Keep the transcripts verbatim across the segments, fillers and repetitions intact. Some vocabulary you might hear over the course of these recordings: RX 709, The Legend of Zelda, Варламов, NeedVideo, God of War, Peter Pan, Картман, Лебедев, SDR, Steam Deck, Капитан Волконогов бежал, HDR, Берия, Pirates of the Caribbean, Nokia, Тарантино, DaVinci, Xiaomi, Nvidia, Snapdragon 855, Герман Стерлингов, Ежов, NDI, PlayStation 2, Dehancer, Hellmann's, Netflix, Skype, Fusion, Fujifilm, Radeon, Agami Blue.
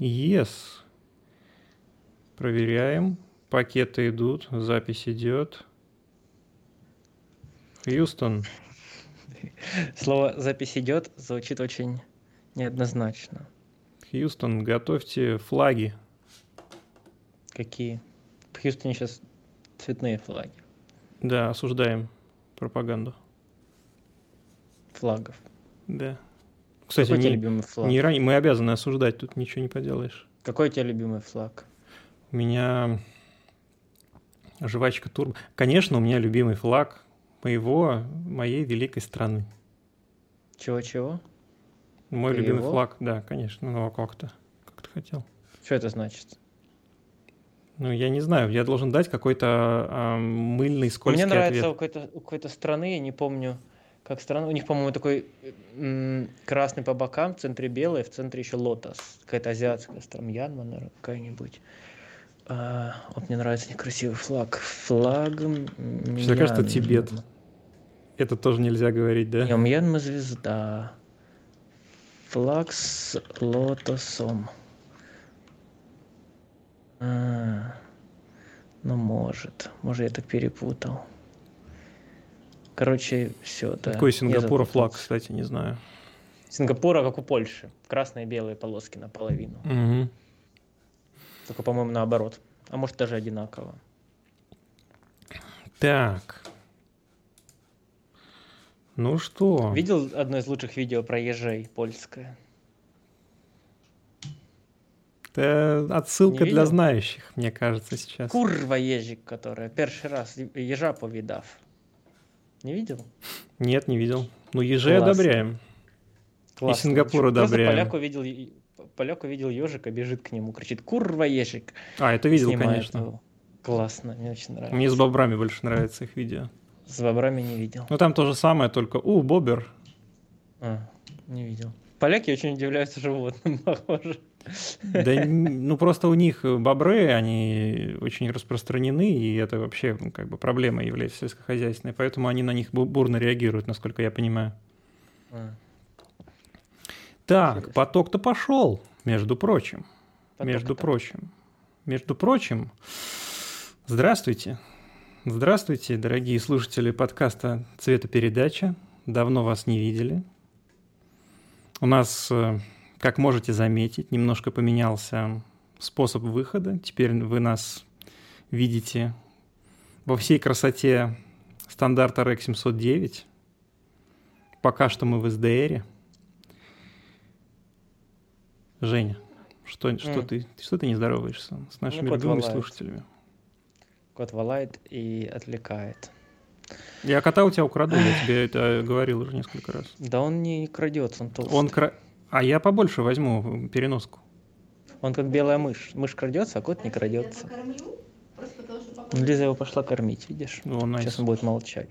Yes. Проверяем. Пакеты идут, запись идет. Хьюстон. Слово «запись идет» звучит очень неоднозначно. Хьюстон, готовьте флаги. Какие? В Хьюстоне сейчас цветные флаги. Да, осуждаем пропаганду. Флагов. Да. Кстати, не, не, мы обязаны осуждать, тут ничего не поделаешь. Какой у тебя любимый флаг? У меня жвачка турбо. Конечно, у меня любимый флаг моего, моей великой страны. Чего-чего? Мой Ты любимый его? Флаг, да, конечно. Ну, а как-то, как ты хотел. Что это значит? Ну, я не знаю, я должен дать какой-то а, мыльный, скользкий ответ. Мне нравится ответ. У, какой-то, у какой-то страны, я не помню, как страна. У них, по-моему, такой м- красный по бокам, в центре белый, в центре еще лотос. Какая-то азиатская страна, Мьянма, наверное, какая-нибудь. А, вот мне нравится некрасивый флаг. Флаг Мьянмы. Что кажется, Тибет. Это тоже нельзя говорить, да? Не, Мьянма звезда. Флаг с лотосом. А, ну, может. Может, я так перепутал. Короче, все. Да. Какой Сингапура флаг, кстати, не знаю. Сингапура, как у Польши. Красные и белые полоски наполовину. Угу. Только, по-моему, наоборот. А может, даже одинаково. Так. Ну что? Видел одно из лучших видео про ежей польское? Это отсылка для знающих, мне кажется, сейчас. Курва ежик, которая первый раз ежа повидав. Не видел? Нет, не видел. Ну, ежи Классно. Одобряем. Классно. И Сингапур одобряем. Просто поляк увидел, поляк увидел ежика, бежит к нему, кричит «Курва ежик!». А, это видел, снимает конечно. Его. Классно, мне очень нравится. Мне с бобрами больше нравится их видео. С бобрами не видел. Ну, там то же самое, только «У, бобер!». А, не видел. Поляки очень удивляются животным, похоже. Да, ну просто у них бобры, они очень распространены, и это вообще ну, как бы проблема является сельскохозяйственной, поэтому они на них бурно реагируют, насколько я понимаю. А. Так, Интересно. Поток-то пошел, между прочим. Поток-то. Между прочим. Между прочим, здравствуйте. Здравствуйте, дорогие слушатели подкаста «Цветопередача». Давно вас не видели. У нас, как можете заметить, немножко поменялся способ выхода. Теперь вы нас видите во всей красоте стандарта эр икс семьсот девять. Пока что мы в эс ди ар. Женя, что, mm. что, ты, что ты не здороваешься с нашими ну, любимыми валает. Слушателями? Кот валает и отвлекает. Я кота у тебя украду, я тебе это говорил уже несколько раз. Да он не крадется, он толстый. Он кра... А я побольше возьму переноску. Он как белая мышь. Мышь крадется, а кот не крадется. Лиза его пошла кормить, видишь? О, nice. Сейчас он будет молчать.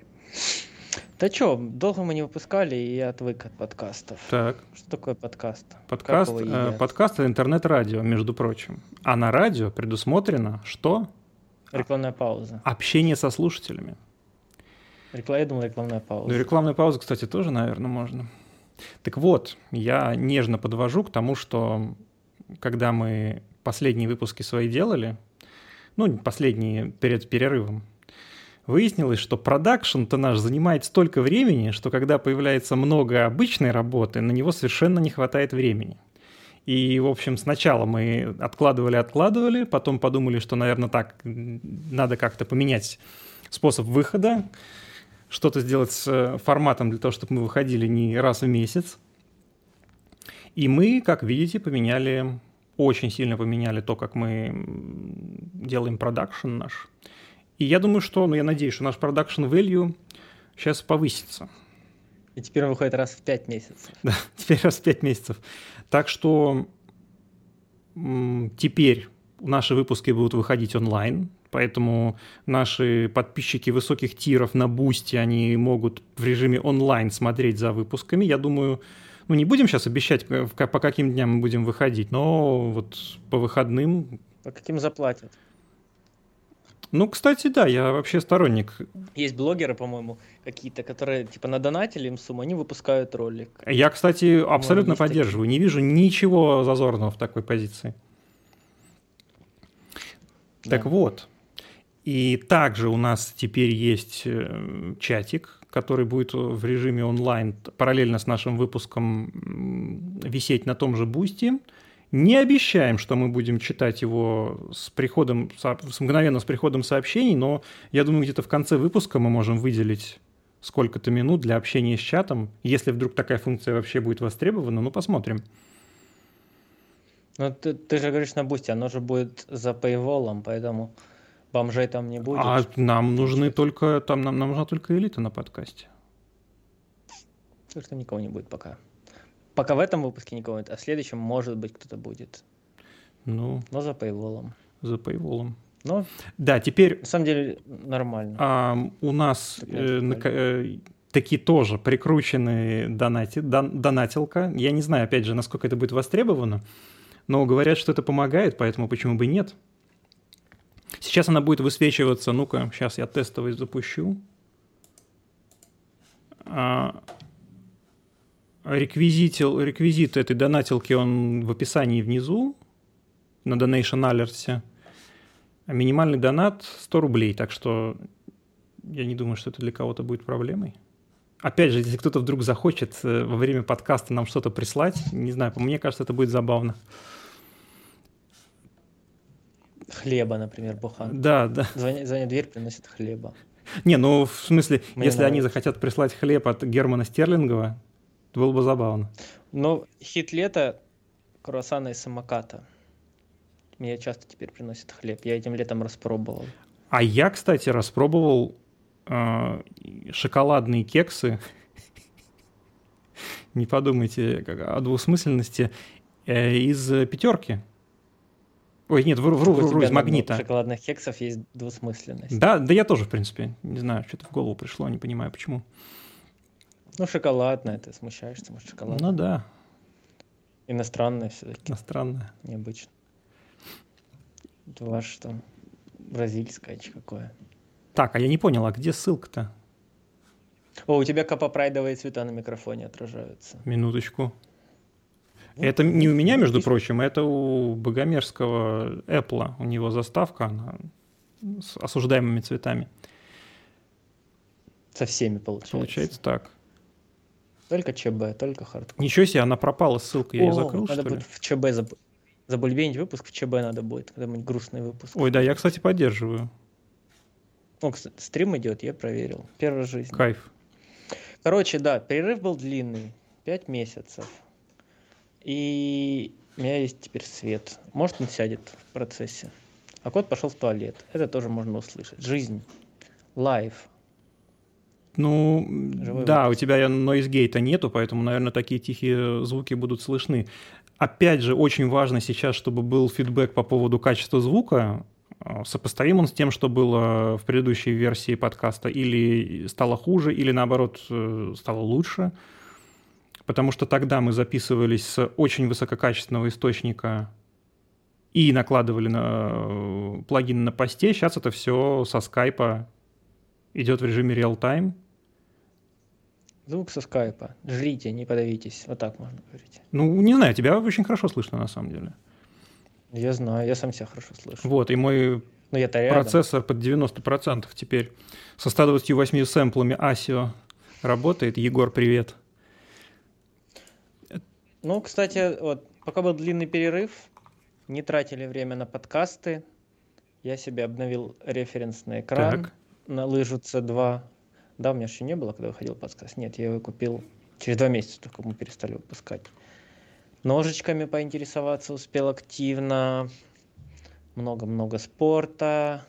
Да что, долго мы не выпускали, и я отвык от подкастов. Так. Что такое подкаст? Подкаст, э, подкаст — это интернет-радио, между прочим. А на радио предусмотрено что? Рекламная пауза. Общение со слушателями. Я думал, рекламная пауза. Ну, рекламную паузу, кстати, тоже, наверное, можно. Так вот, я нежно подвожу к тому, что когда мы последние выпуски свои делали, ну, последние перед перерывом, выяснилось, что продакшн-то наш занимает столько времени, что когда появляется много обычной работы, на него совершенно не хватает времени. И, в общем, сначала мы откладывали-откладывали, потом подумали, что, наверное, так надо как-то поменять способ выхода, что-то сделать с форматом для того, чтобы мы выходили не раз в месяц. И мы, как видите, поменяли, очень сильно поменяли то, как мы делаем продакшн наш. И я думаю, что, ну я надеюсь, что наш продакшн value сейчас повысится. И теперь он выходит раз в пять месяцев. Да, теперь раз в пять месяцев. Так что м- теперь наши выпуски будут выходить онлайн. Поэтому наши подписчики высоких тиров на Boosty, они могут в режиме онлайн смотреть за выпусками. Я думаю, ну не будем сейчас обещать, по каким дням мы будем выходить, но вот по выходным... По каким заплатят. Ну, кстати, да, я вообще сторонник. Есть блогеры, по-моему, какие-то, которые типа надонатили им сумму, они выпускают ролик. Я, кстати, абсолютно поддерживаю. Такие. Не вижу ничего зазорного в такой позиции. Да. Так вот. И также у нас теперь есть чатик, который будет в режиме онлайн параллельно с нашим выпуском висеть на том же Boosty. Не обещаем, что мы будем читать его с приходом, с мгновенно с приходом сообщений, но я думаю, где-то в конце выпуска мы можем выделить сколько-то минут для общения с чатом. Если вдруг такая функция вообще будет востребована, ну посмотрим. Ну ты, ты же говоришь на Boosty, оно же будет за пейволом, поэтому бомжей там не будет. А нам нужны только, там нам, нам нужна только элита на подкасте. Потому что никого не будет пока. Пока в этом выпуске никого нет, а в следующем, может быть, кто-то будет. Ну, но за пейволом. За пейволом. Но да, теперь... На самом деле нормально. А, у нас э, э, такие тоже прикрученные донати, дон, донатилка. Я не знаю, опять же, насколько это будет востребовано, но говорят, что это помогает, поэтому почему бы и нет. Сейчас она будет высвечиваться. Ну-ка, сейчас я тестовый запущу. А... Реквизит этой донатилки, он в описании внизу, на DonationAlerts. Минимальный донат сто рублей, так что я не думаю, что это для кого-то будет проблемой. Опять же, если кто-то вдруг захочет во время подкаста нам что-то прислать, не знаю, мне кажется, это будет забавно. Хлеба, например, Бухан. Да, да. Звонит, звонит в дверь, приносит хлеба. Не, ну в смысле, мне если нравится. Они захотят прислать хлеб от Германа Стерлингова, было бы забавно. Но хит лета — круассаны из Самоката. Меня часто теперь приносят хлеб. Я этим летом распробовал. А я, кстати, распробовал э, шоколадные кексы. Не подумайте о двусмысленности. Из пятерки. Ой, нет, вру, вру, вру, из Магнита. У шоколадных кексов есть двусмысленность. Да, да я тоже, в принципе. Не знаю, что-то в голову пришло, не понимаю, почему. Ну, шоколадное, ты смущаешься, может, шоколадное. Ну, да. Иностранное все-таки. Иностранное. Необычно. Это ваше там бразильское, че какое. Так, а я не понял, а где ссылка-то? О, у тебя капопрайдовые цвета на микрофоне отражаются. Минуточку. Ну, это ну, не у меня, между ну, прочим, это у богомерзкого Apple. У него заставка, она с осуждаемыми цветами. Со всеми получается. Получается так. Только ЧБ, только хардкор. Ничего себе, она пропала, ссылка, я О, ее закрыл, надо что ли? Будет в ЧБ заб... забульбенить выпуск, в ЧБ надо будет, когда-нибудь грустный выпуск. Ой, да, я, кстати, поддерживаю. О, стрим идет, я проверил, первая жизнь. Кайф. Короче, да, перерыв был длинный, пять месяцев. И у меня есть теперь свет. Может, он сядет в процессе. А кот пошел в туалет, это тоже можно услышать. Жизнь, лайф. Ну, Живой да, выпуск. У тебя нойзгейта нету, поэтому, наверное, такие тихие звуки будут слышны. Опять же, очень важно сейчас, чтобы был фидбэк по поводу качества звука. Сопоставим он с тем, что было в предыдущей версии подкаста. Или стало хуже, или, наоборот, стало лучше. Потому что тогда мы записывались с очень высококачественного источника и накладывали на плагин на посте. Сейчас это все со скайпа идет в режиме реал-тайм. Звук со скайпа. Жрите, не подавитесь. Вот так можно говорить. Ну, не знаю, тебя очень хорошо слышно, на самом деле. Я знаю, я сам себя хорошо слышу. Вот, и мой процессор под девяносто процентов теперь со ста двадцатью восьмью сэмплами асио работает. Егор, привет. Ну, кстати, вот, пока был длинный перерыв, не тратили время на подкасты, я себе обновил референсный экран. Так. На лыжу си два. Да, у меня еще не было, когда выходил подкаст. Нет, я его купил через два месяца, только мы перестали выпускать. Ножичками поинтересоваться успел активно. Много-много спорта.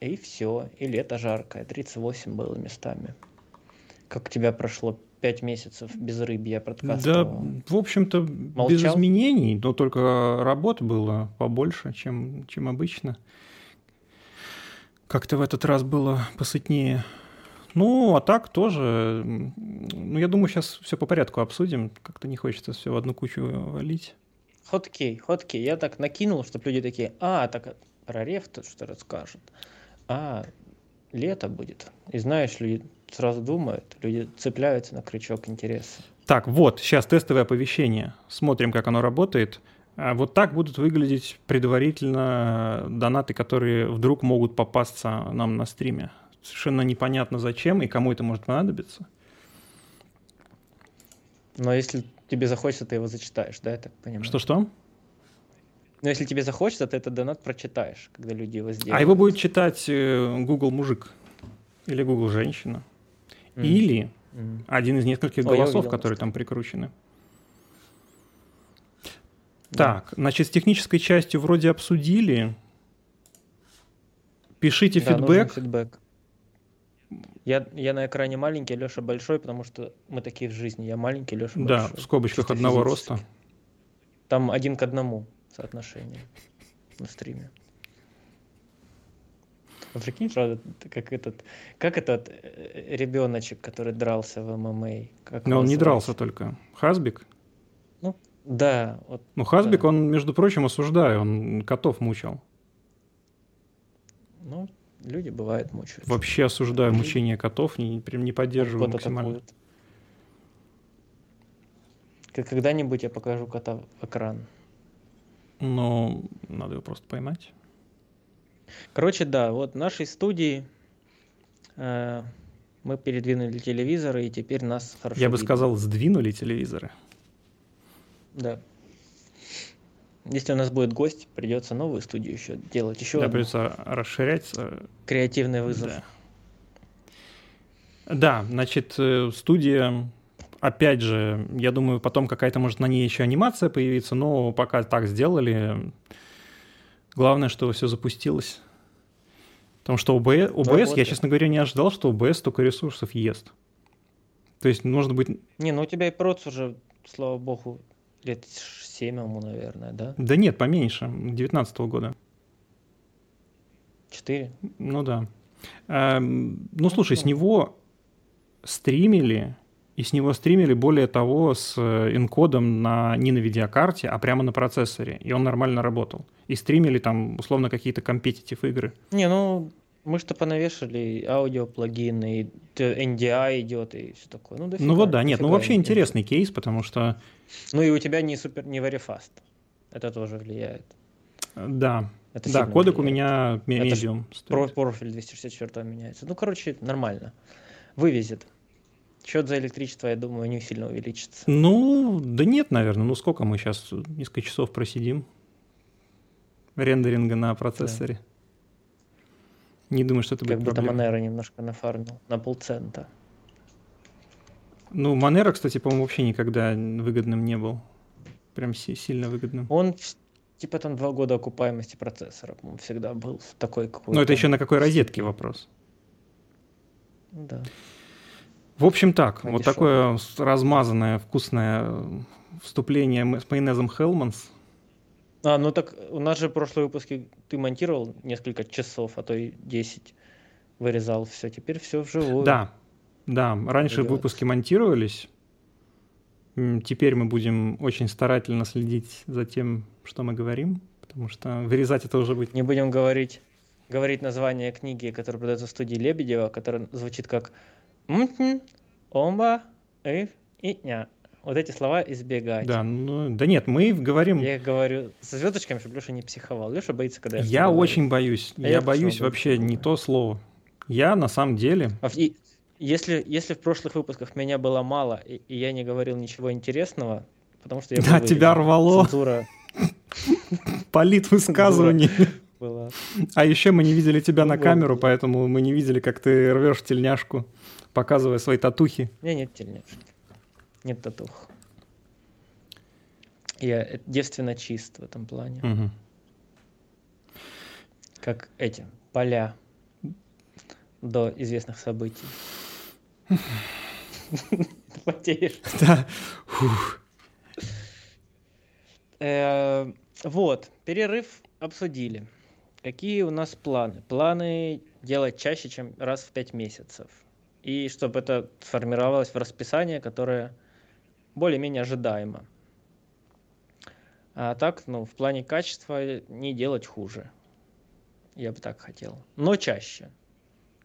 И все. И лето жаркое. тридцать восемь было местами. Как у тебя прошло пять месяцев без рыбья подкастового? Да, в общем-то, молчал? Без изменений. Но только работ было побольше, чем, чем обычно. Как-то в этот раз было посытнее. Ну, а так тоже. Ну, я думаю, сейчас все по порядку обсудим. Как-то не хочется все в одну кучу валить. Хоткей, хоткей. Я так накинул, чтобы люди такие, а, так про рефт что расскажет, а лето будет. И знаешь, люди сразу думают, люди цепляются на крючок интереса. Так, вот, сейчас тестовое оповещение. Смотрим, как оно работает. Вот так будут выглядеть предварительно донаты, которые вдруг могут попасться нам на стриме. Совершенно непонятно зачем и кому это может понадобиться. Но если тебе захочется, ты его зачитаешь, да, я так понимаю? Что-что? Но если тебе захочется, ты этот донат прочитаешь, когда люди его сделают. А его будет читать Google мужик или Google женщина. Mm. Или mm. один из нескольких голосов, О, я увидел, которые там прикручены. Так, да. Значит, с технической частью вроде обсудили. Пишите да, фидбэк. фидбэк. Я, я на экране маленький, Леша большой, потому что мы такие в жизни. Я маленький, Леша большой. Да, в скобочках одного роста. Там один к одному соотношение на стриме. А прикинь, правда, как этот, как этот ребеночек, который дрался в ММА. Как Но он не дрался только. Хазбик? Ну, Да. Вот, ну, Хазбик, да. Он, между прочим, осуждаю, он котов мучил. Ну, люди бывают мучают. Вообще осуждаю мучение котов, не, прям не поддерживаю вот максимально. Когда-нибудь я покажу кота в экран. Ну, надо его просто поймать. Короче, да, вот в нашей студии э, мы передвинули телевизоры, и теперь нас хорошо Я видно. бы сказал, сдвинули телевизоры. Да. Если у нас будет гость, придется новую студию еще делать. Еще да, одну. Придется расширять. Креативный вызов. Да. да, значит, студия, опять же, я думаю, потом какая-то, может, на ней еще анимация появится, но пока так сделали. Главное, что все запустилось. Потому что ОБС, ОБС ну, вот я, это. честно говоря, не ожидал, что ОБС столько ресурсов ест. То есть, нужно быть... Не, ну у тебя и проц уже, слава богу, лет семь ему, наверное, да? Да нет, поменьше, девятнадцатого года. Четыре? Ну да. Эм, ну слушай, с него стримили, и с него стримили, более того, с энкодом на, не на видеокарте, а прямо на процессоре, и он нормально работал. И стримили там, условно, какие-то компетитив игры. Не, ну... Мы что понавешали, аудиоплагины, и эн ди ай идет, и все такое. Ну, дофига, ну вот да, нет, ну вообще эн ди ай. Интересный кейс, потому что... Ну и у тебя не супер, не very fast. Это тоже влияет. Да, Это да, кодек влияет. У меня medium стоит. Профиль двести шестьдесят четыре меняется. Ну, короче, нормально. Вывезет. Счет за электричество, я думаю, не сильно увеличится. Ну, да нет, наверное. Ну сколько мы сейчас, несколько часов просидим рендеринга на процессоре. Да. Не думаю, что это как будет бы проблема. Как будто Монеро немножко нафармил, на полцента. Ну, Монеро, кстати, по-моему, вообще никогда выгодным не был. Прям сильно выгодным. Он, типа, там два года окупаемости процессора, по-моему, всегда был такой какой-то... Ну, это еще на какой розетке вопрос. Да. В общем, так. А вот дешево. Такое размазанное, вкусное вступление с майонезом Hellmann's. А, ну так у нас же в прошлом выпуске ты монтировал несколько часов, а то и десять, вырезал все, теперь все вживую. Да, да, раньше идет. Выпуски монтировались, теперь мы будем очень старательно следить за тем, что мы говорим, потому что вырезать это уже будет... Не будем говорить, говорить название книги, которая продается в студии Лебедева, которая звучит как «мтн, омба, и ня». Вот эти слова избегать. Да, ну, да нет, мы говорим... Я говорю со звездочками, чтобы Леша не психовал. Леша боится, когда я... Я очень говорю. боюсь. А я, я боюсь вообще не то слово. Я на самом деле... А в... и если, если в прошлых выпусках меня было мало, и, и я не говорил ничего интересного, потому что я... Да, тебя рвало. Цензура. Палит высказываний. А еще мы не видели тебя на камеру, поэтому мы не видели, как ты рвешь тельняшку, показывая свои татухи. У меня нет тельняшки. Нет татух. Я девственно чист в этом плане. Угу. Как эти поля до известных событий. Потеешь. Да. Вот, перерыв обсудили. Какие у нас планы? Планы делать чаще, чем раз в пять месяцев. И чтобы это сформировалось в расписание, которое... более-менее ожидаемо. А так, ну, в плане качества не делать хуже. я бы так хотел, но чаще.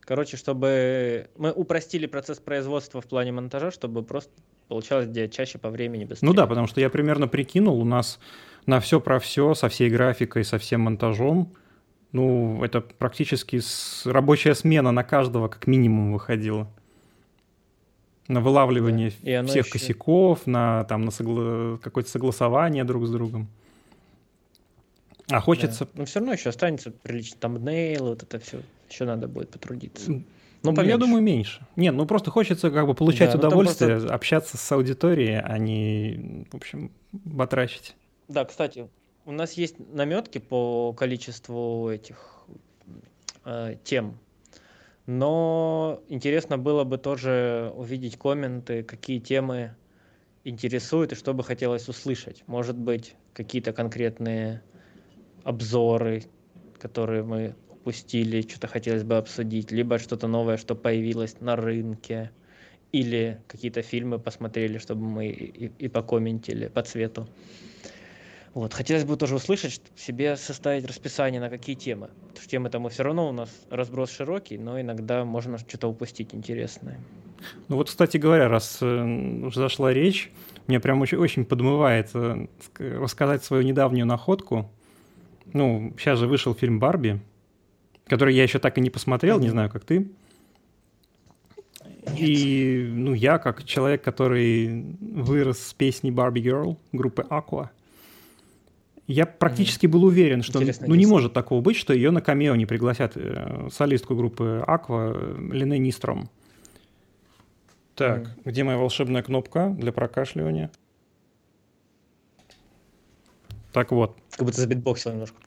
Короче, чтобы мы упростили процесс производства в плане монтажа, чтобы просто получалось где чаще по времени быстрее. Ну да, потому что я примерно прикинул, у нас на все про все, со всей графикой, со всем монтажом, ну, это практически рабочая смена на каждого как минимум выходила. На вылавливание да. всех еще... косяков, на, там, на согла... какое-то согласование друг с другом. А хочется... Да. Но все равно еще останется прилично тамбнейл, вот это все. Еще надо будет потрудиться. Ну, поменьше. Я думаю, меньше. Нет, ну просто хочется как бы получать да, удовольствие, просто... общаться с аудиторией, а не, в общем, батрачить. Да, кстати, у нас есть наметки по количеству этих э, тем. Но интересно было бы тоже увидеть комменты, какие темы интересуют и что бы хотелось услышать. Может быть, какие-то конкретные обзоры, которые мы упустили, что-то хотелось бы обсудить, либо что-то новое, что появилось на рынке, или какие-то фильмы посмотрели, чтобы мы и, и покомментили по цвету. Вот. Хотелось бы тоже услышать, себе составить расписание на какие темы. Потому что темы там все равно у нас разброс широкий, но иногда можно что-то упустить интересное. Ну вот, кстати говоря, раз э, зашла речь, мне прям очень, очень подмывает э, рассказать свою недавнюю находку. Ну, сейчас же вышел фильм «Барби», который я еще так и не посмотрел, не знаю, как ты. Нет. И ну, я, как человек, который вырос с песней «Барби Girl» группы «Aqua», я практически был уверен, что ну, не может такого быть, что ее на камео не пригласят э, солистку группы «Аква» Лене Нystrom. Так, mm. где моя волшебная кнопка для прокашливания? Так вот. Как будто забитбоксил немножко.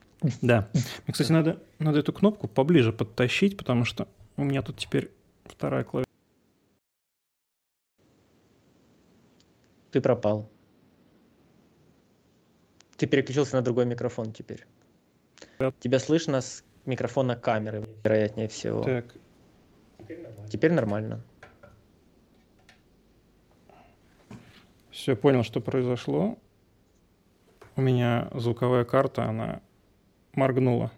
Да. Мне, кстати, надо, надо эту кнопку поближе подтащить, потому что у меня тут теперь вторая клавиша. Ты пропал. Ты переключился на другой микрофон теперь. Да. Тебя слышно с микрофона камеры, вероятнее всего. Так. Теперь нормально. Теперь нормально. Все, понял, что произошло. У меня звуковая карта, она моргнула.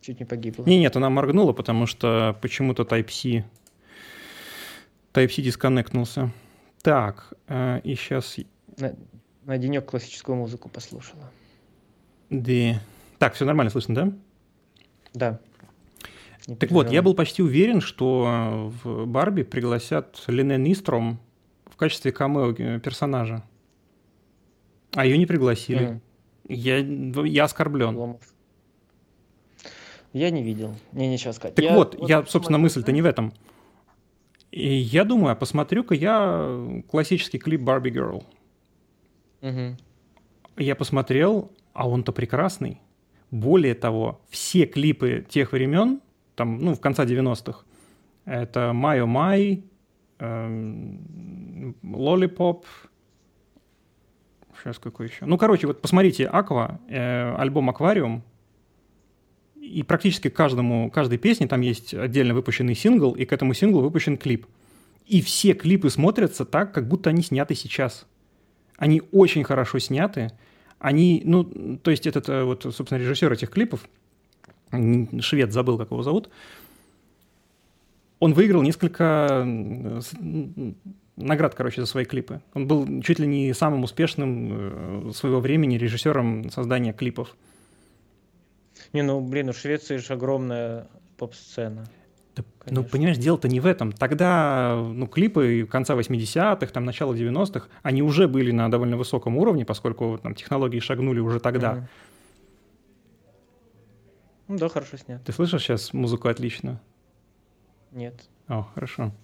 Чуть не погибла. Не, нет, она моргнула, потому что почему-то Type-C, Type-C дисконнектнулся. Так, э, и сейчас... На денек классическую музыку послушала. Да. Так, все нормально слышно, да? Да. Не так вот, я был почти уверен, что в «Барби» пригласят Лене Нysтром в качестве камео персонажа. А ее не пригласили. Mm. Я, я оскорблен. Я не видел. Мне нечего сказать. Так я, вот, вот, я, собственно, смотрю. Мысль-то не в этом. И я думаю, а посмотрю-ка я классический клип «Барби Girl». Угу. Я посмотрел, а он-то прекрасный. Более того, все клипы тех времен, там, ну, в конце девяностых, это My Oh My, эм, Lollipop, сейчас какой еще. Ну, короче, вот посмотрите Aqua, э, альбом «Аквариум», и практически к каждому, каждой песне там есть отдельно выпущенный сингл, и к этому синглу выпущен клип. И все клипы смотрятся так, как будто они сняты сейчас. Они очень хорошо сняты. Они, ну, то есть этот, вот, собственно, режиссер этих клипов, швед, забыл, как его зовут, он выиграл несколько наград, короче, за свои клипы. Он был чуть ли не самым успешным своего времени режиссером создания клипов. Не, ну, блин, у Швеции же огромная поп-сцена. Да, ну, понимаешь, дело-то не в этом. Тогда ну, клипы конца восьмидесятых, там, начала девяностых, они уже были на довольно высоком уровне, поскольку там, технологии шагнули уже тогда. Mm-hmm. Ну да, хорошо снят. Ты слышишь сейчас музыку отлично? Нет. О, хорошо.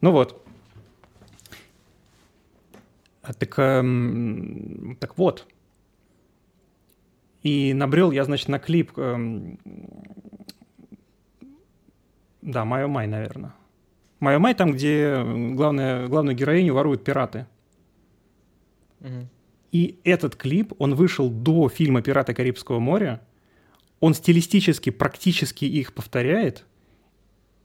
Ну вот. А, так, эм, так вот. И набрел я, значит, на клип... Эм, Да, My Oh My, наверное. My Oh My там, где главное, главную героиню воруют пираты. Mm-hmm. И этот клип, он вышел до фильма «Пираты Карибского моря». Он стилистически практически их повторяет.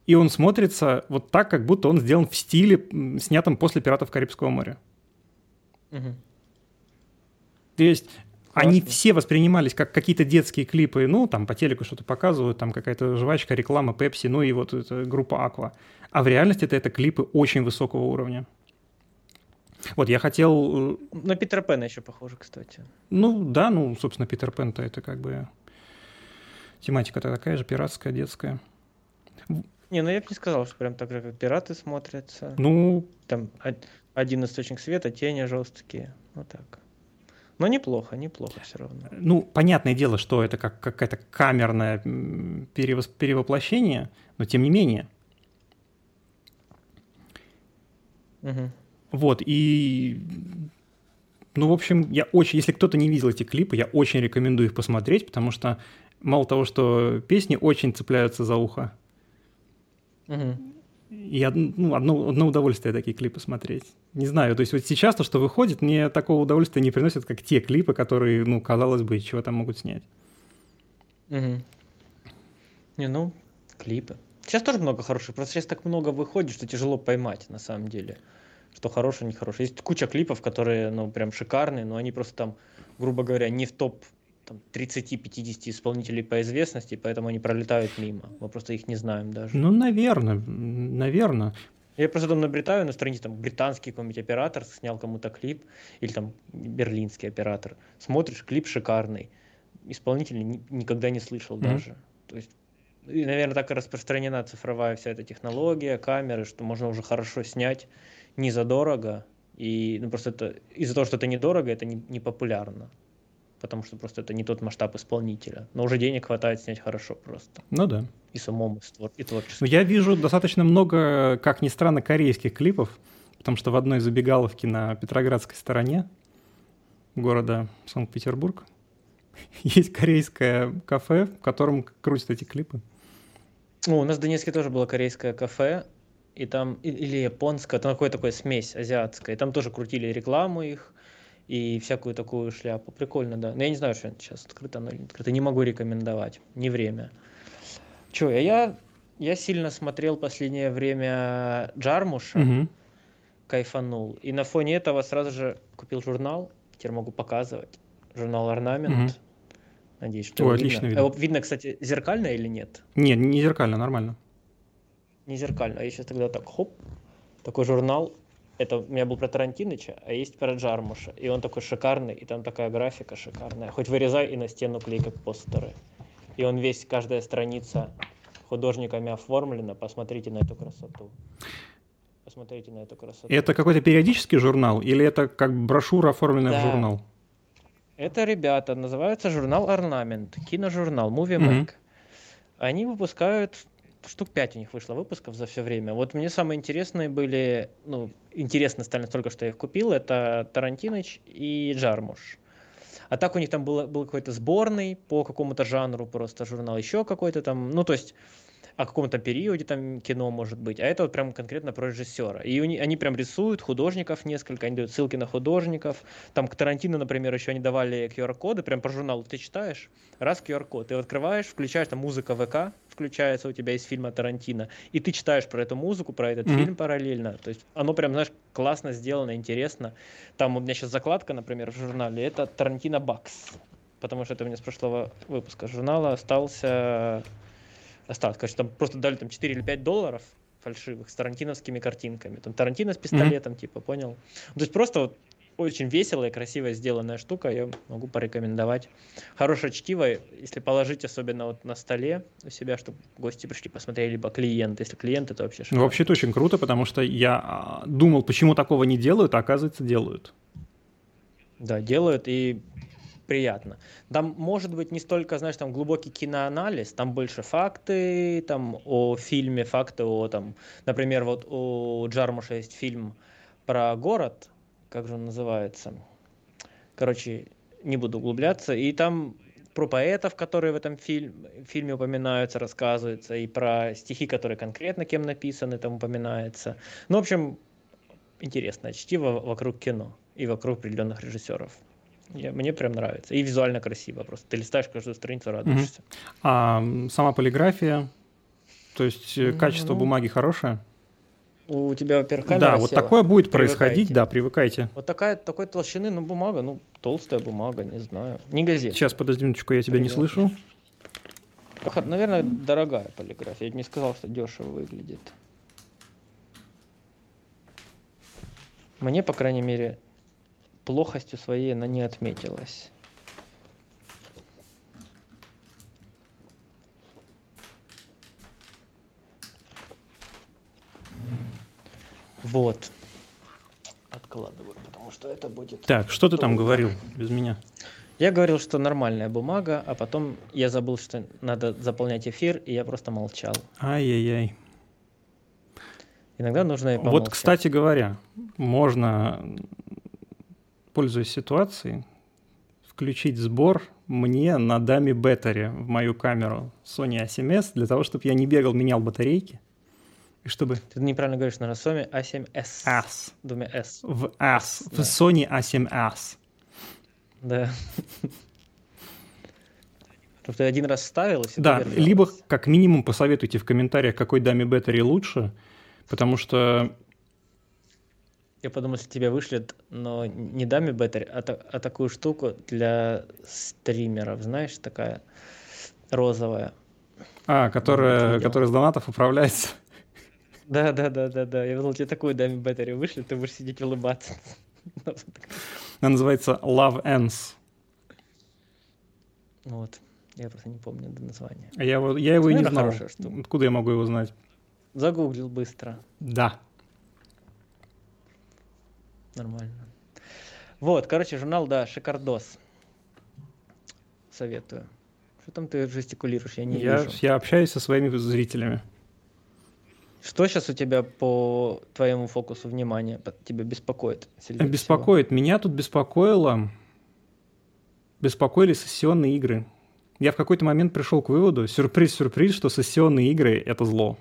И он смотрится вот так, как будто он сделан в стиле, снятом после «Пиратов Карибского моря». Mm-hmm. То есть... они все воспринимались как какие-то детские клипы, ну, там по телеку что-то показывают, там какая-то жвачка, реклама, Пепси, ну и вот эта группа Aqua. А в реальности это, это клипы очень высокого уровня. Вот я хотел... На Питер Пэна еще похоже, кстати. Ну да, ну, собственно, Питер Пэн-то это как бы тематика-то такая же, пиратская, детская. Не, ну я бы не сказал, что прям так же, как пираты смотрятся. Ну... Там один источник света, тени жесткие, вот так. Но неплохо, неплохо все равно. Ну, понятное дело, что это как какое-то камерное перевос- перевоплощение, но тем не менее. Угу. Вот, и... Ну, в общем, я очень... Если кто-то не видел эти клипы, я очень рекомендую их посмотреть, потому что мало того, что песни очень цепляются за ухо. Угу. И одно, ну, одно, одно удовольствие такие клипы смотреть. Не знаю, то есть вот сейчас то, что выходит, мне такого удовольствия не приносит, как те клипы, которые, ну, казалось бы, чего там могут снять. Угу. Не, ну, клипы. Сейчас тоже много хороших, просто сейчас так много выходит, что тяжело поймать, на самом деле, что хорошее, нехорошее. Есть куча клипов, которые, ну, прям шикарные, но они просто там, грубо говоря, не в топ там, тридцать-пятьдесят исполнителей по известности, поэтому они пролетают мимо. Мы просто их не знаем даже. Ну, наверное, наверное. Я просто там набритаю на странице, там, британский какой-нибудь оператор снял кому-то клип, или там берлинский оператор. Смотришь, клип шикарный. Исполнителя ни- никогда не слышал mm-hmm. даже. То есть, и, наверное, так и распространена цифровая вся эта технология, камеры, что можно уже хорошо снять не задорого. И, ну, просто это, из-за того, что это недорого, это не, не популярно. Потому что просто это не тот масштаб исполнителя. Но уже денег хватает снять хорошо просто. Ну да. И с умом, и творчеством. Я вижу достаточно много, как ни странно, корейских клипов, потому что в одной забегаловке на Петроградской стороне города Санкт-Петербург есть корейское кафе, в котором крутят эти клипы. Ну, у нас в Донецке тоже было корейское кафе, и там, или японское, там какая-то такая смесь азиатская, и там тоже крутили рекламу их, и всякую такую шляпу. Прикольно, да. Но я не знаю, что сейчас открыто, но не открыто. Не могу рекомендовать. Не время. Че, я, я сильно смотрел последнее время Джармуша, угу. Кайфанул. И на фоне этого сразу же купил журнал. Теперь могу показывать. Журнал «Орнамент». Угу. Надеюсь, что Ой, отлично видно. Видно. А, видно, кстати, зеркально или нет? Нет, не зеркально, нормально. Не зеркально. А я сейчас тогда так, хоп, такой журнал. Это у меня был про Тарантиныча, а есть про Джармуша. И он такой шикарный, и там такая графика шикарная. Хоть вырезай и на стену клей, как постеры. И он весь, каждая страница художниками оформлена. Посмотрите на эту красоту. Посмотрите на эту красоту. Это какой-то периодический журнал? Или это как брошюра, оформленная да. в журнал? Это, ребята, называется журнал «Орнамент». Киножурнал, Movie Mac. Mm-hmm. Они выпускают... Штук пять у них вышло выпусков за все время. Вот мне самые интересные были, ну, интересные стали настолько, что я их купил, это Тарантиныч и Джармуш. А так у них там было, был какой-то сборный по какому-то жанру просто журнал, еще какой-то там, ну, то есть о каком-то периоде там кино может быть. А это вот прям конкретно про режиссера. И они, они прям рисуют художников несколько, они дают ссылки на художников. Там к Тарантино, например, еще они давали ку ар коды, прям про журнал ты читаешь, раз ку ар код, ты открываешь, включаешь, там музыка вэ ка включается у тебя из фильма Тарантино, и ты читаешь про эту музыку, про этот mm-hmm. фильм параллельно. То есть оно прям, знаешь, классно сделано, интересно. Там у меня сейчас закладка, например, в журнале, это Тарантино Бакс, потому что это у меня с прошлого выпуска журнала остался... Осталось, короче, там просто дали там четыре или пять долларов фальшивых с тарантиновскими картинками. Там Тарантино с пистолетом, mm-hmm. типа, понял? То есть просто вот очень веселая и красивая сделанная штука, я могу порекомендовать. Хорошее чтиво, если положить, особенно вот на столе у себя, чтобы гости пришли, посмотрели, либо клиенты. Если клиенты, то вообще шикарно. Ну, вообще-то очень круто, потому что я думал, почему такого не делают, а оказывается, делают. Да, делают, и... приятно. Там, может быть, не столько, знаешь, там глубокий киноанализ, там больше факты, там о фильме, факты о, там, например, вот у Джармуша есть фильм про город, как же он называется, короче, не буду углубляться, и там про поэтов, которые в этом фильм, фильме упоминаются, рассказывается, и про стихи, которые конкретно кем написаны, там упоминается. Ну, в общем, интересно, чтиво вокруг кино и вокруг определенных режиссеров. Я, мне прям нравится. И визуально красиво просто. Ты листаешь каждую страницу, радуешься. Mm-hmm. А сама полиграфия? То есть качество mm-hmm. бумаги хорошее? у тебя, во-первых, камера Да, вот села. Такое будет привыкайте. происходить, да, привыкайте. Вот такая, такой толщины, ну, бумага, ну, толстая бумага, не знаю. Не газет. Сейчас, подожди минуточку, я тебя Привет. не слышу. Наверное, дорогая полиграфия. Я бы не сказал, что дешево выглядит. Мне, по крайней мере, плохостью своей она не отметилась. Вот. Откладываю, потому что это будет... Так, что ты там говорил без меня? Я говорил, что нормальная бумага, а потом я забыл, что надо заполнять эфир, и я просто молчал. Ай-яй-яй. Иногда нужно и помолчать. Вот, кстати говоря, можно, пользуясь ситуацией, включить сбор мне на даме Battery в мою камеру Sony а семь эс, для того, чтобы я не бегал, менял батарейки. Чтобы... Ты неправильно говоришь, на Sony а семь эс. Ас. Думаю, S. В Ас. Да. В Sony а семь эс. Да. Потому что я один раз ставил. И да, либо как минимум посоветуйте в комментариях, какой даме Battery лучше, потому что... Я подумал, что тебя вышлет, но не даме Battery, а, та- а такую штуку для стримеров, знаешь, такая розовая. А, которая, которая с донатов управляется. Да, да, да, да, да. Я думал, тебе такую даме Battery вышли, ты будешь сидеть улыбаться. Она называется Love Ends. Вот. Я просто не помню это название. Я его, я его и не знал. Откуда я могу его знать? Загуглил быстро. Да. Нормально. Вот, короче, журнал, да, шикардос. Советую. Что там ты жестикулируешь? Я не я, вижу. Я общаюсь со своими зрителями. Что сейчас у тебя по твоему фокусу внимания тебя беспокоит? Беспокоит. Всего? Меня тут беспокоило... Беспокоили сессионные игры. Я в какой-то момент пришел к выводу, сюрприз-сюрприз, что сессионные игры — это зло.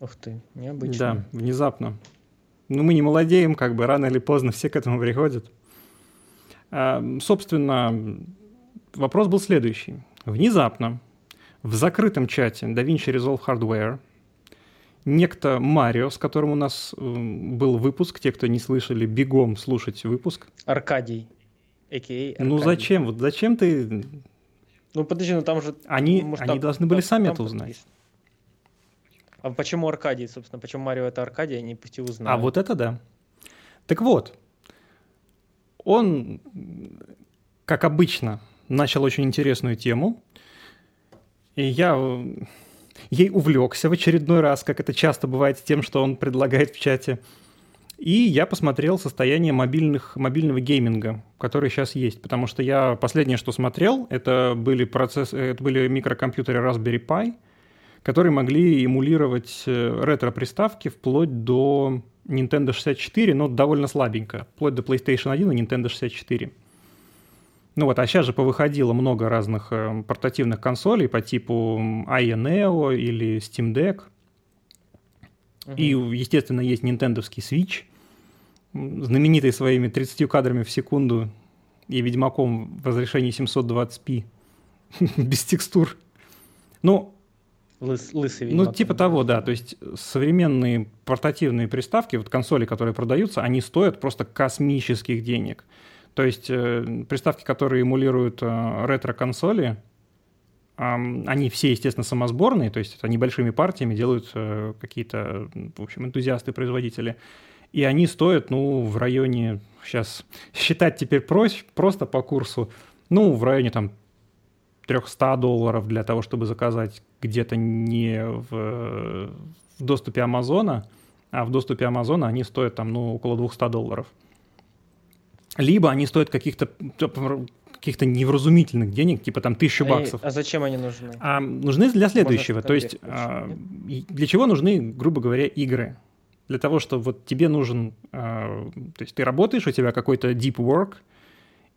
Ух ты, необычно. Да, внезапно. Ну, мы не молодеем, как бы рано или поздно все к этому приходят. А, собственно, вопрос был следующий. Внезапно в закрытом чате DaVinci Resolve Hardware некто Марио, с которым у нас был выпуск, те, кто не слышали, бегом слушать выпуск. Аркадий, а.к.а. Аркадий. Ну зачем? Вот зачем ты... Ну подожди, ну там же... Они, может, они там, должны были там, сами там это узнать. Есть. А почему Аркадий, собственно? Почему Марио это Аркадий, они пусть и узнали. А вот это да. Так вот, он, как обычно, начал очень интересную тему. И я... Ей увлекся в очередной раз, как это часто бывает с тем, что он предлагает в чате. И я посмотрел состояние мобильных, мобильного гейминга, который сейчас есть. Потому что я последнее, что смотрел, это были, процесс, это были микрокомпьютеры Raspberry Pi, которые могли эмулировать ретро-приставки вплоть до Nintendo шестьдесят четыре, но довольно слабенько. Вплоть до PlayStation один и Nintendo шестьдесят четыре. Ну вот, а сейчас же повыходило много разных э, портативных консолей по типу Aya Neo или Steam Deck. Uh-huh. И, естественно, есть нинтендовский Switch, знаменитый своими тридцатью кадрами в секунду и Ведьмаком в разрешении семьсот двадцать пи без текстур. Ну, Лыс, лысый Ведьмак, ну типа того, да. То есть современные портативные приставки, вот консоли, которые продаются, они стоят просто космических денег. То есть э, приставки, которые эмулируют э, ретро-консоли, э, они все, естественно, самосборные, то есть они большими партиями делают э, какие-то, в общем, энтузиасты-производители. И они стоят, ну, в районе, сейчас считать теперь проще, просто по курсу, ну, в районе там триста долларов для того, чтобы заказать где-то не в, в доступе Амазона, а в доступе Амазона они стоят там, ну, около двести долларов. Либо они стоят каких-то, каких-то невразумительных денег, типа там тысячу а баксов. И, а зачем они нужны? А, нужны для следующего. Может, то есть а, для чего нужны, грубо говоря, игры? Для того, что вот тебе нужен... А, то есть ты работаешь, у тебя какой-то deep work,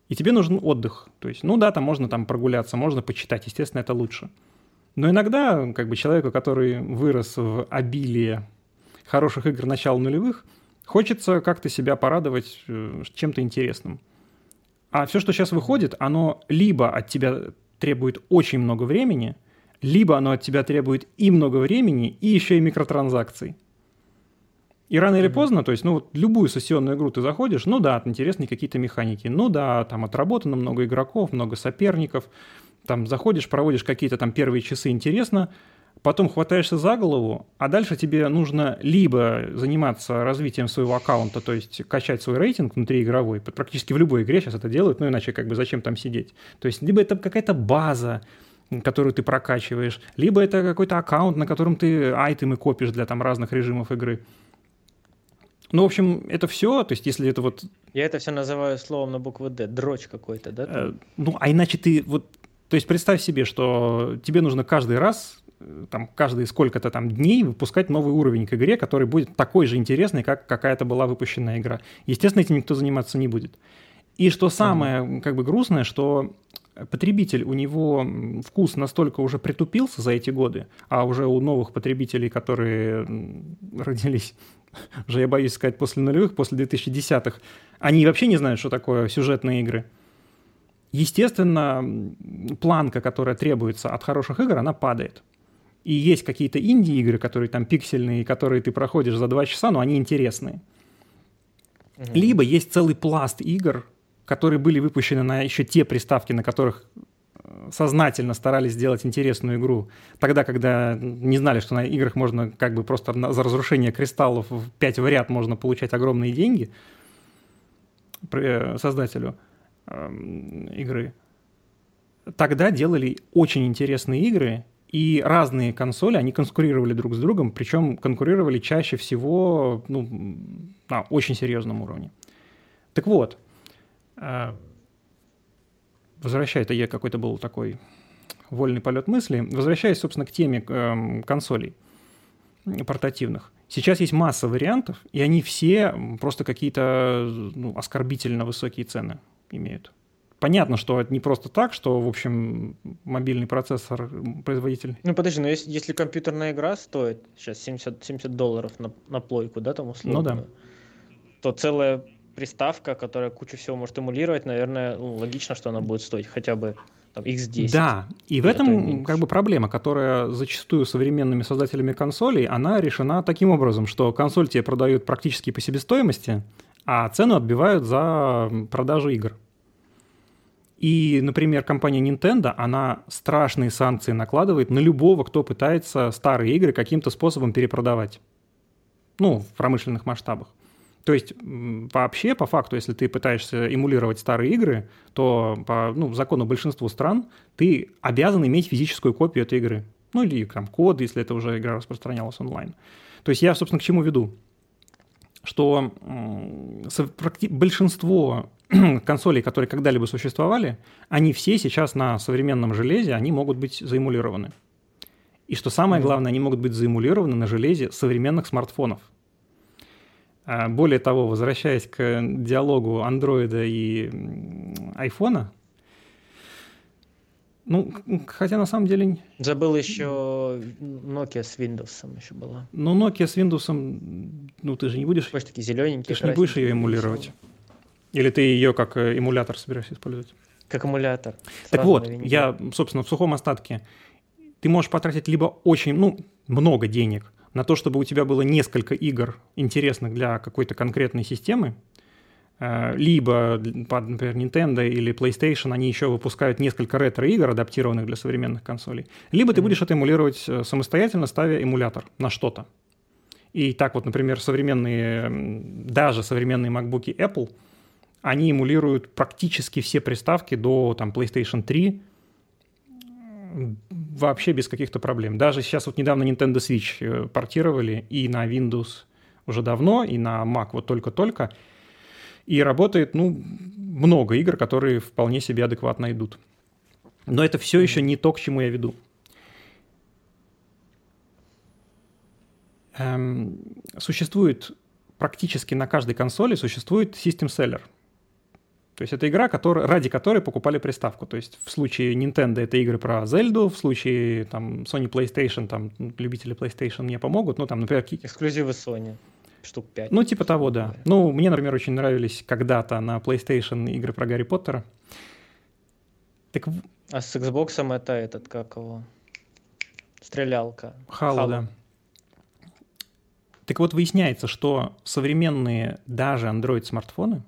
и тебе нужен отдых. То есть, ну да, там можно там прогуляться, можно почитать. Естественно, это лучше. Но иногда как бы человеку, который вырос в обилии хороших игр начала нулевых, хочется как-то себя порадовать чем-то интересным. А все, что сейчас выходит, оно либо от тебя требует очень много времени, либо оно от тебя требует и много времени, и еще и микротранзакций. И рано или поздно, то есть, ну, вот любую сессионную игру ты заходишь, ну да, интересные какие-то механики, ну да, там отработано много игроков, много соперников, там заходишь, проводишь какие-то там первые часы, интересно, потом хватаешься за голову, а дальше тебе нужно либо заниматься развитием своего аккаунта, то есть качать свой рейтинг внутриигровой, практически в любой игре сейчас это делают, ну иначе как бы зачем там сидеть, то есть либо это какая-то база, которую ты прокачиваешь, либо это какой-то аккаунт, на котором ты айтемы копишь для там разных режимов игры. Ну, в общем, это все, то есть если это вот... Я это все называю словом на букву «Д», дрочь какой-то, да? Э, ну, а иначе ты вот... То есть представь себе, что тебе нужно каждый раз, там, каждые сколько-то там дней выпускать новый уровень к игре, который будет такой же интересный, как какая-то была выпущенная игра. Естественно, этим никто заниматься не будет. И что самое, mm-hmm. как бы, грустное, что... Потребитель, у него вкус настолько уже притупился за эти годы, а уже у новых потребителей, которые родились, уже я боюсь сказать, после нулевых, после две тысячи десятых, они вообще не знают, что такое сюжетные игры. Естественно, планка, которая требуется от хороших игр, она падает. И есть какие-то инди-игры, которые там пиксельные, которые ты проходишь за два часа, но они интересные. Mm-hmm. Либо есть целый пласт игр, которые были выпущены на еще те приставки, на которых сознательно старались сделать интересную игру, тогда, когда не знали, что на играх можно как бы просто за разрушение кристаллов в пять в ряд можно получать огромные деньги создателю игры. Тогда делали очень интересные игры, и разные консоли, они конкурировали друг с другом, причем конкурировали чаще всего, ну, на очень серьезном уровне. Так вот, возвращаясь, это я какой-то был такой вольный полет мысли, возвращаясь, собственно, к теме э, консолей портативных. Сейчас есть масса вариантов, и они все просто какие-то, ну, оскорбительно высокие цены имеют. Понятно, что это не просто так, что, в общем, мобильный процессор, производитель... Ну, подожди, но если, если компьютерная игра стоит сейчас семьдесят, семьдесят долларов на, на плойку, да, там условно, ну, да. то целая... приставка, которая кучу всего может эмулировать, наверное, логично, что она будет стоить хотя бы там икс десять. Да, и в этом как бы проблема, которая зачастую современными создателями консолей, она решена таким образом, что консоль тебе продают практически по себестоимости, а цену отбивают за продажу игр. И, например, компания Nintendo, она страшные санкции накладывает на любого, кто пытается старые игры каким-то способом перепродавать. Ну, в промышленных масштабах. То есть вообще, по факту, если ты пытаешься эмулировать старые игры, то по, ну, закону большинства стран ты обязан иметь физическую копию этой игры. Ну или там код, если это уже игра распространялась онлайн. То есть я, собственно, к чему веду? Что м- практи- большинство консолей, которые когда-либо существовали, они все сейчас на современном железе, они могут быть заэмулированы. И что самое главное, они могут быть заэмулированы на железе современных смартфонов. Более того, возвращаясь к диалогу андроида и айфона, ну, хотя на самом деле... Забыл еще Nokia с Windows еще была. Ну, Nokia с Windows, ну, ты же не будешь... Может, такие зелененькие. Ты же не будешь ее эмулировать. Или ты ее как эмулятор собираешься использовать? Как эмулятор. Так вот, я, собственно, в сухом остатке. Ты можешь потратить либо очень, ну, много денег на то, чтобы у тебя было несколько игр, интересных для какой-то конкретной системы, либо, например, Nintendo или PlayStation, они еще выпускают несколько ретро-игр, адаптированных для современных консолей, либо ты mm-hmm. будешь это эмулировать самостоятельно, ставя эмулятор на что-то. И так вот, например, современные, даже современные MacBook'и Apple, они эмулируют практически все приставки до там, PlayStation три, вообще без каких-то проблем. Даже сейчас вот недавно Nintendo Switch портировали и на Windows уже давно, и на Mac вот только-только. И работает, ну, много игр, которые вполне себе адекватно идут. Но это все еще не то, к чему я веду. Эм, существует практически на каждой консоли существует System Seller. То есть это игра, который, ради которой покупали приставку. То есть в случае Nintendo это игры про Зельду, в случае там, Sony PlayStation, там любители PlayStation мне помогут, ну там, например... Эксклюзивы Sony, штук пять. Ну типа того, да. Ну, мне, например, очень нравились когда-то на PlayStation игры про Гарри Поттера. Так... А с Xbox'ом это этот, как его, стрелялка. Halo, да. Так вот, выясняется, что современные даже Android-смартфоны,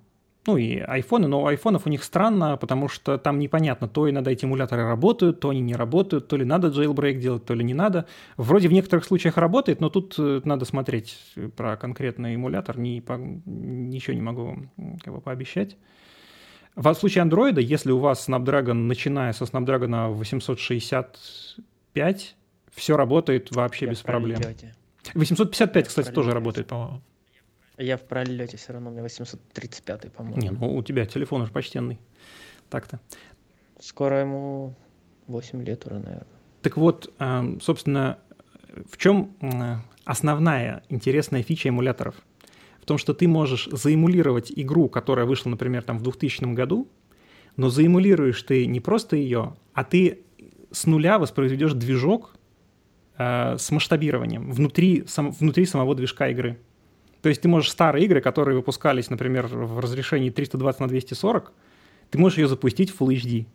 ну и айфоны, но у айфонов у них странно, потому что там непонятно, то иногда эти эмуляторы работают, то они не работают, то ли надо jailbreak делать, то ли не надо. Вроде в некоторых случаях работает, но тут надо смотреть про конкретный эмулятор, не по, ничего не могу как бы пообещать. В случае Android, если у вас Snapdragon, начиная со Snapdragon восемьсот шестьдесят пять, все работает вообще я без проблем. восемьсот пятьдесят пять, я кстати, тоже работает, по-моему. Я в пролете все равно, у меня восемьсот тридцать пять, по-моему. Не, ну у тебя телефон уже почтенный. Так-то. Скоро ему восемь лет уже, наверное. Так вот, собственно, в чем основная интересная фича эмуляторов? В том, что ты можешь заэмулировать игру, которая вышла, например, там в двухтысячном году, но заэмулируешь ты не просто ее, а ты с нуля воспроизведешь движок э, с масштабированием внутри, сам, внутри самого движка игры. То есть ты можешь старые игры, которые выпускались, например, в разрешении триста двадцать на двести сорок, ты можешь ее запустить в Full эйч ди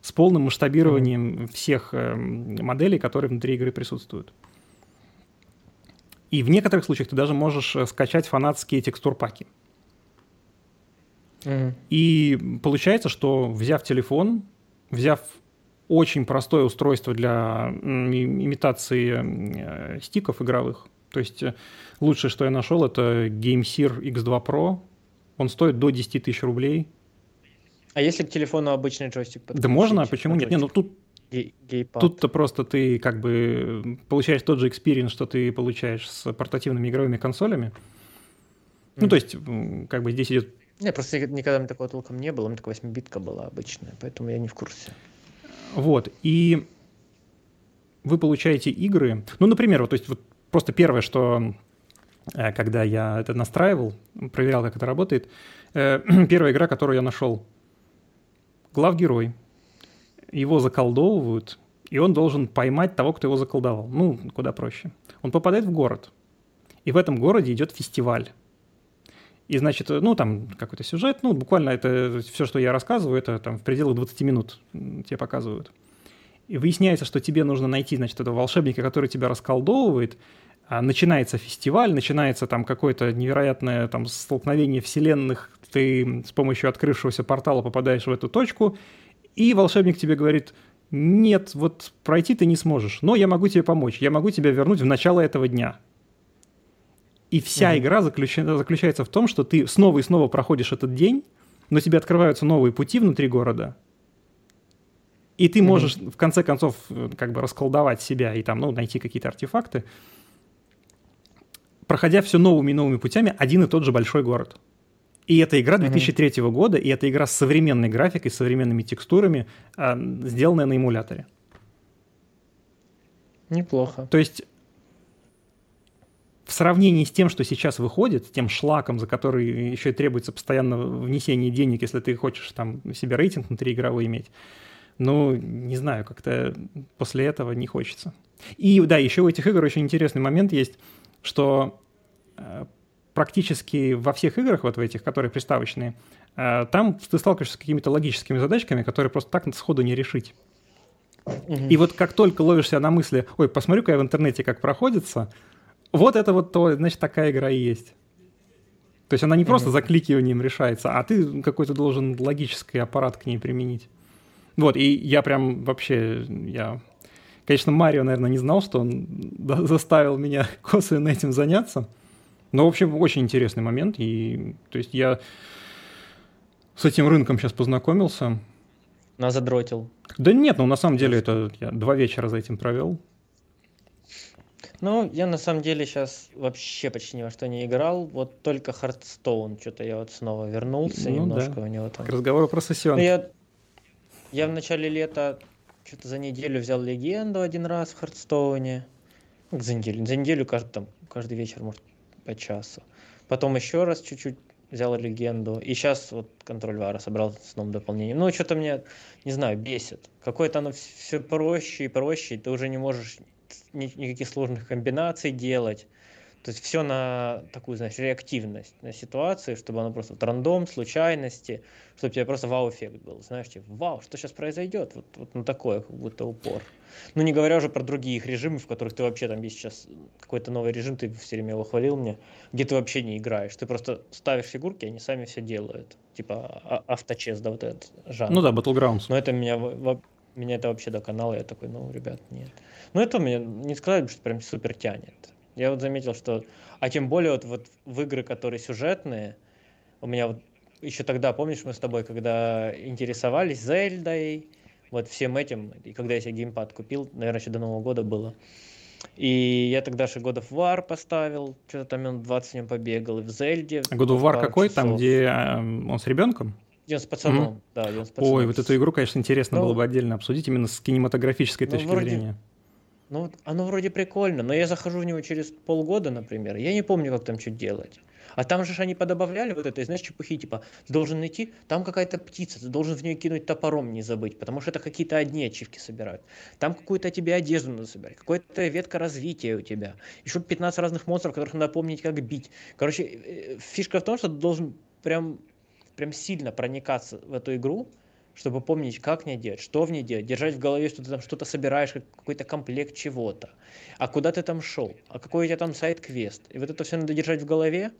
с полным масштабированием mm-hmm. всех э, моделей, которые внутри игры присутствуют. И в некоторых случаях ты даже можешь скачать фанатские текстурпаки. Mm-hmm. И получается, что взяв телефон, взяв очень простое устройство для имитации стиков игровых, то есть лучшее, что я нашел, это GameSear икс два Pro. Он стоит до десять тысяч рублей. А если к телефону обычный джойстик подключить? Да можно, а почему нет? Не, ну тут... Гейпад. Тут-то просто ты как бы получаешь тот же экспириенс, что ты получаешь с портативными игровыми консолями. Mm. Ну, то есть, как бы здесь идет... Не, просто никогда мне такого толком не было, у меня такая восьмибитка была обычная, поэтому я не в курсе. Вот, и вы получаете игры... Ну, например, вот, то есть, вот просто первое, что... Когда я это настраивал, проверял, как это работает, первая игра, которую я нашел, главгерой. Его заколдовывают, и он должен поймать того, кто его заколдовал. Ну, куда проще. Он попадает в город, и в этом городе идет фестиваль. И, значит, ну, там какой-то сюжет, ну, буквально это все, что я рассказываю, это там в пределах двадцати минут тебе показывают. И выясняется, что тебе нужно найти, значит, этого волшебника, который тебя расколдовывает. Начинается фестиваль, начинается там какое-то невероятное там столкновение вселенных. Ты с помощью открывшегося портала попадаешь в эту точку, и волшебник тебе говорит: нет, вот пройти ты не сможешь, но я могу тебе помочь, я могу тебя вернуть в начало этого дня. И вся mm-hmm. игра заключ... заключается в том, что ты снова и снова проходишь этот день, но тебе открываются новые пути внутри города, и ты можешь mm-hmm. в конце концов как бы расколдовать себя и там, ну, найти какие-то артефакты, проходя все новыми и новыми путями один и тот же большой город. И эта игра две тысячи третьего mm-hmm. года, и эта игра с современной графикой, с современными текстурами, э, сделанная на эмуляторе. Неплохо. То есть в сравнении с тем, что сейчас выходит, тем шлаком, за который еще и требуется постоянно внесение денег, если ты хочешь там себе рейтинг внутриигровой иметь, ну, не знаю, как-то после этого не хочется. И да, еще у этих игр очень интересный момент есть, что... Э, практически во всех играх, вот в этих, которые приставочные, там ты сталкиваешься с какими-то логическими задачками, которые просто так сходу не решить. Mm-hmm. И вот как только ловишься на мысли: ой, посмотрю-ка я в интернете, как проходится, вот это вот то, значит, такая игра и есть. То есть она не mm-hmm. просто закликиванием решается, а ты какой-то должен логический аппарат к ней применить. Вот, и я прям вообще... я, конечно, Марио, наверное, не знал, что он заставил меня косвенно этим заняться. Ну, в общем, очень интересный момент. И, то есть, я с этим рынком сейчас познакомился. Нас задротил. Да нет, ну, на самом деле, это я два вечера за этим провел. Ну, я на самом деле сейчас вообще почти ни во что не играл. Вот только Hearthstone. Что-то я вот снова вернулся ну, немножко да. у него там. К разговору про сессион. Я, я в начале лета что-то за неделю взял легенду один раз в Hearthstone. Ну, за неделю. За неделю каждый, там, каждый вечер, может, по часу. Потом еще раз чуть-чуть взял легенду. И сейчас вот контроль вара собрал с новым дополнением. Ну, что-то мне, не знаю, бесит. Какое-то оно все проще и проще. Ты уже не можешь ни- никаких сложных комбинаций делать. То есть все на такую, знаешь, реактивность на ситуации, чтобы она просто вот рандом, случайности, чтобы у тебя просто вау-эффект был. Знаешь, типа, вау, что сейчас произойдет? Вот, вот на такое как будто упор. Ну, не говоря уже про другие их режимы, в которых ты вообще там есть сейчас какой-то новый режим, ты все время его хвалил мне, где ты вообще не играешь. Ты просто ставишь фигурки, они сами все делают. Типа авточес, да, вот этот жанр. Ну да, Battlegrounds. Но это меня... меня это вообще доконало, я такой, ну, ребят, нет. Но это мне не сказали, что прям супер тянет. Я вот заметил, что... А тем более вот, вот в игры, которые сюжетные, у меня вот еще тогда, помнишь, мы с тобой, когда интересовались Зельдой, вот всем этим, и когда я себе геймпад купил, наверное, еще до Нового года было. И я тогда же God of War поставил, что-то там минут двадцать в нем побегал, и в Зельде... А God of War какой? Часов. Там, где он с ребенком? Я с пацаном, mm-hmm. да, я с пацаном. Ой, вот эту игру, конечно, интересно ну, было бы отдельно обсудить, именно с кинематографической ну, точки вроде, зрения. Ну, оно вроде прикольно, но я захожу в него через полгода, например, я не помню, как там что делать. А там же они подобавляли вот это, знаешь, чепухи, типа, ты должен идти, там какая-то птица, ты должен в нее кинуть топором, не забыть, потому что это какие-то одни ачивки собирают. Там какую-то тебе одежду надо собирать, какая-то ветка развития у тебя, еще пятнадцать разных монстров, которых надо помнить, как бить. Короче, фишка в том, что ты должен прям... прям сильно проникаться в эту игру, чтобы помнить, как в ней делать, что в ней делать, держать в голове, что ты там что-то собираешь, какой-то комплект чего-то, а куда ты там шел, а какой у тебя там сайд-квест. И вот это все надо держать в голове,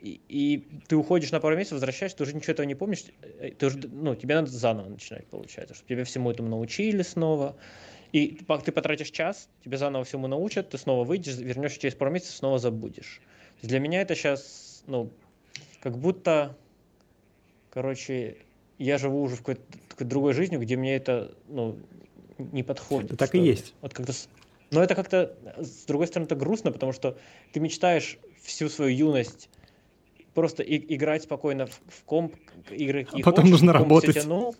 и, и ты уходишь на пару месяцев, возвращаешься, ты уже ничего этого не помнишь, ты уже, ну, тебе надо заново начинать, получается, чтобы тебя всему этому научили снова. И ты потратишь час, тебя заново всему научат, ты снова выйдешь, вернешься через пару месяцев, снова забудешь. Для меня это сейчас, ну, как будто... Короче, я живу уже в какой-то, какой-то другой жизни, где мне это, ну, не подходит. Это так и есть. Вот как-то... Но это как-то, с другой стороны, это грустно, потому что ты мечтаешь всю свою юность просто и- играть спокойно в, в комп, игры а потом хочешь, нужно комп работать. Все тянул,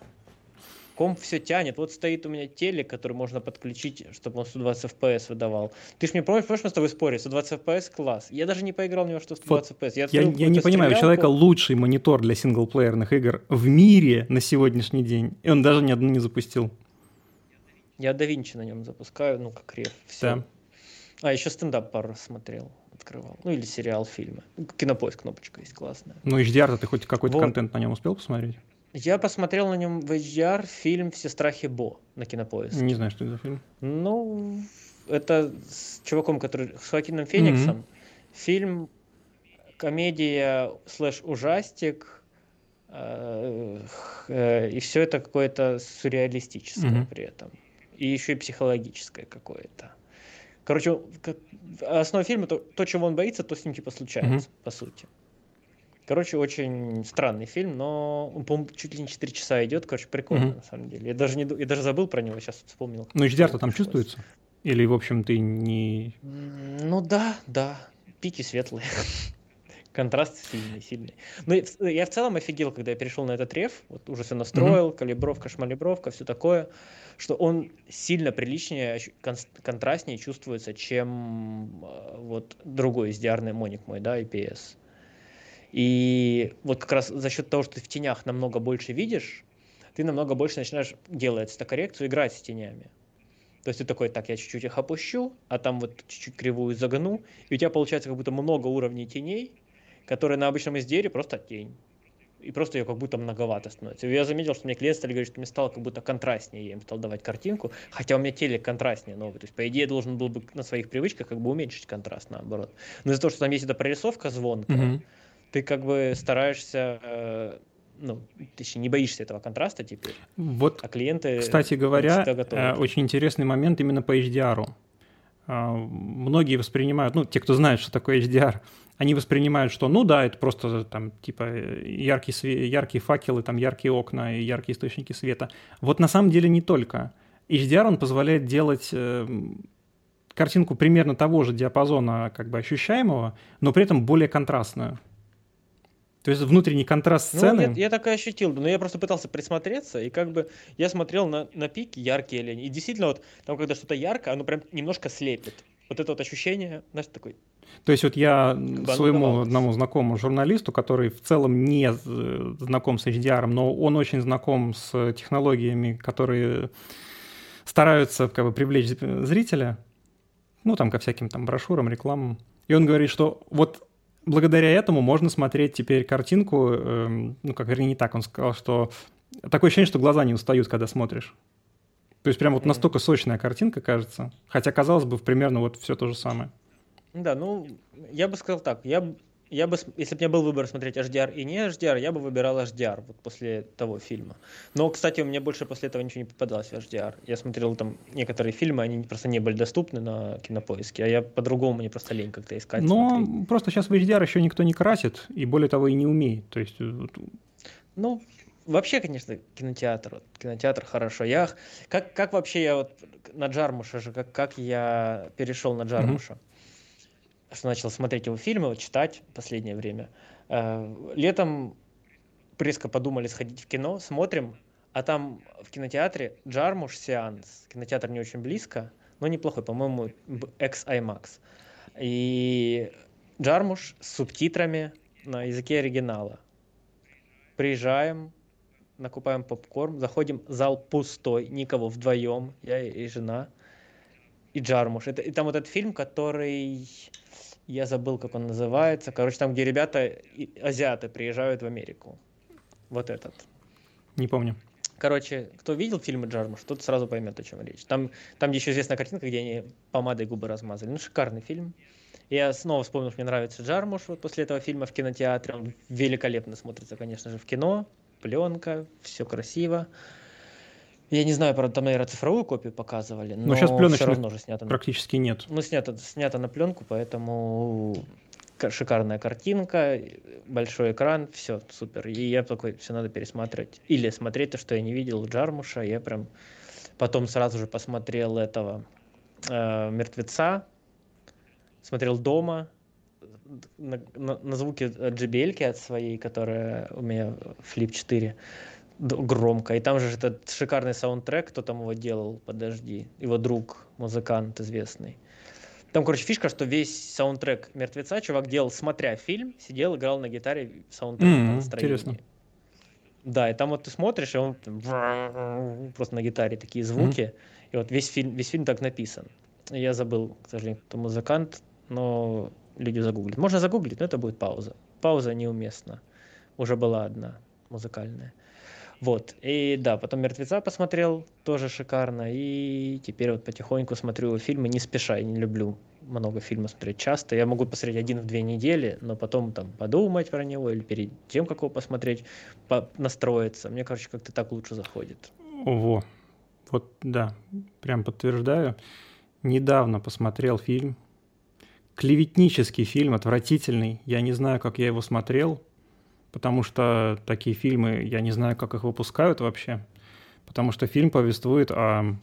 комп все тянет. Вот стоит у меня телек, который можно подключить, чтобы он сто двадцать эф пи эс выдавал. Ты ж мне помнишь, мы с тобой спорили, сто двадцать эф пи эс класс. Я даже не поиграл в него, что сто двадцать эф пи эс. Я, я, я не понимаю, у человека лучший монитор для синглплеерных игр в мире на сегодняшний день, и он даже ни одну не запустил. Я DaVinci на нем запускаю, ну как реф, все. Да. А, еще стендап пару раз смотрел, открывал. Ну или сериал, фильмы. Кинопоиск, кнопочка есть классная. Ну эйч ди ар-то ты хоть какой-то вот. Контент на нем успел посмотреть? Я посмотрел на нем в эйч ди ар фильм «Все страхи Бо» на Кинопоиске. Не знаю, что это за фильм. Ну, это с чуваком, который с Хоакином Фениксом. Mm-hmm. Фильм, комедия, слэш-ужастик. Э, э, и все это какое-то сюрреалистическое mm-hmm. при этом. И еще и психологическое какое-то. Короче, основа фильма, то, то чего он боится, то с ним типа случается, mm-hmm. по сути. Короче, очень странный фильм, но он, по-моему, чуть ли не четыре часа идет. Короче, прикольно, mm-hmm. на самом деле. Я даже, не, я даже забыл про него, сейчас вспомнил. Ну, эйч ди ар-то там чувствуется? Или, в общем, ты не... Ну, да, да. Пики светлые. Контраст сильный, сильный. Но я в целом офигел, когда я перешел на этот реф. Вот уже все настроил, mm-hmm. калибровка, шмалибровка, все такое. Что он сильно приличнее, контрастнее чувствуется, чем вот другой эс ди ар-ный моник мой, да, ай пи эс. И вот как раз за счет того, что ты в тенях намного больше видишь, ты намного больше начинаешь делать цветокоррекцию, играть с тенями. То есть ты такой, так, я чуть-чуть их опущу, а там вот чуть-чуть кривую загну, и у тебя получается как будто много уровней теней, которые на обычном эс ди ар просто тень. И просто ее как будто многовато становится. И я заметил, что мне клиент стали говорить, что мне стало как будто контрастнее, я им стал давать картинку, хотя у меня телек контрастнее новый. То есть, по идее, я должен был бы на своих привычках как бы уменьшить контраст, наоборот. Но из-за того, что там есть эта прорисовка звонкая, mm-hmm. ты как бы стараешься, ну, ты еще не боишься этого контраста теперь. Вот, а клиенты, кстати говоря, очень интересный момент именно по эйч ди ар. Многие воспринимают, ну, те, кто знают, что такое эйч ди ар, они воспринимают, что, ну да, это просто там типа яркие, све- яркие факелы, там яркие окна и яркие источники света. Вот на самом деле не только. эйч ди ар, он позволяет делать... картинку примерно того же диапазона как бы ощущаемого, но при этом более контрастную. То есть внутренний контраст сцены... Ну, я, я так и ощутил, но я просто пытался присмотреться, и как бы я смотрел на, на пики яркие линии, и действительно вот там, когда что-то ярко, оно прям немножко слепит. Вот это вот ощущение, знаешь, такой... То есть вот я как своему одному знакомому журналисту, который в целом не знаком с эйч ди ар, но он очень знаком с технологиями, которые стараются как бы привлечь зрителя, ну, там, ко всяким там брошюрам, рекламам. И он говорит, что вот благодаря этому можно смотреть теперь картинку, эм, ну, как, вернее, не так, он сказал, что такое ощущение, что глаза не устают, когда смотришь. То есть прям вот настолько сочная картинка, кажется. Хотя, казалось бы, примерно вот все то же самое. Да, ну, я бы сказал так. Я, я бы, если бы у меня был выбор смотреть эйч ди ар и не эйч ди ар, я бы выбирал эйч ди ар вот после того фильма. Но, кстати, у меня больше после этого ничего не попадалось в эйч ди ар. Я смотрел там некоторые фильмы, они просто не были доступны на Кинопоиске, а я по-другому, мне просто лень как-то искать. Но смотреть. Просто сейчас в эйч ди ар еще никто не красит, и более того, и не умеет. То есть... Ну... Вообще, конечно, кинотеатр. Кинотеатр хорошо. Я, как, как вообще я вот на Джармуша же, как, как я перешел на Джармуша, mm-hmm. что начал смотреть его фильмы, вот читать в последнее время. Летом преско подумали сходить в кино, смотрим, а там в кинотеатре Джармуш сеанс. Кинотеатр не очень близко, но неплохой, по-моему, экс-аймакс. И Джармуш с субтитрами на языке оригинала. Приезжаем, накупаем попкорн, заходим, зал пустой, никого, вдвоем, я и жена, и Джармуш. Это, и там вот этот фильм, который, я забыл, как он называется, короче, там, где ребята, азиаты, приезжают в Америку. Вот этот. Не помню. Короче, кто видел фильмы Джармуш, тот сразу поймет, о чем речь. Там, там где еще известная картинка, где они помадой губы размазали. Ну, шикарный фильм. Я снова вспомнил, что мне нравится Джармуш вот после этого фильма в кинотеатре. Он великолепно смотрится, конечно же, в кино. Пленка, все красиво. Я не знаю, правда, там, наверное, цифровую копию показывали, но, но сейчас все равно же снято. Практически нет. Ну, снято, снято на пленку, поэтому шикарная картинка, большой экран, все супер. И я такой, все надо пересматривать. Или смотреть то, что я не видел Джармуша. Я прям потом сразу же посмотрел этого э, «Мертвеца». Смотрел дома на, на, на звуки джей би эл-ки от своей, которая у меня Flip четыре, громко. И там же этот шикарный саундтрек, кто там его делал, подожди, его друг, музыкант известный. Там, короче, фишка, что весь саундтрек «Мертвеца» чувак делал, смотря фильм, сидел, играл на гитаре саундтрек mm-hmm, на настроении. Интересно. Да, и там вот ты смотришь, и он просто на гитаре такие звуки, mm-hmm. и вот весь фильм, весь фильм так написан. Я забыл, к сожалению, кто музыкант, но люди загуглят. Можно загуглить, но это будет пауза. Пауза неуместна. Уже была одна музыкальная. Вот. И да, потом «Мертвеца» посмотрел, тоже шикарно. И теперь вот потихоньку смотрю фильмы не спеша. Я не люблю много фильмов смотреть часто. Я могу посмотреть один в две недели, но потом там подумать про него или перед тем, как его посмотреть, по- настроиться. Мне, короче, как-то так лучше заходит. Ого. Вот, да. Прям подтверждаю. Недавно посмотрел фильм. Клеветнический фильм, отвратительный. Я не знаю, как я его смотрел, потому что такие фильмы, я не знаю, как их выпускают вообще, потому что фильм повествует о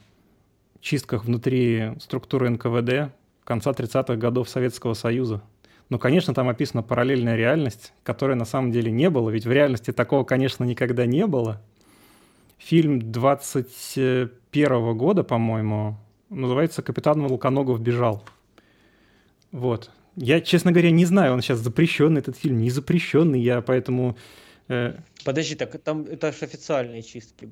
чистках внутри структуры эн ка вэ дэ конца тридцатых годов Советского Союза. Ну, конечно, там описана параллельная реальность, которой на самом деле не было, ведь в реальности такого, конечно, никогда не было. Фильм двадцать первого года, по-моему, называется «Капитан Волконогов бежал». Вот. Я, честно говоря, не знаю, он сейчас запрещенный, этот фильм, не запрещенный, я поэтому... Э... Подожди, так там это же официальные чистки.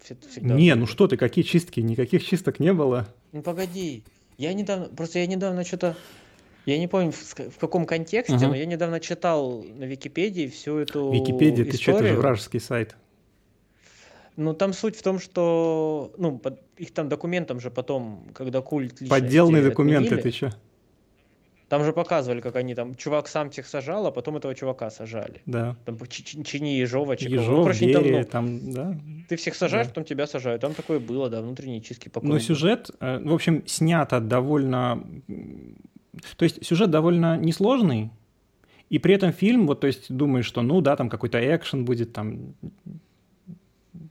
Всегда не, были. Ну что ты, какие чистки? Никаких чисток не было. Ну погоди, я недавно, просто я недавно что-то... Я не помню, в, в каком контексте, uh-huh. но я недавно читал на Википедии всю эту Википедия, историю. Википедия, ты что, это же вражеский сайт. Ну, там суть в том, что... Ну, под... их там документом же потом, когда культ... Подделанные документы, отменили, ты что? Там же показывали, как они там... Чувак сам всех сажал, а потом этого чувака сажали. Да. Там чини Ежова, Чикова. Ежов, ну, короче, Берия, там, да. Ты всех сажаешь, да. Потом тебя сажают. Там такое было, да, внутренние чистки по культу. Но сюжет, в общем, снято довольно... То есть сюжет довольно несложный, и при этом фильм, вот, то есть думаешь, что, ну, да, там какой-то экшен будет, там...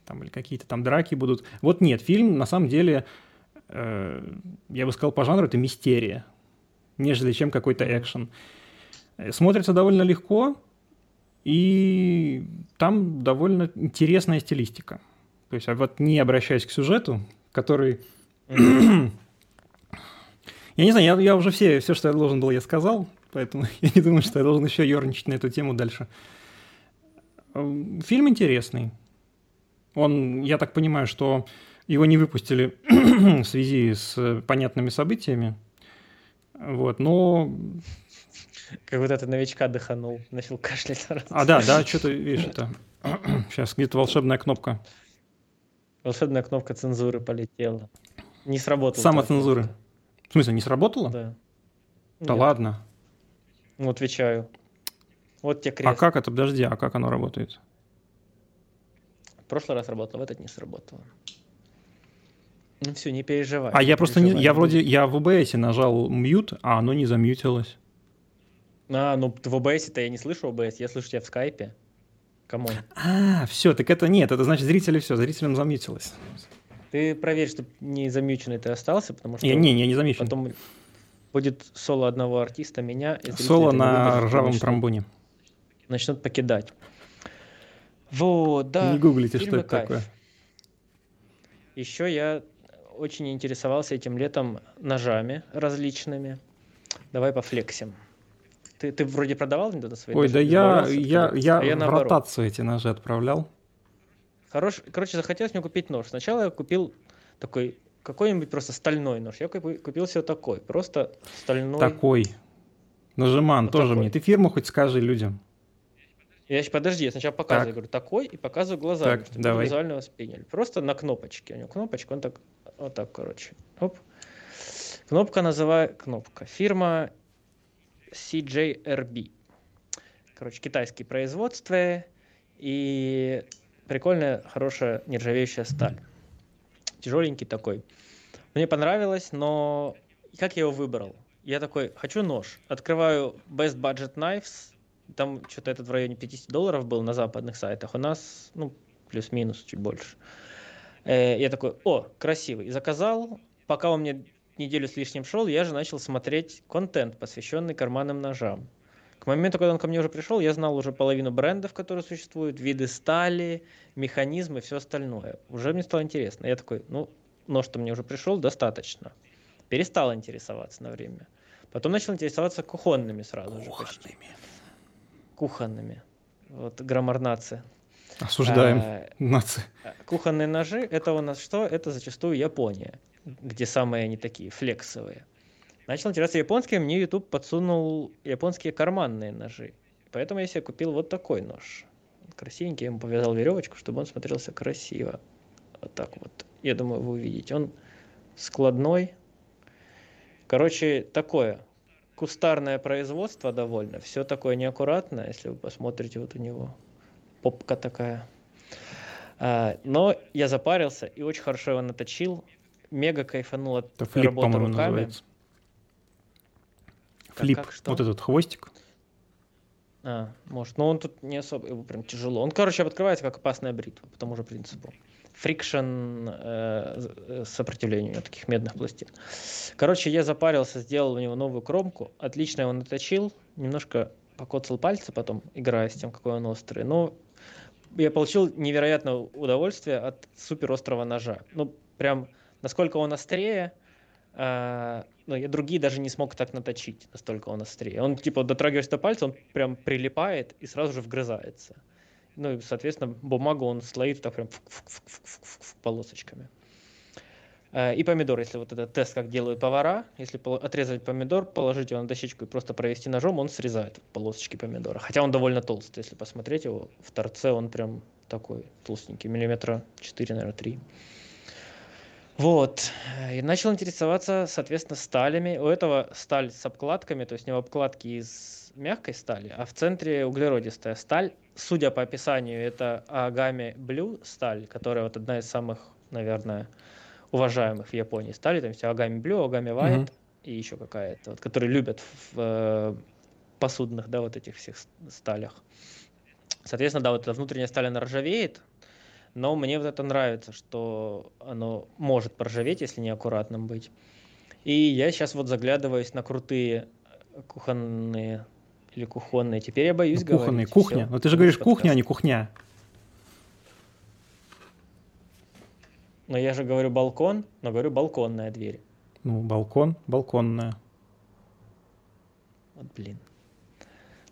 Там, или какие-то там драки будут. Вот нет, фильм, на самом деле, э, я бы сказал, по жанру это мистерия, нежели чем какой-то экшен. Смотрится довольно легко, и там довольно интересная стилистика. То есть, вот не обращаясь к сюжету, который... Я не знаю, я, я уже все, все, что я должен был, я сказал, поэтому я не думаю, что я должен еще ерничать на эту тему дальше. Фильм интересный. Он, я так понимаю, что его не выпустили в связи с понятными событиями. Вот, но... Как будто ты новичка дыханул, начал кашлять. А, да, да, что-то, видишь, это... Сейчас где-то волшебная кнопка. Волшебная кнопка цензуры полетела. Не сработала. Самоцензура. В смысле, не сработала? Да. Да Нет. ладно. Ну, отвечаю. Вот тебе крест. А как это, подожди, а как оно работает? В прошлый раз работало, в этот не сработало. Ну все, не переживай. А не я переживай. просто, не, я вроде, я в о бэ эс нажал мьют, а оно не замьютилось. А, ну в о бэ эс-то я не слышу о бэ эс, я слышу тебя в скайпе. Камон. А, все, так это нет, это значит зрители все, зрителям замьютилось. Ты проверь, чтобы не замьюченный ты остался, потому что... Я, не, я не замьючен. Потом будет соло одного артиста, меня... Соло на выберут, ржавом начнут, тромбоне. Начнут покидать. Вот, да. Не гуглите, что это кайф. Такое. Еще я... очень интересовался этим летом ножами различными. Давай пофлексим. Ты, ты вроде продавал мне свои Ой, ножи? Ой, да я, я, я, а я в наоборот. ротацию эти ножи отправлял. Хорош, короче, захотелось мне купить нож. Сначала я купил такой, какой-нибудь просто стальной нож. Я купил себе такой, просто стальной. Такой. Ножеман вот тоже такой. Мне. Ты фирму хоть скажи людям. Я еще, подожди, я сначала показываю, так. Я говорю, такой, и показываю глазами, так, чтобы давай. Визуально восприняли. Просто на кнопочке. У него кнопочка, он так, вот так, короче. Оп. Кнопка называю, кнопка. Фирма си джей ар би. Короче, китайские производства и прикольная, хорошая нержавеющая сталь. Тяжеленький такой. Мне понравилось, но как я его выбрал? Я такой, хочу нож. Открываю Best Budget Knives. Там что-то этот в районе пятьдесят долларов был на западных сайтах. У нас, ну, плюс-минус, чуть больше. Я такой, о, красивый. И заказал. Пока он мне неделю с лишним шел, я же начал смотреть контент, посвященный карманным ножам. К моменту, когда он ко мне уже пришел, я знал уже половину брендов, которые существуют, виды стали, механизмы, все остальное. Уже мне стало интересно. Я такой, ну, нож-то мне уже пришел, достаточно. Перестал интересоваться на время. Потом начал интересоваться кухонными сразу же. Кухонными. Кухонными. Вот граммар нации. Осуждаем а, нации. Кухонные ножи, это у нас что? Это зачастую Япония, где самые они такие, флексовые. Начал интересоваться японским, мне YouTube подсунул японские карманные ножи. Поэтому я себе купил вот такой нож. Красивенький, я ему повязал веревочку, чтобы он смотрелся красиво. Вот так вот. Я думаю, вы увидите. Он складной. Короче, такое. Кустарное производство довольно. Все такое неаккуратное, если вы посмотрите, вот у него попка такая. А, но я запарился и очень хорошо его наточил. Мега кайфанул от это флип, работы руками. Называется. Флип. Как, как, вот этот хвостик. А, может. Но он тут не особо, его прям тяжело. Он, короче, открывается как опасная бритва по тому же принципу. Фрикшн э, сопротивлению таких медных пластин. Короче, я запарился, сделал у него новую кромку. Отлично его наточил. Немножко покоцал пальцы потом, играя с тем, какой он острый. Но я получил невероятное удовольствие от суперострого ножа. Ну, прям, насколько он острее, э, ну, я другие даже не смог так наточить, настолько он острее. Он, типа, дотрагиваешься до пальца, он прям прилипает и сразу же вгрызается. Ну и, соответственно, бумагу он слоит так прям полосочками. И помидор, если вот этот тест, как делают повара, если отрезать помидор, положить его на дощечку и просто провести ножом, он срезает полосочки помидора. Хотя он довольно толстый, если посмотреть его, в торце он прям такой толстенький, миллиметра четыре, наверное, три. Вот. И начал интересоваться, соответственно, сталями. У этого сталь с обкладками, то есть у него обкладки из мягкой стали, а в центре углеродистая сталь. Судя по описанию, это Agami Blue сталь, которая вот одна из самых, наверное, уважаемых в Японии стали. Там есть Agami Blue, Agami White mm-hmm. и еще какая-то, вот, которые любят в э, посудных, да, вот этих всех сталях. Соответственно, да, вот эта внутренняя сталь, она ржавеет, но мне вот это нравится, что оно может проржаветь, если неаккуратным быть. И я сейчас вот заглядываюсь на крутые кухонные... Или кухонные. Теперь я боюсь ну, говорить. Кухонные, кухня. Все. Но ты же говоришь подкаст. Кухня, а не кухня. Но я же говорю балкон, но говорю балконная дверь. Ну, балкон, балконная. Вот блин.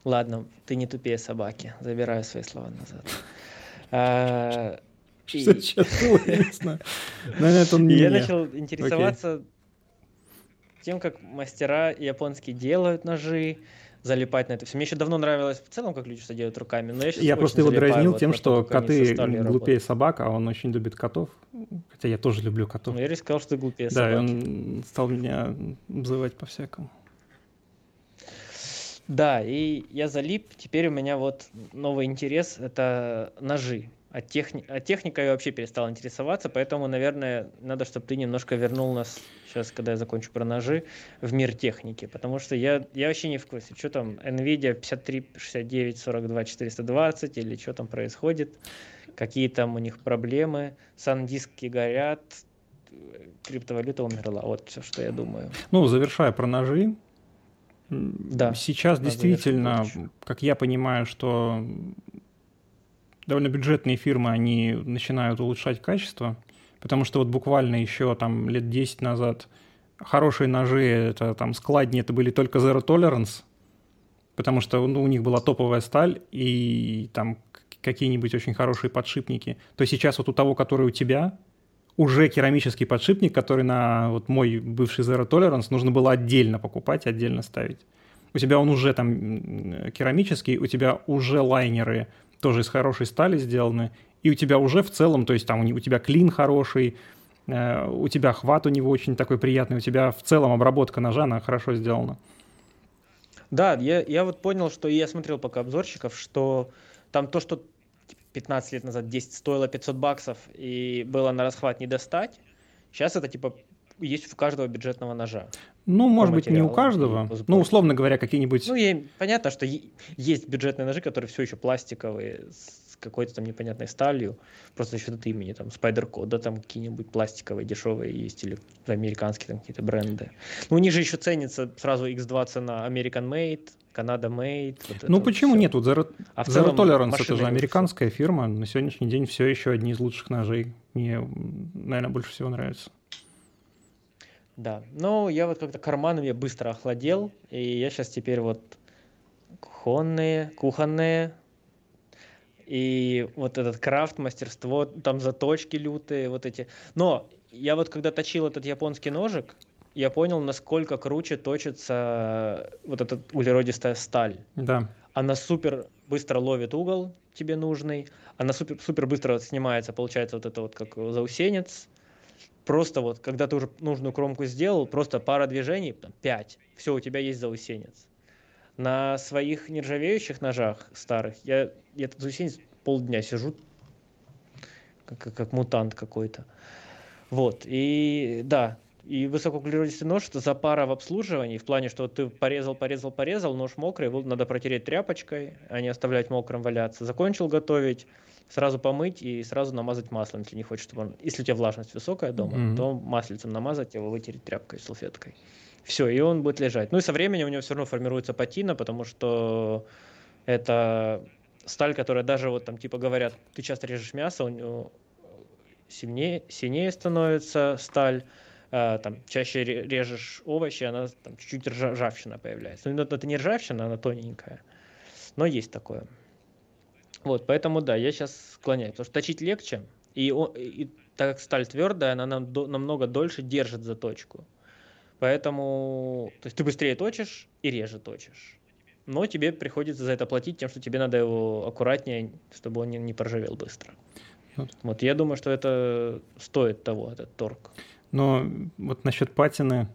Ладно, ты не тупее собаки. Забираю свои слова назад. Что-то интересно. Я начал интересоваться... тем, как мастера японские делают ножи, залипать на это все. Мне еще давно нравилось в целом, как люди что делают руками. Но я я просто его дразнил вот тем, что то, коты глупее работают. Собак, а он очень любит котов. Хотя я тоже люблю котов. Но я сказал, что ты глупее собак. Да, собаки. Он стал меня обзывать по-всякому. Да, и я залип. Теперь у меня вот новый интерес — это ножи. А, техни... а техника я вообще перестал интересоваться, поэтому, наверное, надо, чтобы ты немножко вернул нас сейчас, когда я закончу про ножи, в мир техники, потому что я, я вообще не в курсе, что там Nvidia пятьдесят три шестьдесят девять сорок два четыреста двадцать или что там происходит, какие там у них проблемы, сан-диски горят, криптовалюта умерла, вот все, что я думаю. Ну, завершая про ножи, да, сейчас действительно, как я понимаю, что... довольно бюджетные фирмы, они начинают улучшать качество, потому что вот буквально еще там лет десять назад хорошие ножи, это там складни, это были только Zero Tolerance, потому что ну, у них была топовая сталь и там какие-нибудь очень хорошие подшипники. То сейчас вот у того, который у тебя, уже керамический подшипник, который на вот мой бывший Zero Tolerance нужно было отдельно покупать, отдельно ставить. У тебя он уже там керамический, у тебя уже лайнеры тоже из хорошей стали сделаны, и у тебя уже в целом, то есть там у тебя клин хороший, у тебя хват у него очень такой приятный, у тебя в целом обработка ножа, она хорошо сделана. Да, я, я вот понял, что, и я смотрел пока обзорщиков, что там то, что пятнадцать лет назад десять стоило пятьсот баксов и было на расхват не достать, сейчас это типа есть у каждого бюджетного ножа. Ну, может быть, не у каждого. Ну, условно говоря, какие-нибудь... Ну, я... понятно, что е- есть бюджетные ножи, которые все еще пластиковые, с какой-то там непонятной сталью, просто за счет этого имени, там, Спайдер-кода, там, какие-нибудь пластиковые, дешевые есть, или американские там какие-то бренды. Ну, у них же еще ценится сразу икс два цена American Made, Canada Made. Вот ну, почему вот нет? Вот Zero, а Zero Tolerance, это же американская все. Фирма, на сегодняшний день все еще одни из лучших ножей. Мне, наверное, больше всего нравится. Да, но я вот как-то карманом я быстро охладел, и я сейчас теперь вот кухонные, кухонные, и вот этот крафт, мастерство, там заточки лютые, вот эти. Но я вот когда точил этот японский ножик, я понял, насколько круче точится вот эта углеродистая сталь. Да. Она супер быстро ловит угол тебе нужный, она супер, супер быстро снимается, получается вот это вот как заусенец. Просто вот, когда ты уже нужную кромку сделал, просто пара движений, там, пять, все, у тебя есть заусенец. На своих нержавеющих ножах старых я, я этот заусенец полдня сижу, как, как, как мутант какой-то. Вот, и да, и высокоуглеродистый нож, это запара в обслуживании, в плане, что ты порезал, порезал, порезал, нож мокрый, его надо протереть тряпочкой, а не оставлять мокрым валяться. Закончил готовить, сразу помыть и сразу намазать маслом, если не хочешь, чтобы он... Если у тебя влажность высокая дома, mm-hmm. то маслицем намазать, его вытереть тряпкой, салфеткой. Все, и он будет лежать. Ну и со временем у него все равно формируется патина, потому что это сталь, которая даже вот там типа говорят, ты часто режешь мясо, у него сильнее, синее становится сталь, а, там чаще режешь овощи, она там чуть-чуть ржавчина появляется. Ну это не ржавчина, она тоненькая, но есть такое. Вот, поэтому, да, я сейчас склоняюсь, потому что точить легче, и, и так как сталь твердая, она нам до, намного дольше держит заточку. Поэтому, то есть ты быстрее точишь и реже точишь, но тебе приходится за это платить тем, что тебе надо его аккуратнее, чтобы он не, не поржавел быстро. Вот. Вот, я думаю, что это стоит того, этот торг. Но вот насчет патины,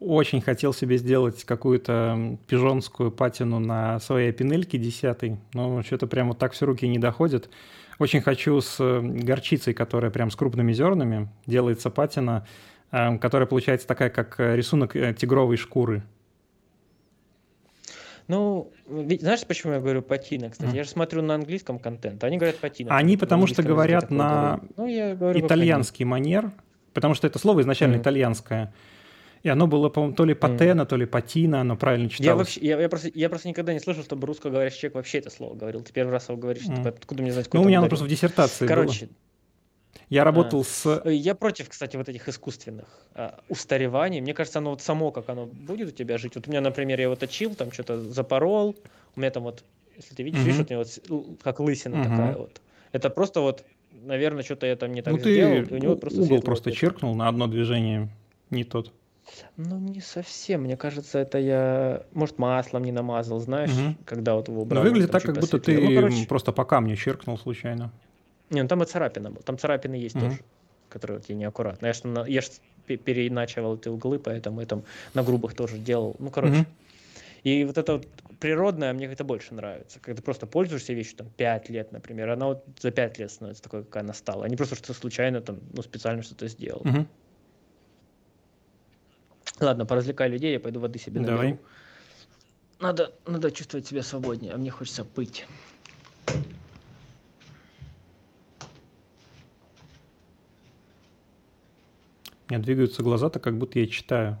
очень хотел себе сделать какую-то пижонскую патину на своей пинельке десятой, но что-то прям вот так все руки не доходит. Очень хочу с горчицей, которая прям с крупными зернами, делается патина, которая получается такая, как рисунок тигровой шкуры. Ну, ведь, знаешь, почему я говорю патина, кстати? Mm. Я же смотрю на английском контент, они говорят патина. Они потому что говорят на ну, говорю, итальянский манер, потому что это слово изначально mm. итальянское. И оно было, по-моему, то ли патена, mm. то ли патина, оно правильно читалось. Я, вообще, я, я, просто, я просто никогда не слышал, чтобы русскоговорящий человек вообще это слово говорил. Ты первый раз его говоришь, mm. откуда мне знать, какое-то... Ну, у меня оно просто в диссертации Короче, было. Я работал а, с... Я против, кстати, вот этих искусственных а, устареваний. Мне кажется, оно вот само, как оно будет у тебя жить. Вот у меня, например, я его точил, там что-то запорол. У меня там вот, если ты видишь, mm-hmm. видишь, вот у меня вот как лысина mm-hmm. такая вот. Это просто вот, наверное, что-то я там не так ну, сделал. Ну, ты у него просто угол просто черкнул на одно движение, не тот. Ну, не совсем. Мне кажется, это я, может, маслом не намазал, знаешь, угу. когда вот его убрали. Ну, выглядит так, как будто ты ну, короче... просто по камню черкнул случайно. Не, ну там и царапина была. Там царапины есть угу. тоже, которые вот я неаккуратно. Я же, я же переиначивал эти углы, поэтому я там на грубых тоже делал. Ну, короче. Угу. И вот это вот природное мне это больше нравится. Когда ты просто пользуешься вещью там пять лет, например, она вот за пять лет становится такой, какая она стала. А не просто что случайно там, ну, специально что-то сделал. Угу. Ладно, поразвлекай людей, я пойду воды себе наберу. Давай. Надо, надо чувствовать себя свободнее, а мне хочется пыть. У меня двигаются глаза-то, как будто я читаю.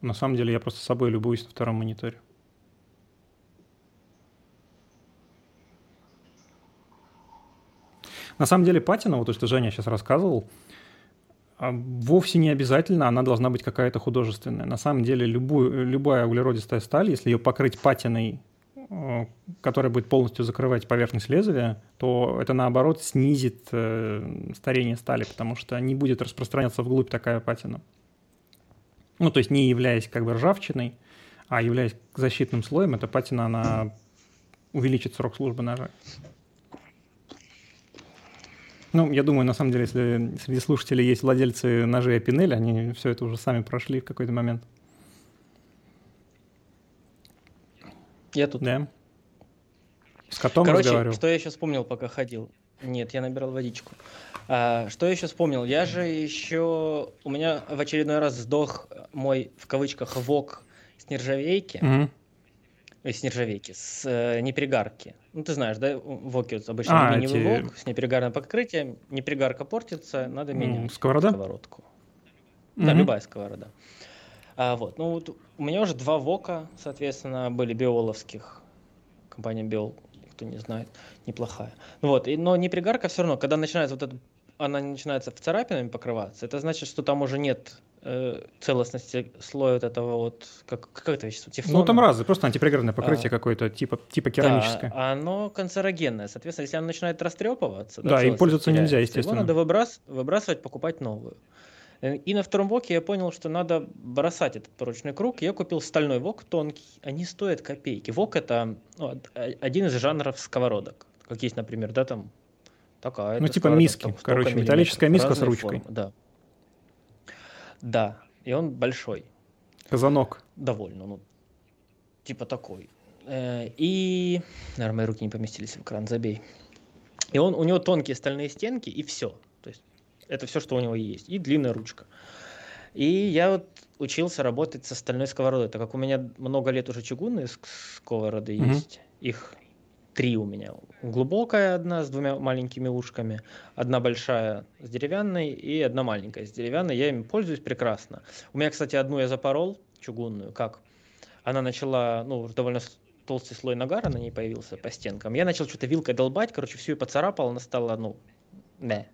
На самом деле я просто собой любуюсь на втором мониторе. На самом деле патина, вот то, что Женя сейчас рассказывал, вовсе не обязательно она должна быть какая-то художественная. На самом деле любую, любая углеродистая сталь, если ее покрыть патиной, которая будет полностью закрывать поверхность лезвия, то это, наоборот, снизит старение стали, потому что не будет распространяться вглубь такая патина. Ну, то есть не являясь как бы ржавчиной, а являясь защитным слоем, эта патина, она увеличит срок службы ножа. Ну, я думаю, на самом деле, если среди слушателей есть владельцы ножей Апинель, они все это уже сами прошли в какой-то момент. Я тут. Да. С котом Короче, разговаривал. Что я еще вспомнил, пока ходил? Нет, я набирал водичку. А, что я еще вспомнил? Я же еще... У меня в очередной раз сдох мой, в кавычках, вок с нержавейки. Mm-hmm. С нержавейки, с э, неперегарки. Ну, ты знаешь, да, воки вот, обычно а, алюминиевый эти... вок с неперегарным покрытием. Неперегарка портится, надо менять mm, сковорода? сковородку. Mm-hmm. Да, любая сковорода. А, вот. Ну, вот у меня уже два вока, соответственно, были биоловских. Компания Биол, кто не знает, неплохая. Вот. И, но неперегарка все равно, когда начинается вот эта, она начинается в царапинами покрываться, это значит, что там уже нет... целостности слоя вот этого вот, как, как это вещество, тефлона. Ну, там разы, просто антипригарное покрытие а, какое-то, типа, типа керамическое. Да, оно канцерогенное, соответственно, если оно начинает растрепываться... Да, да им пользоваться теряется, нельзя, естественно. Его надо выбрас, выбрасывать, покупать новую. И на втором воке я понял, что надо бросать этот порочный круг. Я купил стальной вок тонкий, они стоят копейки. Вок — это ну, один из жанров сковородок, как есть, например, да, там такая... Ну, типа миски, там, короче, металлическая миска с ручкой. Формы, да. Да, и он большой. Казанок. Довольно, ну, типа такой. И, наверное, мои руки не поместились в экран, забей. И он, у него тонкие стальные стенки, и все. То есть это все, что у него есть. И длинная ручка. И я вот учился работать со стальной сковородой, так как у меня много лет уже чугунные сковороды mm-hmm. есть. Их три у меня. Глубокая одна с двумя маленькими ушками, одна большая с деревянной и одна маленькая с деревянной. Я ими пользуюсь прекрасно. У меня, кстати, одну я запорол, чугунную, как она начала, ну, довольно толстый слой нагара на ней появился по стенкам. Я начал что-то вилкой долбать, короче, всю ее поцарапал, она стала, ну, не.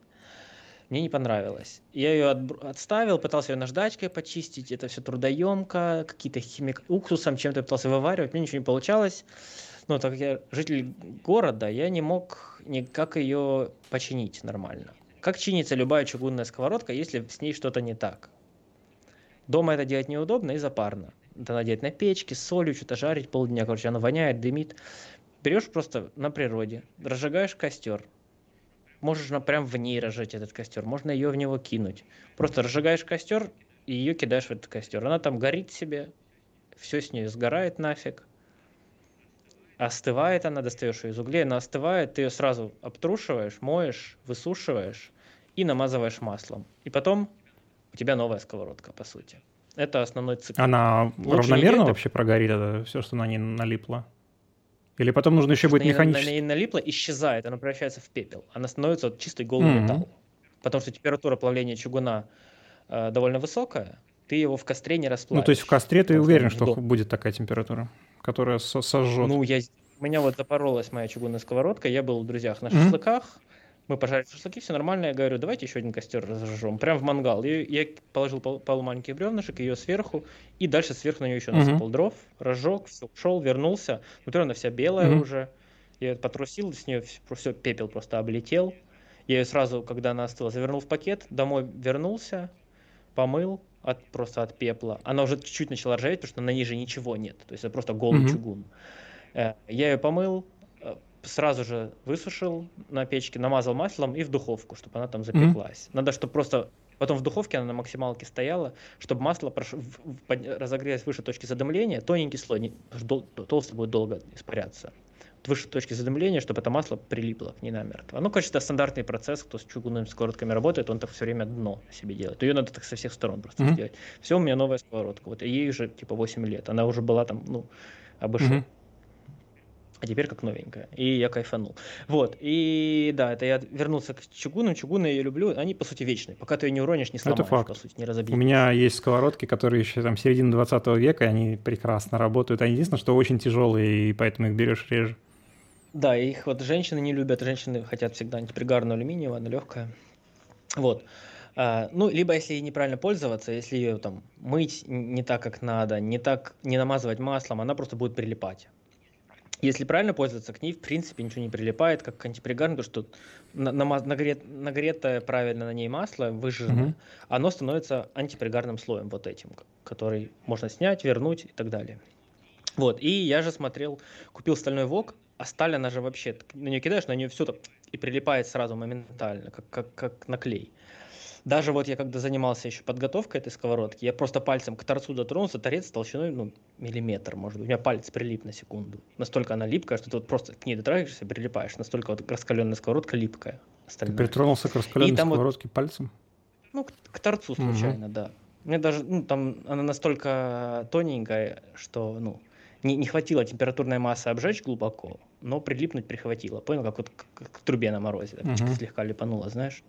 Мне не понравилось. Я ее от, отставил, пытался ее наждачкой почистить, это все трудоемко, какие-то химик... уксусом чем-то пытался вываривать, мне ничего не получалось. Ну, так как я житель города, я не мог никак ее починить нормально. Как чинится любая чугунная сковородка, если с ней что-то не так? Дома это делать неудобно и запарно. Это надо делать на печке, с солью, что-то жарить полдня. Короче, оно воняет, дымит. Берешь просто на природе, разжигаешь костер. Можешь ну, прям в ней разжечь этот костер, можно ее в него кинуть. Просто разжигаешь костер и ее кидаешь в этот костер. Она там горит себе, все с ней сгорает нафиг. Остывает она, достаешь ее из углей, она остывает, ты ее сразу обтрушиваешь, моешь, высушиваешь и намазываешь маслом. И потом у тебя новая сковородка, по сути. Это основной цикл. Она Лучше равномерно идет, вообще прогорит, это все, что на ней налипло? Или потом нужно еще быть механически? На ней налипло, исчезает, она превращается в пепел. Она становится вот чистый голый mm-hmm. металл. Потому что температура плавления чугуна э, довольно высокая, ты его в костре не расплавишь. Ну, то есть в костре ты уверен, что дом. будет такая температура? Которая сожжет. Ну, я... у меня вот запоролась моя чугунная сковородка, я был в друзьях на mm-hmm. шашлыках, мы пожарили шашлыки, все нормально, я говорю, давайте еще один костер разожжем, прям в мангал. И я положил пару пол- маленьких бревнышек, ее сверху, и дальше сверху на нее еще mm-hmm. насыпал дров, разжег, все, ушел, вернулся, внутри она вся белая mm-hmm. уже, я потрусил, с нее все, все, пепел просто облетел, я ее сразу, когда она остыла, завернул в пакет, домой вернулся, помыл, от, просто от пепла. Она уже чуть-чуть начала ржаветь, потому что на ней же ничего нет. То есть это просто голый mm-hmm. чугун. Я ее помыл, сразу же высушил на печке, намазал маслом и в духовку, чтобы она там запеклась. Mm-hmm. Надо, чтобы просто... Потом в духовке она на максималке стояла, чтобы масло прош... разогрелось выше точки задымления, тоненький слой, не... Дол... толстый будет долго испаряться. Выше точки задымления, чтобы это масло прилипло к ней намертво. Ну, конечно, это стандартный процесс, кто с чугунными сковородками работает, он так все время дно себе делает. Ее надо так со всех сторон просто mm-hmm. сделать. Все, у меня новая сковородка. Вот, и ей уже типа восемь лет. Она уже была там, ну, обыша. Mm-hmm. А теперь как новенькая. И я кайфанул. Вот. И да, это я вернулся к чугунам. Чугуны я ее люблю. Они, по сути, вечные. Пока ты ее не уронишь, не сломаешь, это факт. По сути, не разобьешь. У меня есть сковородки, которые еще там середины двадцатого века, они прекрасно работают. Они единственное, что очень тяжелые, и поэтому их берешь реже. Да, их вот женщины не любят. Женщины хотят всегда антипригарную алюминиевую, она легкая. Вот. А, ну, либо если ей неправильно пользоваться, если ее там мыть не так, как надо, не так, не намазывать маслом, она просто будет прилипать. Если правильно пользоваться, к ней, в принципе, ничего не прилипает, как к антипригарнику, что на- на- нагрет- нагретое правильно на ней масло, выжженное, mm-hmm. оно становится антипригарным слоем вот этим, который можно снять, вернуть и так далее. Вот, и я же смотрел, купил стальной вок, а сталь, она же вообще, на нее кидаешь, на нее все так и прилипает сразу моментально, как, как, как на клей. Даже вот я когда занимался еще подготовкой этой сковородки, я просто пальцем к торцу дотронулся, торец толщиной, ну, миллиметр, может быть. У меня палец прилип на секунду. Настолько она липкая, что ты вот просто к ней дотрагиваешься, прилипаешь. Настолько вот раскаленная сковородка липкая. Остальная. Ты притронулся к раскаленной сковородке вот, пальцем? Ну, к, к торцу случайно, угу. да. У меня даже, ну, там она настолько тоненькая, что, ну, не, не хватило температурной массы обжечь глубоко, но прилипнуть прихватило. Понял, как вот к, к трубе на морозе. Так, угу. Слегка липанула, знаешь.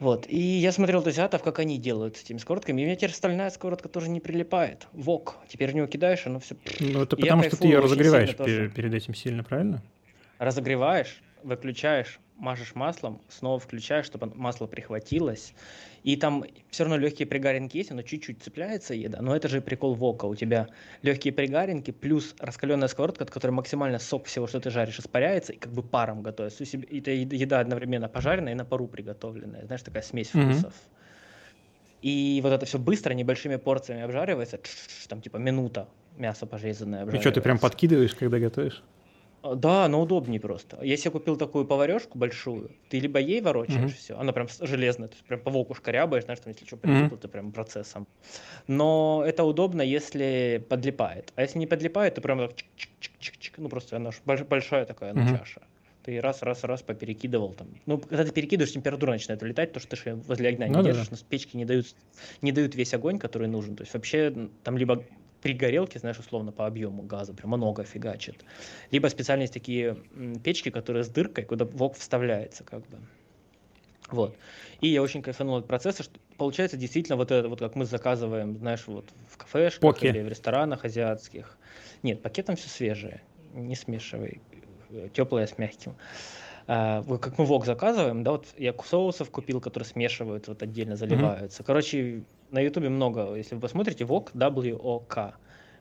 Вот, и я смотрел азиатов, как они делают с этими сковородками, и у меня теперь стальная сковородка тоже не прилипает, вок, теперь в него кидаешь, оно все... Ну, это потому, что ты ее разогреваешь пер- перед этим сильно, правильно? Разогреваешь, выключаешь, мажешь маслом, снова включаешь, чтобы масло прихватилось, и там все равно легкие пригаринки есть, оно чуть-чуть цепляется, еда, но это же прикол вока, у тебя легкие пригаринки плюс раскаленная сковородка, от которой максимально сок всего, что ты жаришь, испаряется, и как бы паром готовится, это еда одновременно пожаренная и на пару приготовленная, знаешь, такая смесь вкусов. Mm-hmm. И вот это все быстро, небольшими порциями обжаривается, там типа минута мясо пожаренное обжаривается. И что, ты прям подкидываешь, когда готовишь? Да, но удобнее просто. Если я купил такую поварешку большую, ты либо ей ворочаешь mm-hmm. все, она прям железная, то есть прям по воку шкарябаешь, знаешь, там, если что, прилипло, mm-hmm. ты прям процессом. Но это удобно, если подлипает. А если не подлипает, то прям так чик-чик-чик-чик, ну просто она большая такая, она mm-hmm. чаша. Ты раз-раз-раз поперекидывал там. Ну, когда ты перекидываешь, температура начинает улетать, потому что ты же возле огня ну, не да. держишь, но печки не дают, не дают весь огонь, который нужен. То есть вообще там либо... При горелке, знаешь, условно, по объему газа прям много фигачит. Либо специально есть такие печки, которые с дыркой, куда вок вставляется как бы. Вот. И я очень кайфанул от процесса, что получается действительно вот это, вот как мы заказываем, знаешь, вот в кафешках Поки. Или в ресторанах азиатских. Нет, пакетом все свежее, не смешивай, теплое с мягким. Как мы вок заказываем, да, вот я соусов купил, которые смешивают, вот отдельно заливаются. Mm-hmm. Короче, на Ютубе много, если вы посмотрите, вок, W-O-K,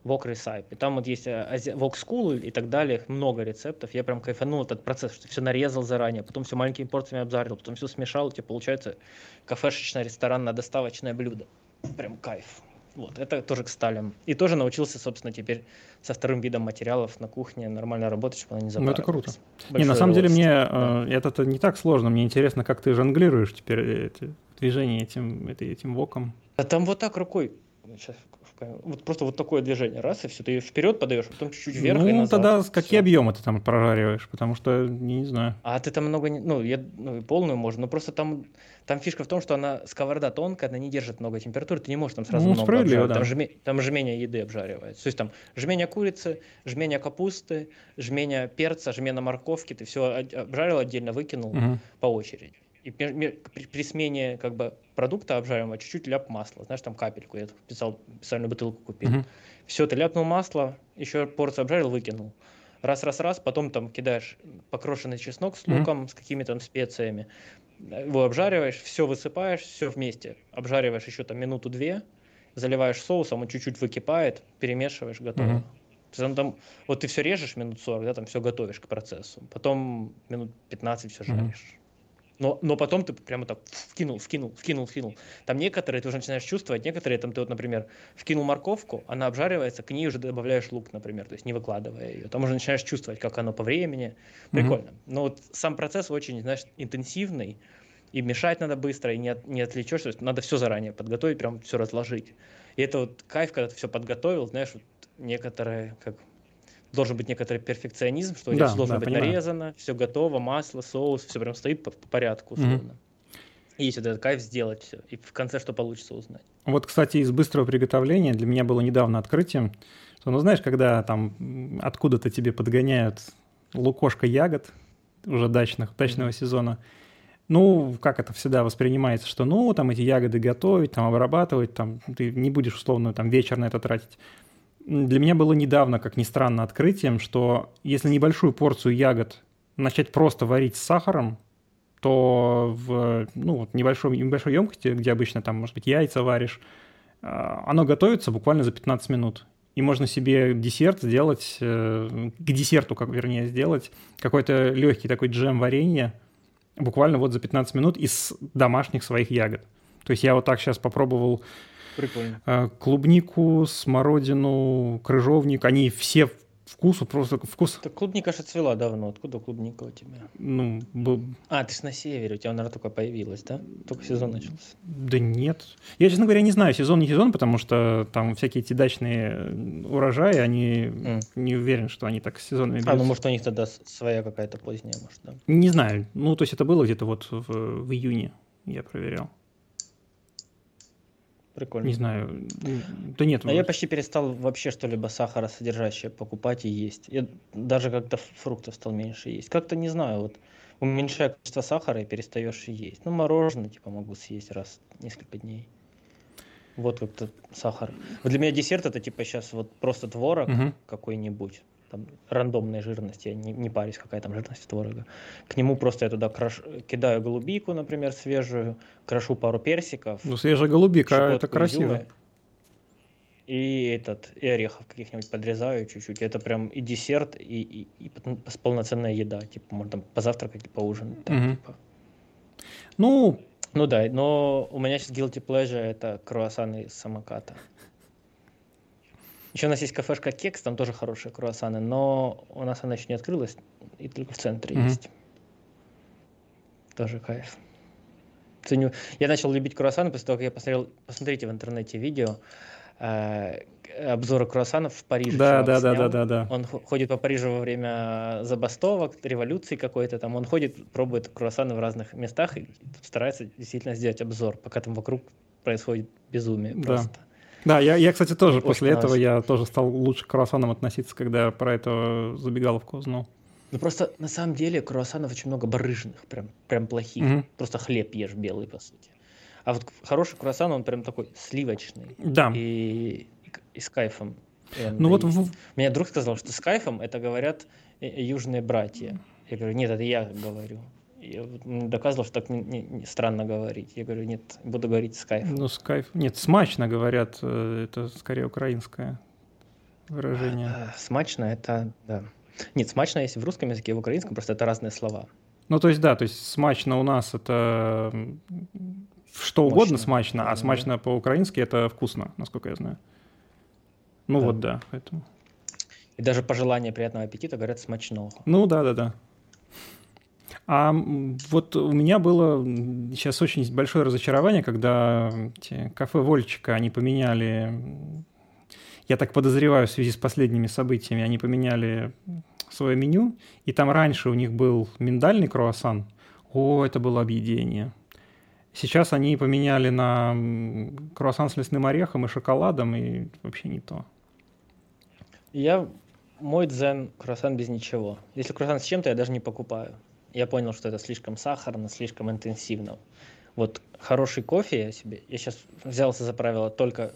вок ресайп, и там вот есть вок скул и так далее, много рецептов, я прям кайфанул этот процесс, что все нарезал заранее, потом все маленькими порциями обжарил, потом все смешал, и тебе получается кафешечное, ресторанное, доставочное блюдо, прям кайф. Вот, это тоже к сталям. И тоже научился, собственно, теперь со вторым видом материалов на кухне нормально работать, чтобы она не запарилась. Ну, это круто. Большое не, на самом деле, мне да. э, это не так сложно. Мне интересно, как ты жонглируешь теперь эти, движение этим, это, этим воком. А там вот так рукой. Сейчас, вот просто вот такое движение. Раз, и все, ты ее вперед подаешь, а потом чуть-чуть вверх ну, и назад. Ну, тогда какие все. Объемы ты там прожариваешь? Потому что, не знаю. А ты там много... Не, ну, я ну, полную можно, но просто там, там фишка в том, что она сковорода тонкая, она не держит много температуры, ты не можешь там сразу ну, много обжаривать. Да. Там, жме, там жменя еды обжаривается. То есть там жменя курицы, жменя капусты, жменя перца, жменя морковки. Ты все обжарил отдельно, выкинул угу. по очереди. И при, при смене как бы продукта обжариваемого чуть-чуть ляп масла, знаешь, там капельку, я писал, специальную бутылку купил. Mm-hmm. Все, ты ляпнул масло, еще порцию обжарил, выкинул. Раз-раз-раз, потом там кидаешь покрошенный чеснок с луком, mm-hmm. с какими-то там специями, его обжариваешь, все высыпаешь, все вместе, обжариваешь еще там минуту-две, заливаешь соусом, он чуть-чуть выкипает, перемешиваешь, готово. Mm-hmm. Там, там, вот ты все режешь минут сорок, да, там все готовишь к процессу, потом минут пятнадцать все жаришь. Mm-hmm. но, но потом ты прямо так вкинул, вкинул, вкинул, вкинул. Там некоторые ты уже начинаешь чувствовать, некоторые там ты вот, например, вкинул морковку, она обжаривается, к ней уже добавляешь лук, например, то есть не выкладывая ее. Там уже начинаешь чувствовать, как оно по времени. Прикольно. Mm-hmm. Но вот сам процесс очень, знаешь, интенсивный, и мешать надо быстро, и не, от, не отвлечешь, то есть надо все заранее подготовить, прям все разложить. И это вот кайф, когда ты все подготовил, знаешь, вот некоторые, как... Должен быть некоторый перфекционизм, что да, должно да, быть понимаю. нарезано, все готово, масло, соус, все прям стоит по, по порядку условно. Mm-hmm. И есть вот этот кайф сделать все, и в конце что получится узнать. Вот, кстати, из быстрого приготовления для меня было недавно открытием, что, ну знаешь, когда там откуда-то тебе подгоняют лукошко ягод уже дачных, дачного mm-hmm. сезона, ну, как это всегда воспринимается, что ну, там эти ягоды готовить, там обрабатывать, там ты не будешь условно там вечер на это тратить. Для меня было недавно, как ни странно, открытием, что если небольшую порцию ягод начать просто варить с сахаром, то в ну, вот небольшой, небольшой емкости, где обычно там, может быть, яйца варишь, оно готовится буквально за пятнадцать минут. И можно себе десерт сделать, к десерту, как вернее, сделать какой-то легкий такой джем варенье буквально вот за пятнадцать минут из домашних своих ягод. То есть я вот так сейчас попробовал... Прикольно. Клубнику, смородину, крыжовник, они все вкусу просто вкус. Так клубника же цвела давно, откуда клубника у тебя? Ну, б... А, ты ж на севере, у тебя она только появилась, да? Только сезон начался. Да нет. Я, честно говоря, не знаю, сезон не сезон, потому что там всякие эти дачные урожаи, они mm. не уверен, что они так с сезонами бьются. А, ну может у них тогда своя какая-то поздняя, может, да? Не знаю, ну то есть это было где-то вот в, в июне, я проверял. Прикольно. Не знаю. Да нет. А я почти перестал вообще что-либо сахаросодержащее покупать и есть. Я даже как-то фруктов стал меньше есть. Как-то не знаю, вот уменьшая количество сахара и перестаешь есть. Ну, мороженое типа могу съесть раз в несколько дней. Вот как-то сахар. Вот для меня десерт это типа сейчас вот просто творог угу. какой-нибудь. Там рандомной жирности, я не, не парюсь, какая там жирность творога. К нему просто я туда краш... кидаю голубику, например, свежую, крошу пару персиков. Ну, свежая голубика, это красиво. Изюма, и этот, и орехов каких-нибудь подрезаю чуть-чуть. Это прям и десерт, и, и, и полноценная еда. Типа, можно там позавтракать и поужинать. Так, угу. типа. Ну... ну да, но у меня сейчас guilty pleasure это круассаны из самоката. Еще у нас есть кафешка «Кекс», там тоже хорошие круассаны, но у нас она еще не открылась, и только в центре mm-hmm. есть. Тоже кайф. Ценю. Я начал любить круассаны после того, как я посмотрел, посмотрите в интернете видео, э, обзоры круассанов в Париже. Да, да, да, да, да, да. Он ходит по Парижу во время забастовок, революции какой-то там, он ходит, пробует круассаны в разных местах и старается действительно сделать обзор, пока там вокруг происходит безумие просто. Да. Да, я, я, кстати, тоже очень после нравится. Этого я тоже стал лучше к круассанам относиться, когда про эту забегаловку узнал. Ну просто на самом деле круассанов очень много барыжных, прям, прям плохих. Mm-hmm. Просто хлеб ешь белый, по сути. А вот хороший круассан, он прям такой сливочный. Да. И, и, и с кайфом. Ну вот в... Меня друг сказал, что с кайфом это говорят южные братья. Я говорю, нет, это я говорю. Я доказывал, что так не, не, не странно говорить. Я говорю, нет, буду говорить с кайфом. Ну, с кайфом. Нет, смачно говорят, это скорее украинское выражение. А, а, смачно это, да. Нет, смачно есть в русском языке, в украинском, просто это разные слова. Ну, то есть, да, то есть смачно у нас это что мощно. Угодно смачно, да, а смачно да. по-украински это вкусно, насколько я знаю. Ну, да. вот, да, поэтому. И даже пожелание приятного аппетита говорят смачного. Ну, да-да-да. А вот у меня было сейчас очень большое разочарование, когда те кафе Вольчика, они поменяли, я так подозреваю, в связи с последними событиями, они поменяли свое меню, и там раньше у них был миндальный круассан. О, это было объедение. Сейчас они поменяли на круассан с лесным орехом и шоколадом, и вообще не то. Я, мой дзен, круассан без ничего. Если круассан с чем-то, я даже не покупаю. Я понял, что это слишком сахарно, слишком интенсивно. Вот хороший кофе я себе... Я сейчас взялся за правило только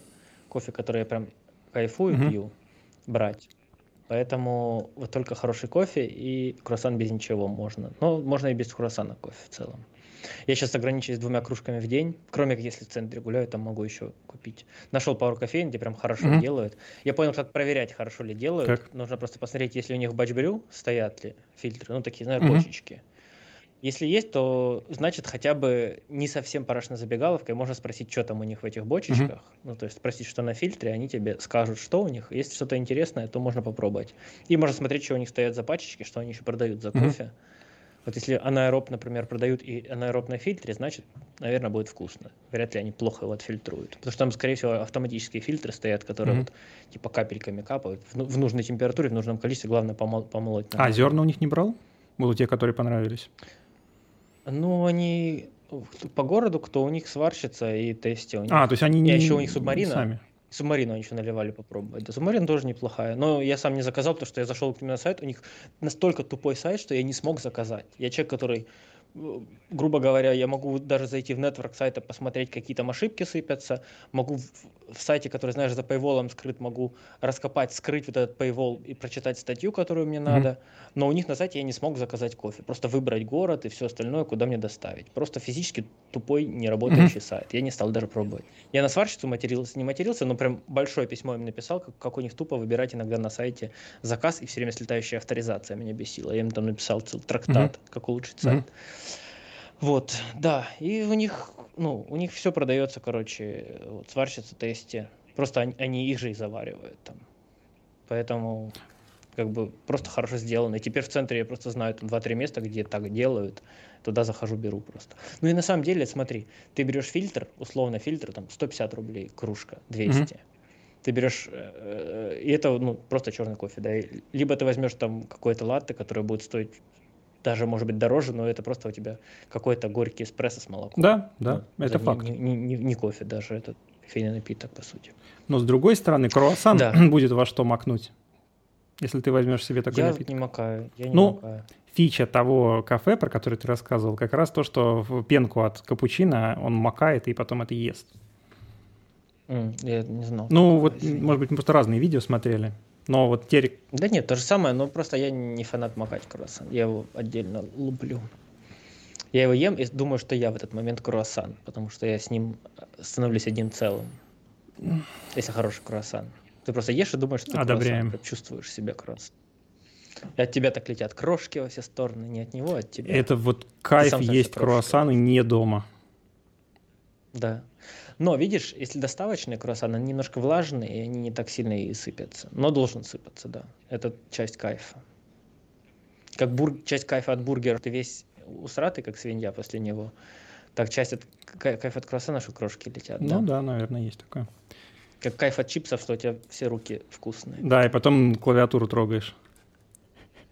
кофе, который я прям кайфую, mm-hmm. пью, брать. Поэтому вот только хороший кофе и круассан без ничего можно. Но можно и без круассана кофе в целом. Я сейчас ограничиваюсь двумя кружками в день. Кроме как если в центре гуляю, там могу еще купить. Нашел пару кофеин, где прям хорошо mm-hmm. делают. Я понял, как проверять, хорошо ли делают. Как? Нужно просто посмотреть, если у них в бачбрю стоят ли фильтры. Ну, такие, знаешь, mm-hmm. бочечки. Если есть, то значит хотя бы не совсем парашная забегаловка, и можно спросить, что там у них в этих бочечках. Mm-hmm. Ну, то есть спросить, что на фильтре, они тебе скажут, что у них. Если что-то интересное, то можно попробовать. И можно смотреть, что у них стоят за пачечки, что они еще продают за mm-hmm. кофе. Вот если анаэроб, например, продают и анаэроб на фильтре, значит, наверное, будет вкусно. Вряд ли они плохо его отфильтруют. Потому что там, скорее всего, автоматические фильтры стоят, которые mm-hmm. вот типа капельками капают в, в нужной температуре, в нужном количестве, главное помол- помолоть. Надо. А зерна у них не брал? Будут те, которые понравились? Ну, они по городу, кто у них сварщица и тести у них. А, то есть они не... И еще у них субмарина. Сами. Субмарину они еще наливали попробовать. Да, субмарина тоже неплохая. Но я сам не заказал, потому что я зашел к ним на сайт. У них настолько тупой сайт, что я не смог заказать. Я человек, который, грубо говоря, я могу даже зайти в нетворк сайта, посмотреть, какие там ошибки сыпятся. Могу в, в сайте, который, знаешь, за пейволом скрыт, могу раскопать, скрыть вот этот пейвол и прочитать статью, которую мне надо. Mm-hmm. Но у них на сайте я не смог заказать кофе. Просто выбрать город и все остальное, куда мне доставить. Просто физически тупой, неработающий mm-hmm. сайт. Я не стал даже пробовать. Я на сварщицу матерился, не матерился, но прям большое письмо им написал, как, как у них тупо выбирать иногда на сайте заказ, и все время слетающая авторизация меня бесила. Я им там написал целый трактат, mm-hmm. как улучшить сайт. Mm-hmm. Вот, да, и у них, ну, у них все продается, короче, вот, сварщицы, тесте, просто они, они их же и заваривают там, поэтому, как бы, просто хорошо сделано, и теперь в центре я просто знаю два-три места, где так делают, туда захожу, беру просто. Ну и на самом деле, смотри, ты берешь фильтр, условно фильтр, там, сто пятьдесят рублей, кружка, двести, mm-hmm. ты берешь, э, и это, ну, просто черный кофе, да, и, либо ты возьмешь там какое-то латте, которое будет стоить... Даже, может быть, дороже, но это просто у тебя какой-то горький эспрессо с молоком. Да, да, ну, это, это факт. Не, не, не, не кофе даже, это кофейный напиток, по сути. Но, с другой стороны, круассан да. будет во что макнуть, если ты возьмешь себе такой я напиток. Я не макаю, я не ну, макаю. Фича того кафе, про который ты рассказывал, как раз то, что в пенку от капучино он макает и потом это ест. Mm, я не знал. Ну, вот, есть. Может быть, мы просто разные видео смотрели. Но вот терек... Да нет, то же самое, но просто я не фанат макать круассан. Я его отдельно люблю. Я его ем и думаю, что я в этот момент круассан, потому что я с ним становлюсь одним целым. Если хороший круассан. Ты просто ешь и думаешь, что ты Одобряем. Круассан. Чувствуешь себя круассан. И от тебя так летят крошки во все стороны, не от него, а от тебя. Это вот кайф есть круассаны не дома. Да. Но, видишь, если доставочные круассаны, они немножко влажные, и они не так сильно и сыпятся. Но должен сыпаться, да. Это часть кайфа. Как бур... часть кайфа от бургера. Ты весь усратый, как свинья после него. Так часть от... кайфа от круассана, что крошки летят. Ну да? да, наверное, есть такое. Как кайф от чипсов, что у тебя все руки вкусные. Да, и потом клавиатуру трогаешь.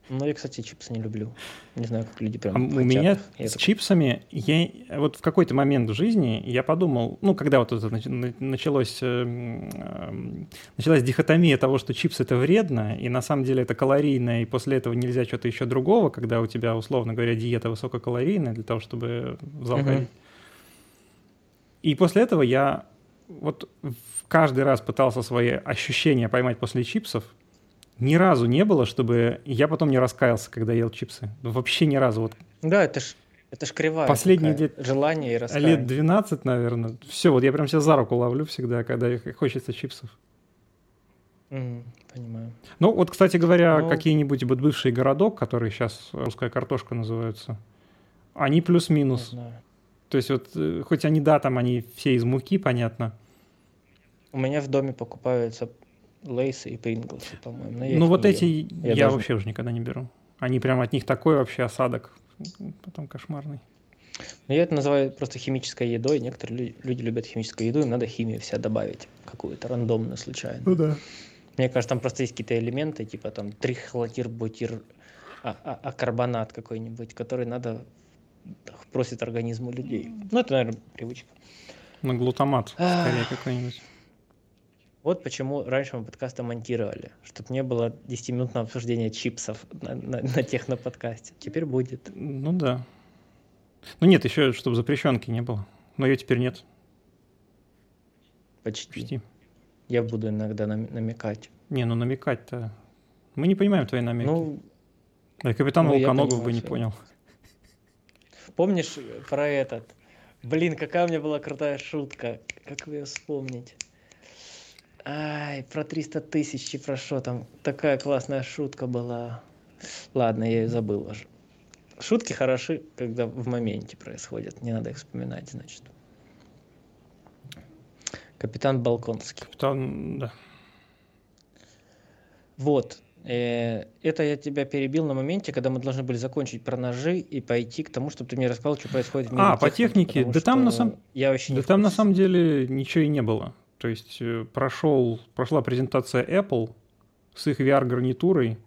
Ну, я, кстати, чипсы не люблю. Не знаю, как люди прям... А у меня я с такой... чипсами... Я, вот в какой-то момент в жизни я подумал... Ну, когда вот это началось, началась дихотомия того, что чипсы — это вредно, и на самом деле это калорийно, и после этого нельзя что-то еще другого, когда у тебя, условно говоря, диета высококалорийная для того, чтобы в зал ходить. Угу. И после этого я вот каждый раз пытался свои ощущения поймать после чипсов. Ни разу не было, чтобы я потом не раскаялся, когда ел чипсы. Вообще ни разу. Вот. Да, это ж, это ж кривая. Последние лет, желание и раскаяние. Лет двенадцать, наверное. Все, вот я прям себя за руку ловлю всегда, когда хочется чипсов. Mm, понимаю. Ну вот, кстати говоря, Но... какие-нибудь вот бывший городок, который сейчас русская картошка называется, они плюс-минус. То есть вот, хоть они, да, там они все из муки, понятно. У меня в доме покупаются... Лейсы и Принглсы, по-моему. Но ну вот эти ем. я, я даже... вообще уже никогда не беру. Они прям от них такой вообще осадок, потом кошмарный. Но я это называю просто химической едой. Некоторые люди, люди любят химическую еду, им надо химию вся добавить, какую-то рандомную, случайно. Ну да. Мне кажется, там просто есть какие-то элементы, типа там трихлотирбутир, а, а, а карбонат какой-нибудь, который надо просит организм у людей. Ну это, наверное, привычка. На глутамат скорее какой-нибудь. Вот почему раньше мы подкасты монтировали, чтобы не было десятиминутного обсуждения чипсов на, на, на техноподкасте. Теперь будет. Ну да. Ну нет, еще чтобы запрещенки не было. Но ее теперь нет. Почти. Почти. Я буду иногда намекать. Не, ну намекать-то... Мы не понимаем твои намеки. Ну, да, капитан ну, Волконогов бы не понял. Помнишь про этот? Блин, какая у меня была крутая шутка. Как вы ее вспомните? Ай, про триста тысяч и про что там. Такая классная шутка была. Ладно, я ее забыл уже. шутки хороши, когда в моменте происходят. Не надо их вспоминать, значит. Капитан Балконский. Капитан, да. Вот. Это я тебя перебил на моменте, когда мы должны были закончить про ножи и пойти к тому, чтобы ты мне рассказал, что происходит в мире. А, техники, по технике? Да, там на, сам... я да там на самом деле ничего и не было. То есть прошел, прошла презентация Apple с их ви ар-гарнитурой.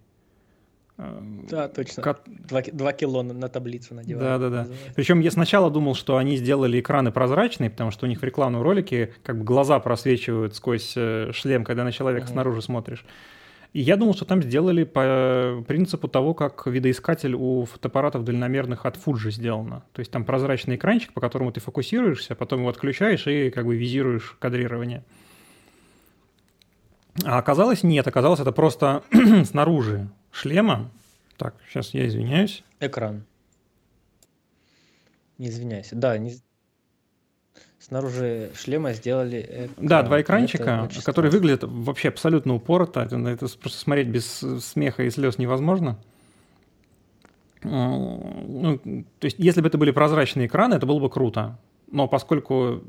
Да, точно. Ко... Два, два кило на таблицу надевали. Да, да, да. Называется. Причем я сначала думал, что они сделали экраны прозрачные, потому что у них в рекламном ролике как бы глаза просвечивают сквозь шлем, когда на человека uh-huh. снаружи смотришь. И я думал, что там сделали по принципу того, как видоискатель у фотоаппаратов дальномерных от Fuji сделано. То есть там прозрачный экранчик, по которому ты фокусируешься, потом его отключаешь и как бы визируешь кадрирование. А оказалось нет, оказалось это просто снаружи шлема. Так, сейчас я извиняюсь. Экран. Не извиняйся, да, не... Снаружи шлема сделали... Экран. Да, два экранчика, которые выглядят вообще абсолютно упорото. Это, это просто смотреть без смеха и слез невозможно. Ну, то есть, если бы это были прозрачные экраны, это было бы круто. Но поскольку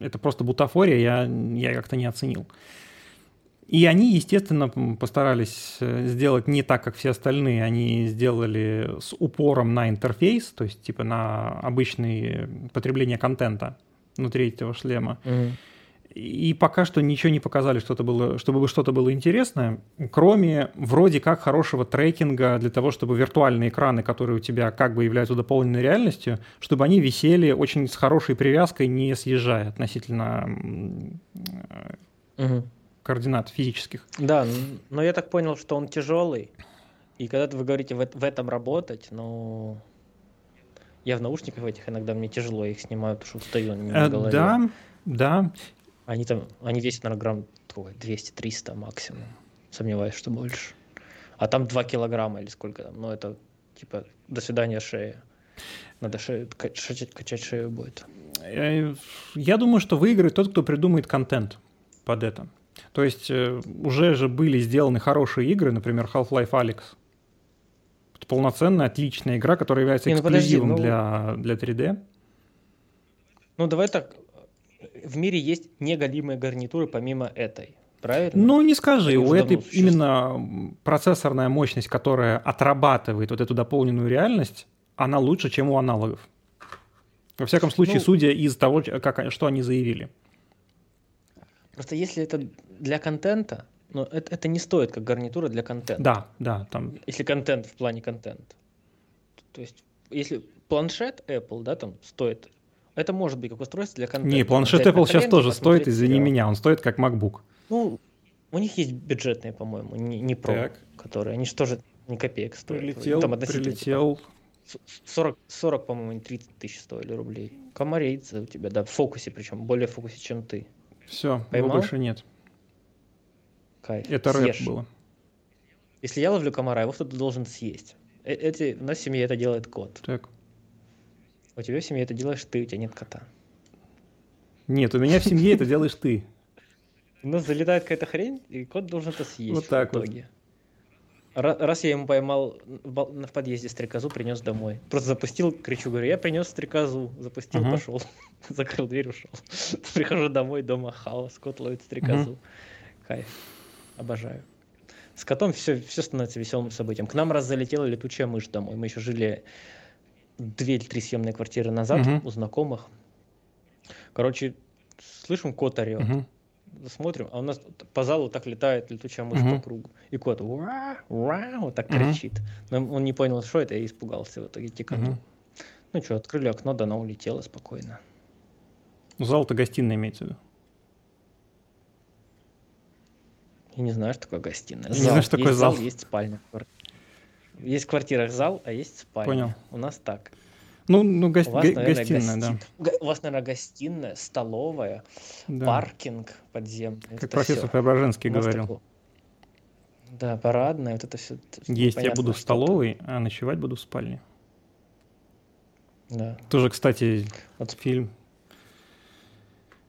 это просто бутафория, я, я как-то не оценил. И они, естественно, постарались сделать не так, как все остальные. Они сделали с упором на интерфейс, то есть типа на обычное потребление контента внутри этого шлема. Mm-hmm. И пока что ничего не показали, что-то было, чтобы что-то было интересное, кроме вроде как хорошего трекинга для того, чтобы виртуальные экраны, которые у тебя как бы являются дополненной реальностью, чтобы они висели очень с хорошей привязкой, не съезжая относительно mm-hmm. координат физических. Да, но я так понял, что он тяжелый, и когда вы говорите в этом работать, ну... Я в наушниках этих иногда, мне тяжело, я их снимаю, потому что устаю, они на голове. Да, да. Они там, они весят, наверное, грамм двести-триста максимум, сомневаюсь, что больше. А там два килограмма или сколько там, ну это типа до свидания шея. Надо шею, качать, качать шею будет. Я думаю, что выиграет тот, кто придумает контент под это. То есть уже же были сделаны хорошие игры, например, Half-Life Alyx. Полноценная, отличная игра, которая является не, ну, эксклюзивом подожди, ну, для, для три дэ. Ну, давай так. В мире есть неголимые гарнитуры помимо этой, правильно? Ну, не скажи. У этой именно процессорная мощность, которая отрабатывает вот эту дополненную реальность, она лучше, чем у аналогов. Во всяком случае, ну, судя из того, как, что они заявили. Просто если это для контента, но это, это не стоит как гарнитура для контента. Да, да. Там... Если контент в плане контента. То есть, если планшет Apple, да, там стоит, это может быть как устройство для контента. Не, планшет Apple контент, сейчас тоже стоит, извини видео. Меня, он стоит как MacBook. Ну, у них есть бюджетные, по-моему, не, не Pro, которые, они же тоже не копеек стоят. Прилетел, там прилетел. сорок, сорок, по-моему, не тридцать тысяч стоили рублей. Комарейца у тебя, да, в фокусе причем, более в фокусе, чем ты. Все, поймал? Его больше нет. Кайф. Это рэп было. Если я ловлю комара, его кто-то должен съесть. Эти, у нас в семье это делает кот. Так. У тебя в семье это делаешь ты, у тебя нет кота. Нет, у меня в семье это делаешь ты. У нас залетает какая-то хрень, и кот должен это съесть. Вот так в итоге. Вот. Раз я ему поймал в подъезде стрекозу, принес домой. Просто запустил, кричу, говорю, я принес стрекозу. Запустил, угу. пошел. Закрыл дверь, ушел. Прихожу домой, дома хаос, кот ловит стрекозу. Угу. Кайф. Обожаю. С котом все, все становится веселым событием. К нам раз залетела летучая мышь домой. Мы еще жили две или три съемные квартиры назад uh-huh. у знакомых. Короче, слышим, кот орет. Uh-huh. Смотрим, а у нас по залу так летает летучая мышь uh-huh. по кругу. И кот ура, ура, вот так uh-huh. кричит. Но он не понял, что это, и испугался в итоге идти коту. Uh-huh. Ну что, открыли окно, да она улетела спокойно. Зал-то гостиная имеется в виду. Я не знаю, что такое гостиная. Зал. Не знаю, что такое есть зал. Зал, есть спальня. Есть в квартирах зал, а есть спальня. Понял. У нас так. Ну, ну го- у вас, наверное, гостиная, гостиная, да. Го- у вас, наверное, гостиная, столовая, да. Паркинг подземный. Как это профессор Преображенский говорил. Такое... Да, парадная, вот это все. Есть, я буду в столовой, а ночевать буду в спальне. Да. Тоже, кстати, вот... фильм,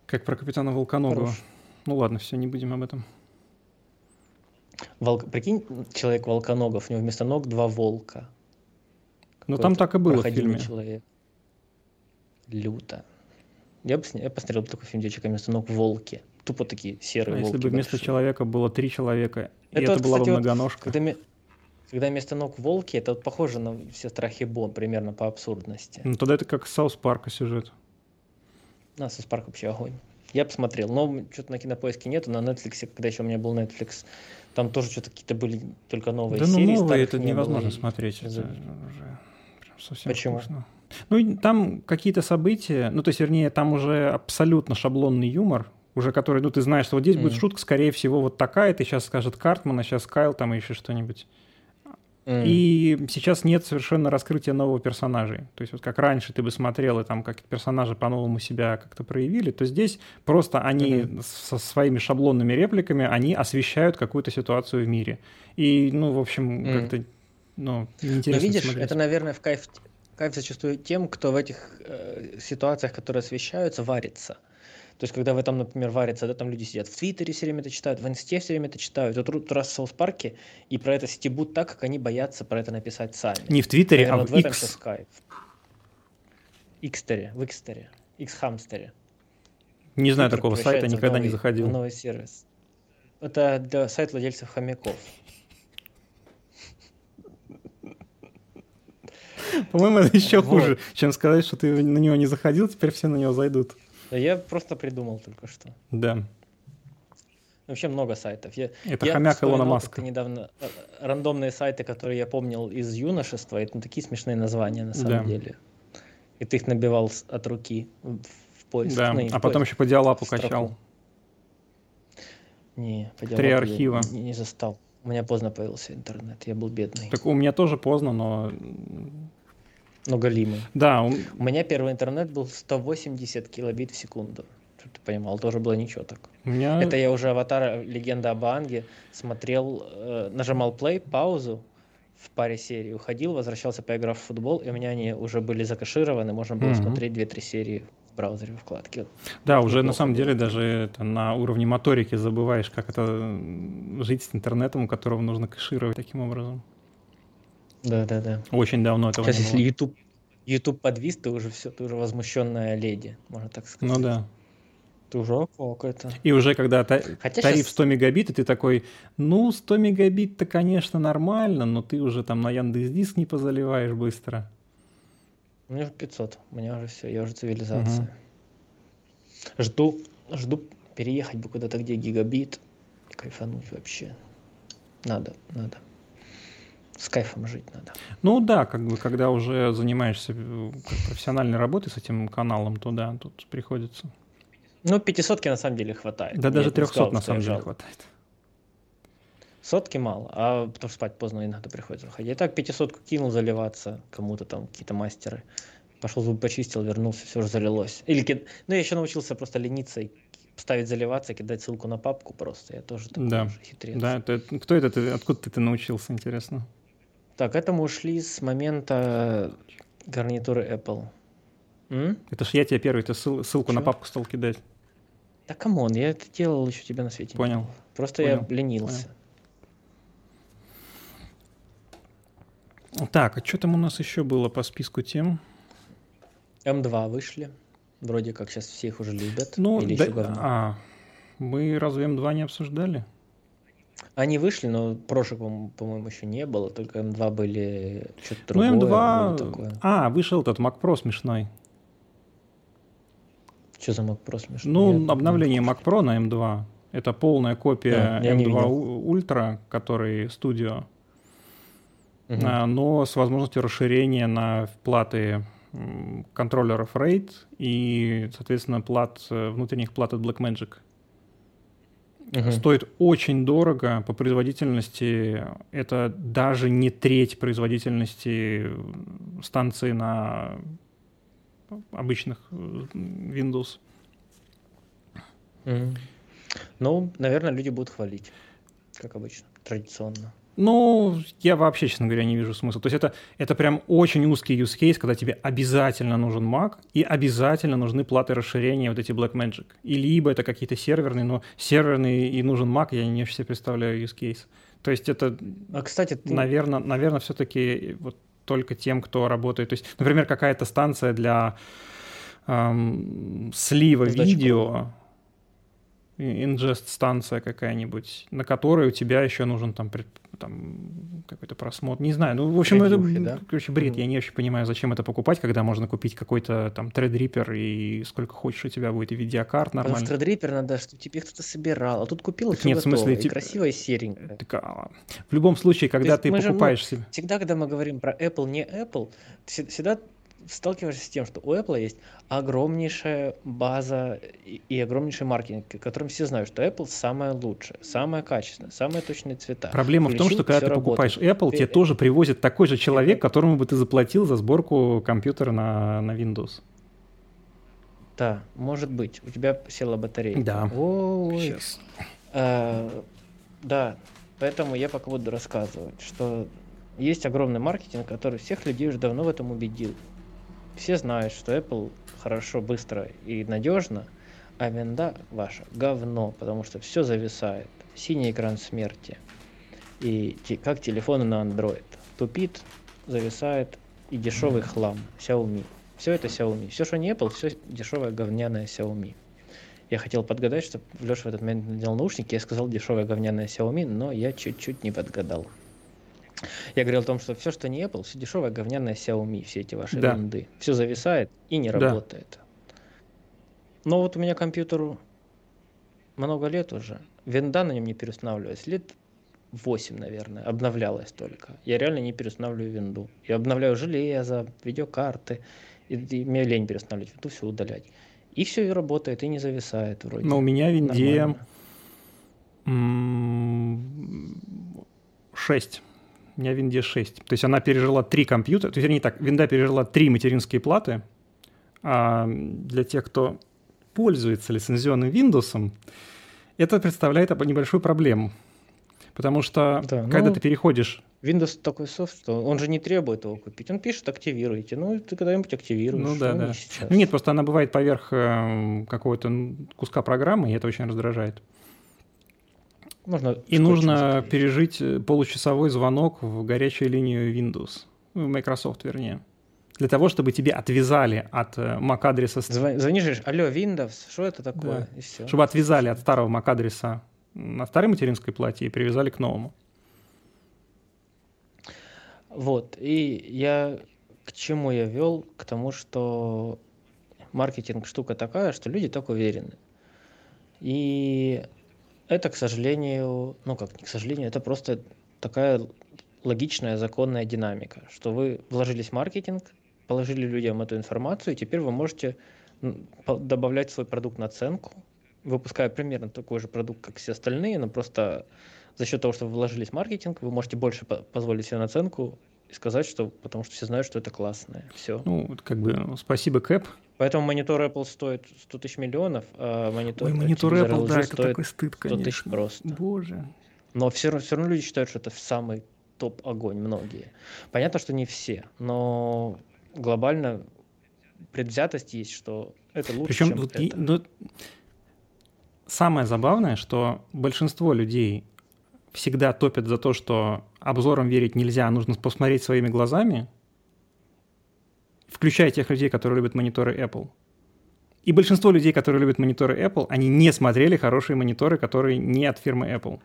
как про капитана Волконогова. Хорош. Ну ладно, все, не будем об этом. Волк... Прикинь, человек волконогов, у него вместо ног два волка. Ну там так и было в фильме. Человек. Люто. Я, бы сня... я посмотрел бы такой фильм, где человек вместо ног волки. Тупо такие серые а волки. Если бы вместо большие. человека было три человека, это, и это вот, была кстати, бы многоножка. Вот, когда, когда вместо ног волки, это вот похоже на все страхи Бо, примерно по абсурдности. Ну тогда это как Саус Парка сюжет. А, Саус Парк вообще огонь. Я посмотрел, но что-то на Кинопоиске нету, на Netflix, когда еще у меня был Netflix, там тоже что-то какие-то были только новые да, серии. Да ну новые, это невозможно было. смотреть, это уже прям совсем Почему? Вкусно. Ну, там какие-то события, ну, то есть, вернее, там уже абсолютно шаблонный юмор, уже который, ну, ты знаешь, что вот здесь mm. будет шутка, скорее всего, вот такая, ты сейчас скажет Картман, а сейчас Кайл, там еще что-нибудь. Mm. И сейчас нет совершенно раскрытия нового персонажей. То есть, вот как раньше ты бы смотрел, и там какие-то персонажи по-новому себя как-то проявили, то здесь просто они mm-hmm. со своими шаблонными репликами, они освещают какую-то ситуацию в мире. И, ну, в общем, mm. как-то, ну, интересно. Ну, видишь, смотреть. Это, наверное, в кайф... Кайф зачастую тем, кто в этих э, ситуациях, которые освещаются, варится. То есть, когда в этом, например, варится, да, там люди сидят в Твиттере все время это читают, в Инсте все время это читают, вот тут раз в Саус-Парке, и про это стебут так, как они боятся про это написать сами. Не в Твиттере, наверное, а в, вот в Икс. Этом сейчас кайф. Икстере, в Икстере, Икс-хамстере. Не знаю Твиттер такого сайта, никогда новый, не заходил. Новый сервис. Это для сайт владельцев хомяков. По-моему, это еще вот. хуже, чем сказать, что ты на него не заходил, теперь все на него зайдут. Да я просто придумал только что. Да. Вообще много сайтов. Я, это я хомяк Илона Маска. Недавно рандомные сайты, которые я помнил из юношества, это такие смешные названия на самом да. деле. И ты их набивал от руки в поиск. Да, ну, а в потом поиск, еще по диалапу качал. Не, по диалапу Три архива. Не, не застал. У меня поздно появился интернет, я был бедный. Так у меня тоже поздно, но... Но галимый. Да. Он... У меня первый интернет был сто восемьдесят килобит в секунду. Что ты понимал, тоже было ничего так. Меня... Это я уже «Аватар. Легенда об Аанге» смотрел, нажимал play, паузу в паре серий, уходил, возвращался, поиграв в футбол, и у меня они уже были закашированы, можно было mm-hmm. смотреть две-три серии в браузере, в вкладке. Да, уже на самом деле даже это, на уровне моторики забываешь, как это жить с интернетом, у которого нужно кэшировать таким образом. Да, да, да. Очень давно этого Сейчас, не было. Сейчас если YouTube, YouTube подвис, ты уже все, ты уже возмущенная леди, можно так сказать. Ну да. Ты уже ок это. И уже когда та- Хотя тариф сейчас... сто мегабит, и ты такой, ну сто мегабит-то, конечно, нормально, но ты уже там на Яндекс.Диск не позаливаешь быстро. У меня уже пятьсот, у меня уже все, я уже цивилизация. Угу. Жду, жду переехать бы куда-то, где гигабит, кайфануть вообще. Надо, надо. С кайфом жить надо. Ну да, как бы, когда уже занимаешься профессиональной работой с этим каналом, то да, тут приходится. Ну, пятисотки на самом деле хватает. Да, Мне даже трехсот на самом деле хватает. Сотки мало, а потому что спать поздно иногда приходится выходить. Я так пятисотку кинул заливаться кому-то там, какие-то мастеры. Пошел зуб почистил, вернулся, все же залилось. Или кид... Ну, я еще научился просто лениться и ставить заливаться, кидать ссылку на папку просто. Я тоже такой да. уже хитрец. Да, ты, кто это, ты, откуда ты, ты научился, интересно? Так, это мы ушли с момента гарнитуры Apple. М? Это ж я тебе первый, ты ссыл, ссылку Почему? на папку стал кидать. Да камон, я это делал еще тебя на свете. Понял. Просто Понял. я ленился. Понял. Так, а что там у нас еще было по списку тем? эм два вышли. Вроде как сейчас все их уже любят. Ну, Или да, еще говно. А, мы разве эм два не обсуждали? Они вышли, но прошек, по-моему, еще не было, только эм два были что-то другое. Ну, эм два... А, вышел этот Mac Pro смешной. Что за Mac Pro смешной? Ну, я... обновление Mac Pro на эм два. Это полная копия да, эм два Ultra, который Studio, угу. но с возможностью расширения на платы контроллеров RAID и, соответственно, плат, внутренних плат от Blackmagic. Uh-huh. Стоит очень дорого по производительности. Это даже не треть производительности станции на обычных Windows. Uh-huh. Ну, наверное, люди будут хвалить, как обычно, традиционно. Ну, я вообще, честно говоря, не вижу смысла. То есть это, это прям очень узкий use case, когда тебе обязательно нужен Mac и обязательно нужны платы расширения, вот эти Blackmagic. И либо это какие-то серверные, но серверные и нужен Mac, я не вообще себе представляю use case. То есть это, а, кстати, ты... наверное, наверное, все-таки вот только тем, кто работает. То есть, например, какая-то станция для эм, слива Сдачка. видео, ingest-станция какая-нибудь, на которой у тебя еще нужен там, там какой-то просмотр. Не знаю, ну, в общем, Редюхи, это, да? короче, бред. Mm-hmm. Я не очень понимаю, зачем это покупать, когда можно купить какой-то там Threadripper, и сколько хочешь у тебя будет и видеокарт нормально. Потому что Threadripper надо, чтобы тебе кто-то собирал, а тут купил, и все нет, готово, смысле, и тип... красиво, и серенько. Так, а... В любом случае, когда ты покупаешь... Же, ну, всегда, когда мы говорим про Apple, не Apple, ты всегда... сталкиваешься с тем, что у Apple есть огромнейшая база и, и огромнейший маркетинг, о котором все знают, что Apple самое лучшее, самое качественное, самые точные цвета. Проблема Включил, в том, что когда ты покупаешь работает. Apple, тебе тоже привозит такой же человек, которому бы ты заплатил за сборку компьютера на, на Windows. Да, может быть. У тебя села батарея. Да. Ой. Сейчас. А, да, поэтому я пока буду рассказывать, что есть огромный маркетинг, который всех людей уже давно в этом убедил. Все знают, что Apple хорошо, быстро и надежно, а винда ваша говно, потому что все зависает. Синий экран смерти. И те, как телефоны на Android. Тупит, зависает и дешевый хлам. Xiaomi. Все это Xiaomi. Все, что не Apple, все дешевое говняное Xiaomi. Я хотел подгадать, что Леша в этот момент надел наушники, я сказал дешевое говняное Xiaomi, но я чуть-чуть не подгадал. Я говорил о том, что все, что не Apple, все дешевое говняное Xiaomi, все эти ваши да. винды. Все зависает и не да. работает. Но вот у меня компьютеру много лет уже. Винда на нем не переустанавливалась. Лет восемь, наверное, обновлялась только. Я реально не переустанавливаю винду. Я обновляю железо, видеокарты. И, и мне лень переустанавливать винду, все удалять. И все и работает, и не зависает вроде. Но у меня винде шесть. У меня в винде шесть. То есть она пережила три компьютера. То есть, вернее так, винда пережила три материнские платы. А для тех, кто пользуется лицензионным Windows, это представляет небольшую проблему. Потому что, да, когда ну, ты переходишь... Windows такой софт, что он же не требует его купить. Он пишет, активируйте. Ну, ты когда-нибудь активируешь. Ну, да, да. Ну, нет, просто она бывает поверх какого-то куска программы, и это очень раздражает. Можно и нужно скрыть. пережить получасовой звонок в горячую линию Windows, Microsoft, вернее, для того, чтобы тебе отвязали от MAC-адреса. Звон, звонишь, алло, Windows, что это такое? Да. И все. Чтобы отвязали от старого MAC-адреса на старой материнской плате и привязали к новому. Вот, и я к чему я вел? К тому, что маркетинг штука такая, что люди так уверены. И... Это, к сожалению, ну как не к сожалению, это просто такая логичная, законная динамика, что вы вложились в маркетинг, положили людям эту информацию, и теперь вы можете добавлять свой продукт на оценку, выпуская примерно такой же продукт, как все остальные, но просто за счет того, что вы вложились в маркетинг, вы можете больше позволить себе наценку и сказать, что потому что все знают, что это классное. Все. Ну, как бы спасибо, Кэп. Поэтому монитор Apple стоит сто тысяч миллионов, а монитор, Ой, монитор Apple, да, это такой стыд, конечно. сто тысяч просто. Боже. Но все, все равно люди считают, что это самый топ-огонь, многие. Понятно, что не все, но глобально предвзятость есть, что это лучше, Причем, чем вот это. И, ну, самое забавное, что большинство людей всегда топят за то, что обзорам верить нельзя, нужно посмотреть своими глазами, включая тех людей, которые любят мониторы Apple. И большинство людей, которые любят мониторы Apple, они не смотрели хорошие мониторы, которые не от фирмы Apple.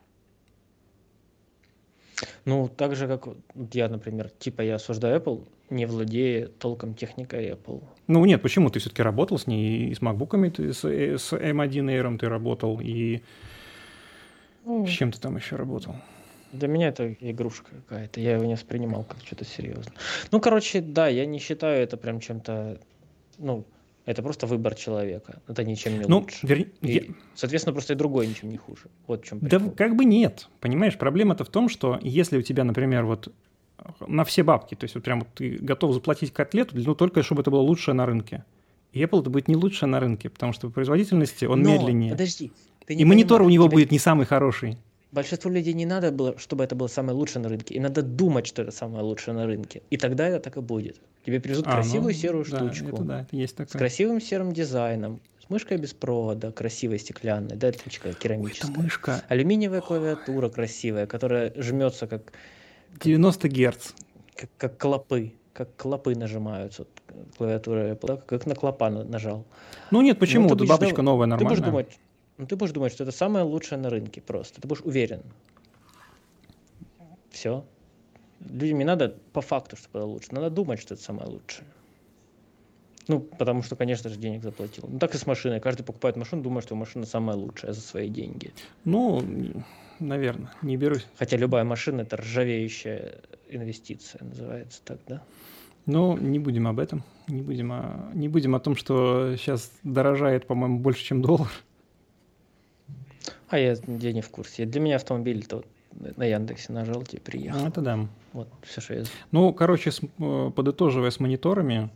Ну, так же, как я, например, типа я осуждаю Apple, не владея толком техникой Apple. Ну нет, почему? Ты все-таки работал с ней, и с MacBook'ами, ты, с, с эм один Air'ом ты работал, и ну, с чем ты там еще работал? Для меня это игрушка какая-то, я его не воспринимал как что-то серьезное. Ну, короче, да, я не считаю это прям чем-то, ну, это просто выбор человека, это ничем не ну, лучше. Вер... И, я... Соответственно, просто и другой ничем не хуже, вот в чем прикол. Да как бы нет, понимаешь, проблема-то в том, что если у тебя, например, вот на все бабки, то есть вот прям вот ты готов заплатить котлету, ну, только чтобы это было лучшее на рынке. И Apple это будет не лучшее на рынке, потому что по производительности он Но, медленнее. Подожди, ты не и монитор понимаешь, у него тебя... будет не самый хороший. Большинству людей не надо было, чтобы это было самое лучшее на рынке. И надо думать, что это самое лучшее на рынке. И тогда это так и будет. Тебе привезут а, красивую ну, серую да, штучку. Это, да, это есть такое. С красивым серым дизайном. С мышкой без провода, красивой стеклянной. Да, отличная керамическая. Ой, это мышка. Алюминиевая клавиатура красивая, которая жмется как... девяносто герц. как, как клопы. Как клопы нажимаются, клавиатура Apple, как на клопа нажал. Ну нет, почему? Ну, ты бабочка дав... новая, нормальная. Ты будешь, думать, ну, ты будешь думать, что это самое лучшее на рынке просто. Ты будешь уверен. Все. Людям не надо по факту, что это лучше. Надо думать, что это самое лучшее. Ну, потому что, конечно же, денег заплатил. Ну, так и с машиной. Каждый покупает машину, думает, что машина самая лучшая за свои деньги. Ну, наверное, не берусь. Хотя любая машина – это ржавеющая инвестиция, называется так, да? Ну, не будем об этом. Не будем о, не будем о том, что сейчас дорожает, по-моему, больше, чем доллар. А я, я не в курсе. Для меня автомобиль-то вот на Яндексе нажал, тебе приехал. Ну, это да. Вот, все, что я... Ну, короче, с, подытоживая с мониторами,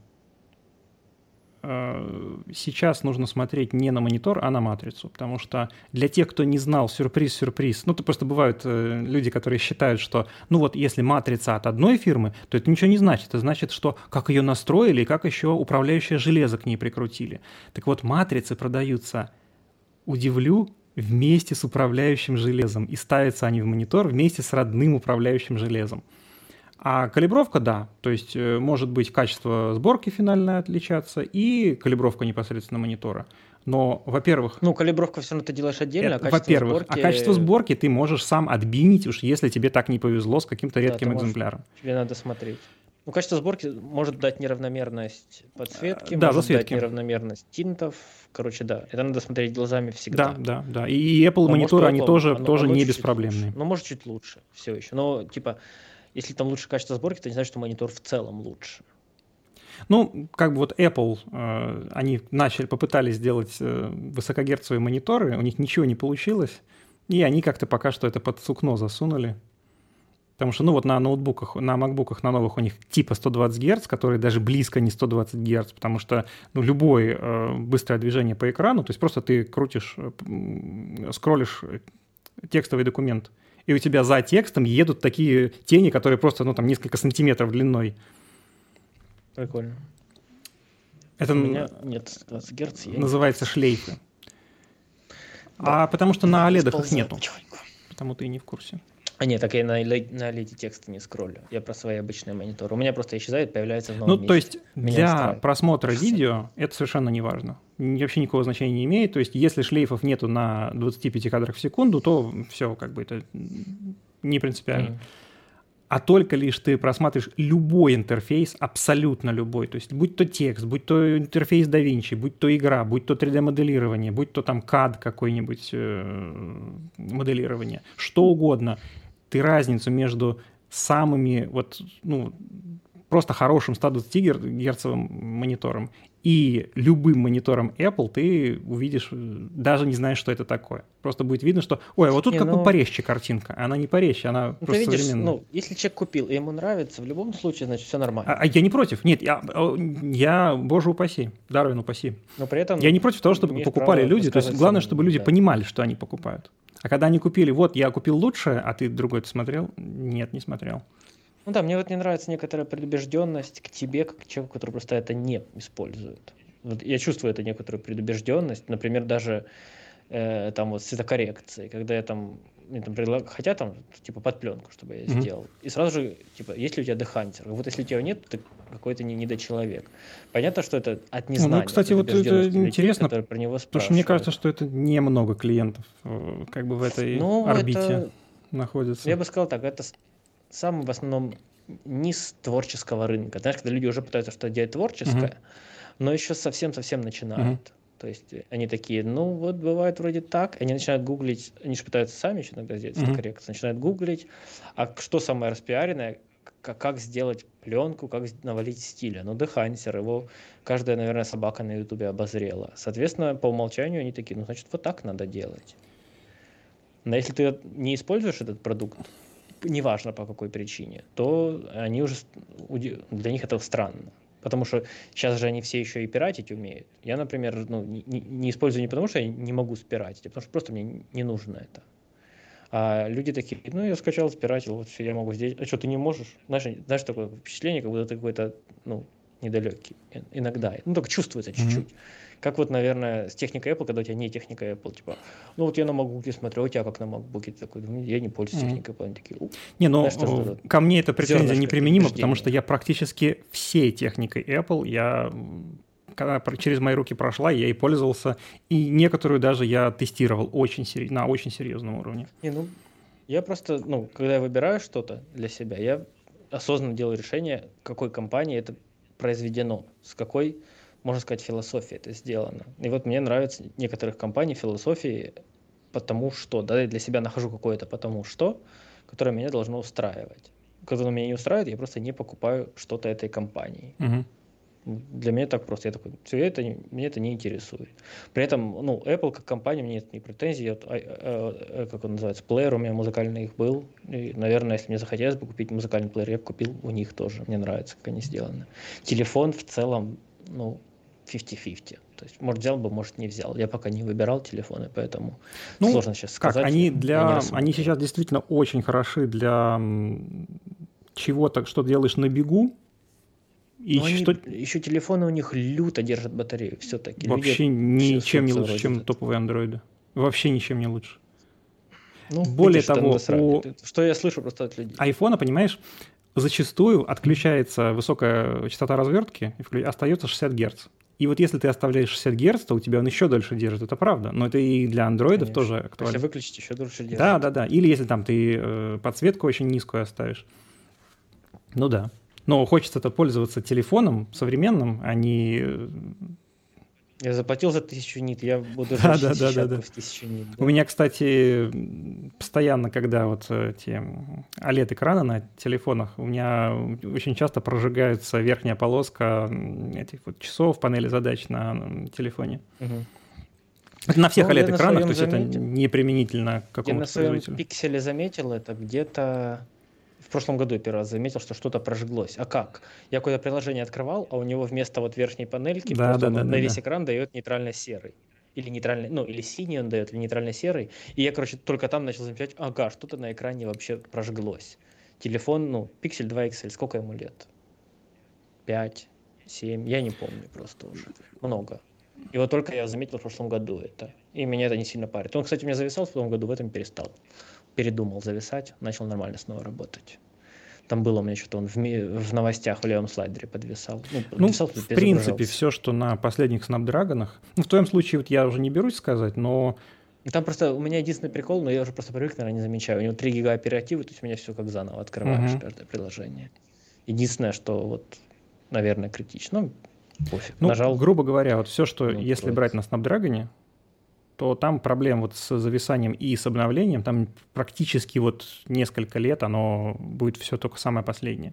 сейчас нужно смотреть не на монитор, а на матрицу, потому что для тех, кто не знал, сюрприз-сюрприз, ну, то просто бывают э, люди, которые считают, что, ну, вот если матрица от одной фирмы, то это ничего не значит, это значит, что как ее настроили и как еще управляющее железо к ней прикрутили. Так вот, матрицы продаются, удивлю, вместе с управляющим железом, и ставятся они в монитор вместе с родным управляющим железом. А калибровка, да, то есть может быть качество сборки финально отличаться и калибровка непосредственно монитора. Но, во-первых... Ну, калибровку все равно ты делаешь отдельно, это, а качество во-первых, сборки... А качество сборки ты можешь сам отбинить, уж если тебе так не повезло с каким-то редким да, экземпляром. Можешь, тебе надо смотреть. Ну, качество сборки может дать неравномерность подсветки, да, может дать неравномерность тинтов. Короче, да, это надо смотреть глазами всегда. Да, да, да. И Apple но мониторы, они Apple, тоже, оно, тоже оно не беспроблемные. Ну, может, чуть лучше все еще. Но, типа... Если там лучше качество сборки, то не значит, что монитор в целом лучше. Ну, как бы вот Apple, э, они начали, попытались сделать э, высокогерцовые мониторы, у них ничего не получилось, и они как-то пока что это под сукно засунули. Потому что, ну, вот на ноутбуках, на макбуках, на новых у них типа сто двадцать герц, которые даже близко не сто двадцать герц, потому что ну, любое э, быстрое движение по экрану, то есть просто ты крутишь, э, скроллишь текстовый документ, и у тебя за текстом едут такие тени, которые просто, ну, там, несколько сантиметров длиной. Прикольно. Это у меня нет двадцать герц. Называется шлейфы. Да. А потому что на OLED'ах их нету. Потихоньку. Потому ты и не в курсе. А нет, так я на, на OLED тексты не скроллю. Я про свои обычные мониторы. У меня просто исчезает, появляется в новом ну, месте. Ну, то есть меня для устраивает. Просмотра видео это совершенно не важно. Вообще никакого значения не имеет. То есть если шлейфов нету на двадцати пяти кадрах в секунду, то все, как бы это не принципиально. Mm. А только лишь ты просматриваешь любой интерфейс, абсолютно любой. То есть будь то текст, будь то интерфейс DaVinci, будь то игра, будь то три дэ-моделирование, будь то там си эй ди какой-нибудь моделирование, что угодно. Ты разницу между самыми вот, ну, просто хорошим сто двадцатигерцовым монитором и любым монитором Apple ты увидишь, даже не знаешь, что это такое. Просто будет видно, что, ой, вот тут не, как ну... бы порезче картинка. Она не порезче, она ну, просто видишь, современная. Ну, если человек купил, и ему нравится, в любом случае, значит, все нормально. А, а я не против. Нет, я, я боже упаси, дарвин упаси. Но при этом я не против того, чтобы покупали люди. То есть главное, чтобы люди да. понимали, что они покупают. А когда они купили, вот, я купил лучшее, а ты другой-то смотрел? Нет, не смотрел. Ну да, мне вот не нравится некоторая предубежденность к тебе, как к человеку, который просто это не использует. Вот я чувствую эту некоторую предубежденность, например, даже э, там вот цветокоррекции, когда я там, мне там предлагаю, хотя там, типа, под пленку, чтобы я mm-hmm. сделал. И сразу же, типа, есть ли у тебя Dehancer? Вот если у тебя нет, ты какой-то не недочеловек. Понятно, что это от незнания. Ну, кстати, вот это интересно, людей, про него потому что мне кажется, что это немного клиентов как бы в этой ну, орбите это... находится. Я бы сказал так, это... сам в основном низ творческого рынка. Знаешь, когда люди уже пытаются что-то делать творческое, uh-huh. но еще совсем-совсем начинают. Uh-huh. То есть они такие, ну вот бывает вроде так. Они начинают гуглить, они же пытаются сами еще иногда сделать uh-huh. коррекцию, начинают гуглить, а что самое распиаренное, как сделать пленку, как навалить стиля. Ну, Dehancer, его каждая, наверное, собака на Ютубе обозрела. Соответственно, по умолчанию они такие, ну значит, вот так надо делать. Но если ты не используешь этот продукт, неважно по какой причине, то они уже для них это странно. Потому что сейчас же они все еще и пиратить умеют. Я, например, ну, не, не использую не потому, что я не могу спиратить, а потому что просто мне не нужно это. А люди такие, ну, я скачал, спиратил, вот все, я могу здесь. А что, ты не можешь? Знаешь, знаешь такое впечатление, как будто ты какой-то, ну, недалекий иногда. Ну, только чувствуется mm-hmm. чуть-чуть. Как вот, наверное, с техникой Apple, когда у тебя не техника Apple, типа, ну вот я на MacBook смотрю, у тебя как на MacBook, такой, я не пользуюсь mm-hmm. техникой Apple. Они такие, у, не, ну, что, ко мне эта претензия неприменима, потому что я практически всей техникой Apple, я... когда через мои руки прошла, я и пользовался, и некоторую даже я тестировал очень сер... на очень серьезном уровне. Не, ну, я просто, ну, когда я выбираю что-то для себя, я осознанно делаю решение, какой компании это произведено, с какой, можно сказать, философией это сделано. И вот мне нравятся некоторых компаний философии потому что, да, я для себя нахожу какое-то потому что, которое меня должно устраивать. Когда меня не устраивает, я просто не покупаю что-то этой компании. Угу. Для меня так просто. Я такой, все это, меня это не интересует. При этом, ну, Apple как компания, мне нет ни претензий. Я, а, а, как он называется, плеер у меня музыкальный их был. И, наверное, если мне захотелось бы купить музыкальный плеер, я бы купил у них тоже. Мне нравится, как они сделаны. Телефон в целом, ну, пятьдесят на пятьдесят. То есть, может, взял бы, может, не взял. Я пока не выбирал телефоны, поэтому ну, сложно сейчас как? сказать. Они, для... они сейчас действительно очень хороши для чего-то, что делаешь на бегу. И они, что... Еще телефоны у них люто держат батарею все-таки. Вообще люди, ничем не лучше, чем это. Топовые андроиды. Вообще ничем не лучше. Ну, более видишь, того, у... что я слышу просто от людей. Айфона, понимаешь, зачастую отключается высокая частота развертки, и остается шестьдесят герц. И вот если ты оставляешь шестьдесят герц, то у тебя он еще дольше держит, это правда. Но это и для андроидов Конечно. тоже актуально. Если выключить, еще дольше держит. Да, да, да. Или если там ты э, подсветку очень низкую оставишь. Ну да. Но хочется-то пользоваться телефоном современным, а не... Я заплатил за тысячу нит, я буду жить да, да, да, да. в тысячу нит. Да. У меня, кстати, постоянно, когда вот эти о лед-экраны на телефонах, у меня очень часто прожигается верхняя полоска этих вот часов, панели задач на телефоне. Угу. Это на всех ну, о лед-экранах, то есть заметил. это не применительно к какому-то производителю. Я на своем пикселе заметил это где-то... В прошлом году я первый раз заметил, что что-то прожглось. А как? Я какое-то приложение открывал, а у него вместо вот верхней панельки да, да, да, на да, весь да. экран дает нейтрально-серый. Или нейтральный, ну, или синий он дает, или нейтрально-серый. И я, короче, только там начал замечать, ага, что-то на экране вообще прожглось. Телефон, ну, Pixel два икс эль, сколько ему лет? пять, семь, я не помню просто уже. Много. И вот только я заметил в прошлом году это. И меня это не сильно парит. Он, кстати, у меня зависал в том году, в этом перестал. Передумал зависать, начал нормально снова работать. Там было у меня что-то, он в, ми- в новостях в левом слайдере подвисал. Ну, подвисал, ну в принципе, все, что на последних Снапдрагонах. Ну, в твоем случае вот я уже не берусь сказать, но... Там просто у меня единственный прикол, но я уже просто привык, наверное, не замечаю. У него три гига оперативы, то есть у меня все как заново открываешь uh-huh. каждое приложение. Единственное, что вот, наверное, критично. Пофиг. Ну, нажал, грубо говоря, вот все, что, ну, если брать на Снапдрагоне, то там проблем вот с зависанием и с обновлением, там практически вот несколько лет оно будет все только самое последнее.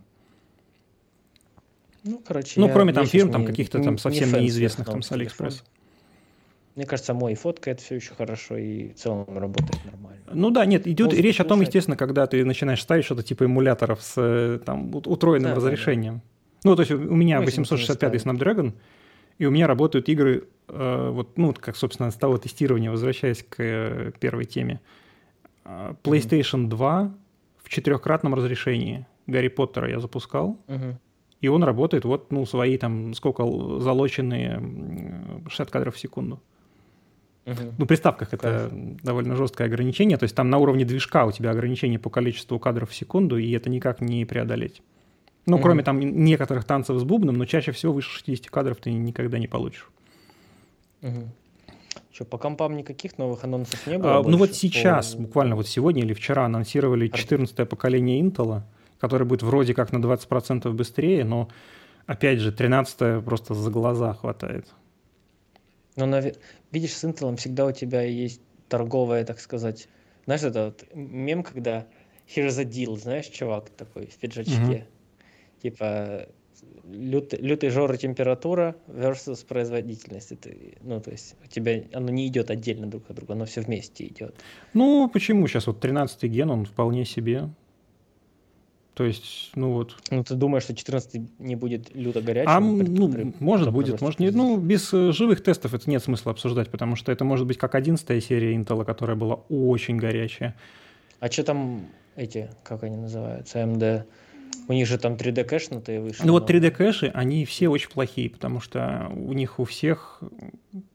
Ну, короче, ну кроме там фирм, там не, каких-то там не, совсем не неизвестных там с Алиэкспресс. Мне кажется, мой фоткает все еще хорошо и в целом работает нормально. Ну да, нет, идет Музыку речь слушать. о том, естественно, когда ты начинаешь ставить что-то типа эмуляторов с там утроенным да, разрешением. Да, да. Ну, то есть у меня восемьсот шестьдесят пятый Snapdragon, и у меня работают игры, э, вот, ну, как, собственно, с того тестирования, возвращаясь к э, первой теме. PlayStation два в четырехкратном разрешении. Гарри Поттера я запускал, uh-huh. и он работает вот, ну, свои там, сколько залоченные шестьдесят кадров в секунду. Uh-huh. Ну, в приставках это uh-huh. довольно жесткое ограничение, то есть там на уровне движка у тебя ограничение по количеству кадров в секунду, и это никак не преодолеть. Ну, mm-hmm. кроме там некоторых танцев с бубном, но чаще всего выше шестьдесят кадров ты никогда не получишь. Mm-hmm. Что, по компам никаких новых анонсов не было? А, ну, вот сейчас, по... буквально вот сегодня или вчера анонсировали четырнадцатое поколение Intel, которое будет вроде как на двадцать процентов быстрее, но, опять же, тринадцатое просто за глаза хватает. Ну, нав... видишь, с Intel всегда у тебя есть торговая, так сказать... Знаешь, это вот мем, когда here's a deal, знаешь, чувак такой в пиджачке. Mm-hmm. Типа лют, лютый жор и температура versus производительность. Это, ну, то есть у тебя оно не идет отдельно друг от друга, оно все вместе идет. Ну, почему сейчас вот тринадцатый ген, он вполне себе. То есть, ну вот... Ну, ты думаешь, что четырнадцатый не будет люто горячим? А, ну, может, будет, может, не. Ну, без живых тестов это нет смысла обсуждать, потому что это может быть как одиннадцатая серия Intel, которая была очень горячая. А что там эти, как они называются, эй эм ди... У них же там три дэ кэшнутые вышли. Ну вот три дэ кэши, они все очень плохие, потому что у них у всех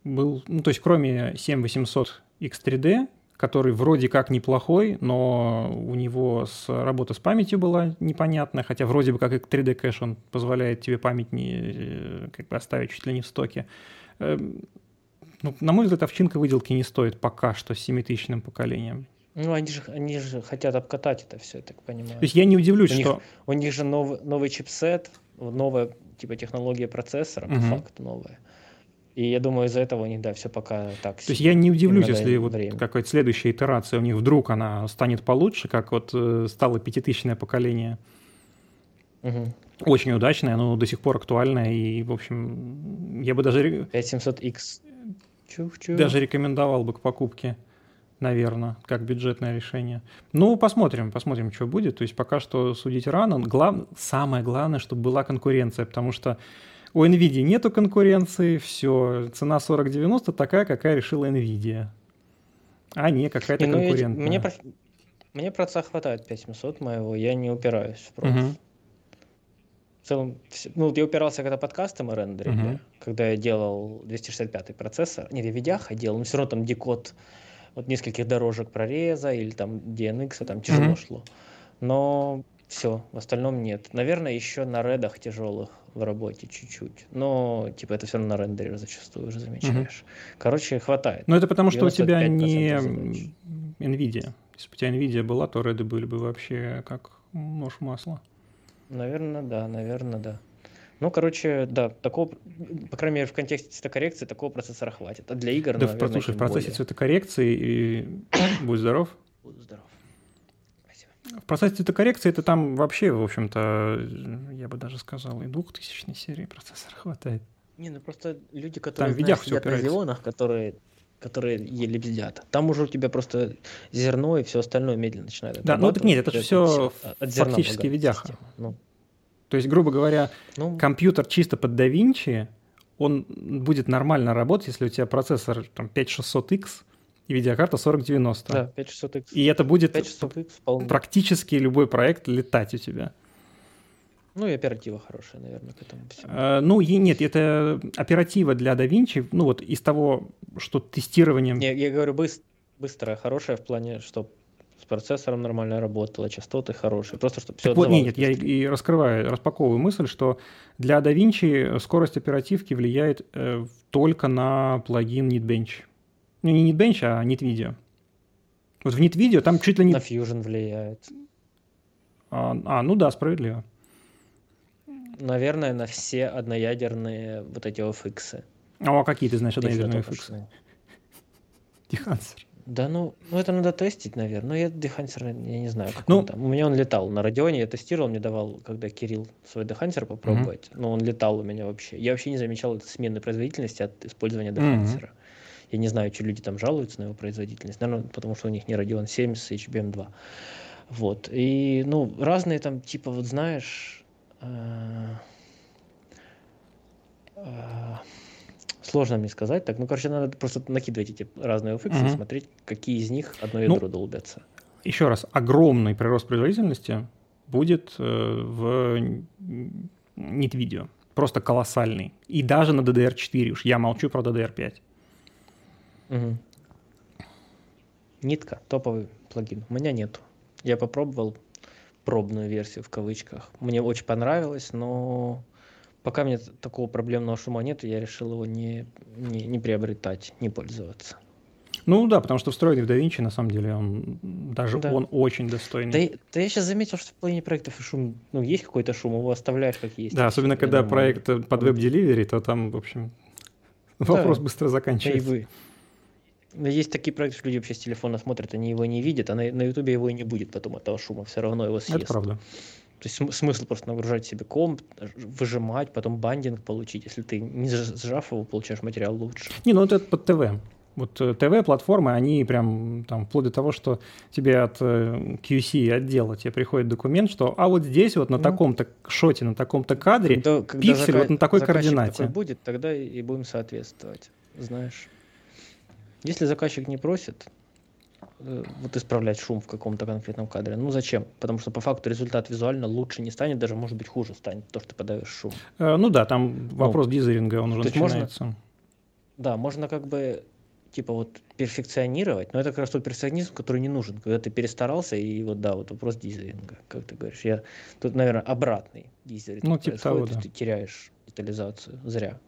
был, ну то есть кроме семь восемьсот икс три дэ, который вроде как неплохой, но у него с, работа с памятью была непонятная, хотя вроде бы как и три дэ кэш, он позволяет тебе память не, как бы оставить чуть ли не в стоке. Ну, на мой взгляд, овчинка выделки не стоит пока что с семитысячным поколением. Ну, они же, они же хотят обкатать это все, я так понимаю. То есть я не удивлюсь, у что... Них, у них же новый, новый чипсет, новая типа технология процессора, угу. по факту новая. И я думаю, из-за этого у них, да, все пока так. То есть я не удивлюсь, если вот какая-то следующая итерация у них вдруг она станет получше, как вот стало пятитысячное поколение. Угу. Очень удачное, оно до сих пор актуальное. И, в общем, я бы даже... пять семьсот икс. Чух-чух. Даже рекомендовал бы к покупке, наверное, как бюджетное решение. Ну, посмотрим, посмотрим, что будет. То есть пока что судить рано. Глав... Самое главное, чтобы была конкуренция, потому что у Nvidia нету конкуренции, все, цена сорок девяносто такая, какая решила Nvidia, а не какая-то ну, конкурентная. Мне, мне проца хватает пять семьсот моего, я не упираюсь в проц. Угу. В целом, ну, я упирался, когда подкастом рендерил, угу. да, когда я делал двести шестьдесят пятый процессор, не, я видях делал, но все равно там декод от нескольких дорожек прореза или там ди эн икс, там тяжело угу. шло, но... Все, в остальном нет. Наверное, еще на редах тяжелых в работе чуть-чуть. Но, типа, это все равно на рендере зачастую уже замечаешь. Угу. Короче, хватает. Но это потому, что у тебя не задач. Nvidia. Если бы у тебя Nvidia была, то реды были бы вообще как нож масла. Наверное, да, наверное, да. Ну, короче, да, такого, по крайней мере, в контексте цветокоррекции такого процессора хватит. А для игр, да, наверное, слушай, в процессе более. Цветокоррекции и... будь здоров. Буду здоров. В процессе цветокоррекции это там вообще, в общем-то, я бы даже сказал, и двухтысячной серии процессора хватает. Не, ну просто люди, которые там, знаешь, сидят на Xeon'ах, которые, которые еле бздят. Там уже у тебя просто зерно и все остальное медленно начинает Да, ну так нет, это же все фактически видяха. Ну. То есть, грубо говоря, ну. компьютер чисто под DaVinci, он будет нормально работать, если у тебя процессор там, пять шестьсот икс, и видеокарта сорок девяносто. Да, пять шестьсот икс. И это будет пять шестьсот икс практически любой проект летать у тебя. Ну и оператива хорошая, наверное, к этому всему. А, ну и нет, это оператива для DaVinci, ну вот из того, что тестированием... Не, я говорю быстро, быстрая, хорошая в плане, что с процессором нормально работала, частоты хорошие, просто чтобы все отзывалось. Вот, нет, я и раскрываю, распаковываю мысль, что для DaVinci скорость оперативки влияет э, только на плагин NeedBench. Ну, не NeedBench, а NeedVideo. Вот в NeedVideo там чуть ли не... На Fusion влияет. А, а, ну да, справедливо. Наверное, на все одноядерные вот эти оффиксы. А какие ты знаешь одноядерные оффиксы? Dehancer. Да, ну, ну это надо тестить, наверное. Но я Dehancer, я не знаю, как ну, он там. У меня он летал на Radeon, я тестировал, мне давал, когда Кирилл свой Dehancer попробовать. Угу. Но он летал у меня вообще. Я вообще не замечал смены производительности от использования Dehancer. Угу. Я не знаю, что люди там жалуются на его производительность. Наверное, потому что у них не Radeon семьдесят, а эйч би эм два. Вот. И, ну, разные там, типа, вот знаешь... Э, э, сложно мне сказать. Так, ну, короче, надо просто накидывать эти разные оффиксы mm-hmm. и смотреть, какие из них одно ядро ну, долбятся. Еще раз, огромный прирост производительности будет э, в NeedVideo. Просто колоссальный. И даже на ди ди эр четыре уж. Я молчу про ди ди эр пять. Угу. Нитка, топовый плагин. У меня нету. Я попробовал пробную версию в кавычках. Мне очень понравилось, но пока мне такого проблемного шума нет, я решил его не, не, не приобретать, не пользоваться. Ну да, потому что встроенный в DaVinci, на самом деле, он даже да. он очень достойный. Да, да я сейчас заметил, что в плане проектов и шум, ну есть какой-то шум, его оставляешь как есть. Да, особенно когда думаю, проект он... под веб-деливери, то там, в общем, да. вопрос быстро заканчивается. Да и вы. Есть такие проекты, что люди вообще с телефона смотрят, они его не видят, а на Ютубе его и не будет потом этого шума, все равно его съест. Это правда. То есть смысл просто нагружать себе комп, выжимать, потом бандинг получить, если ты не сжав его, получаешь материал лучше. Не, ну вот это под ТВ. Вот ТВ-платформы, они прям там вплоть до того, что тебе от кью си отдела тебе приходит документ, что а вот здесь вот на ну, таком-то шоте, на таком-то кадре когда, когда пиксель зака... вот на такой координате. Такой будет, тогда и будем соответствовать, знаешь. Если заказчик не просит, вот исправлять шум в каком-то конкретном кадре. Ну, зачем? Потому что по факту результат визуально лучше не станет, даже, может быть, хуже станет, то, что ты подаешь шум. Э, ну да, там вопрос ну, гизеринга, он уже начинается. Можно, да, можно как бы, типа, вот перфекционировать, но это как раз тот перфекционизм, который не нужен, когда ты перестарался, и вот, да, вот вопрос гизеринга, как ты говоришь. Я тут, наверное, обратный гизеринг. Ну, типа того, да. Ты теряешь детализацию зря.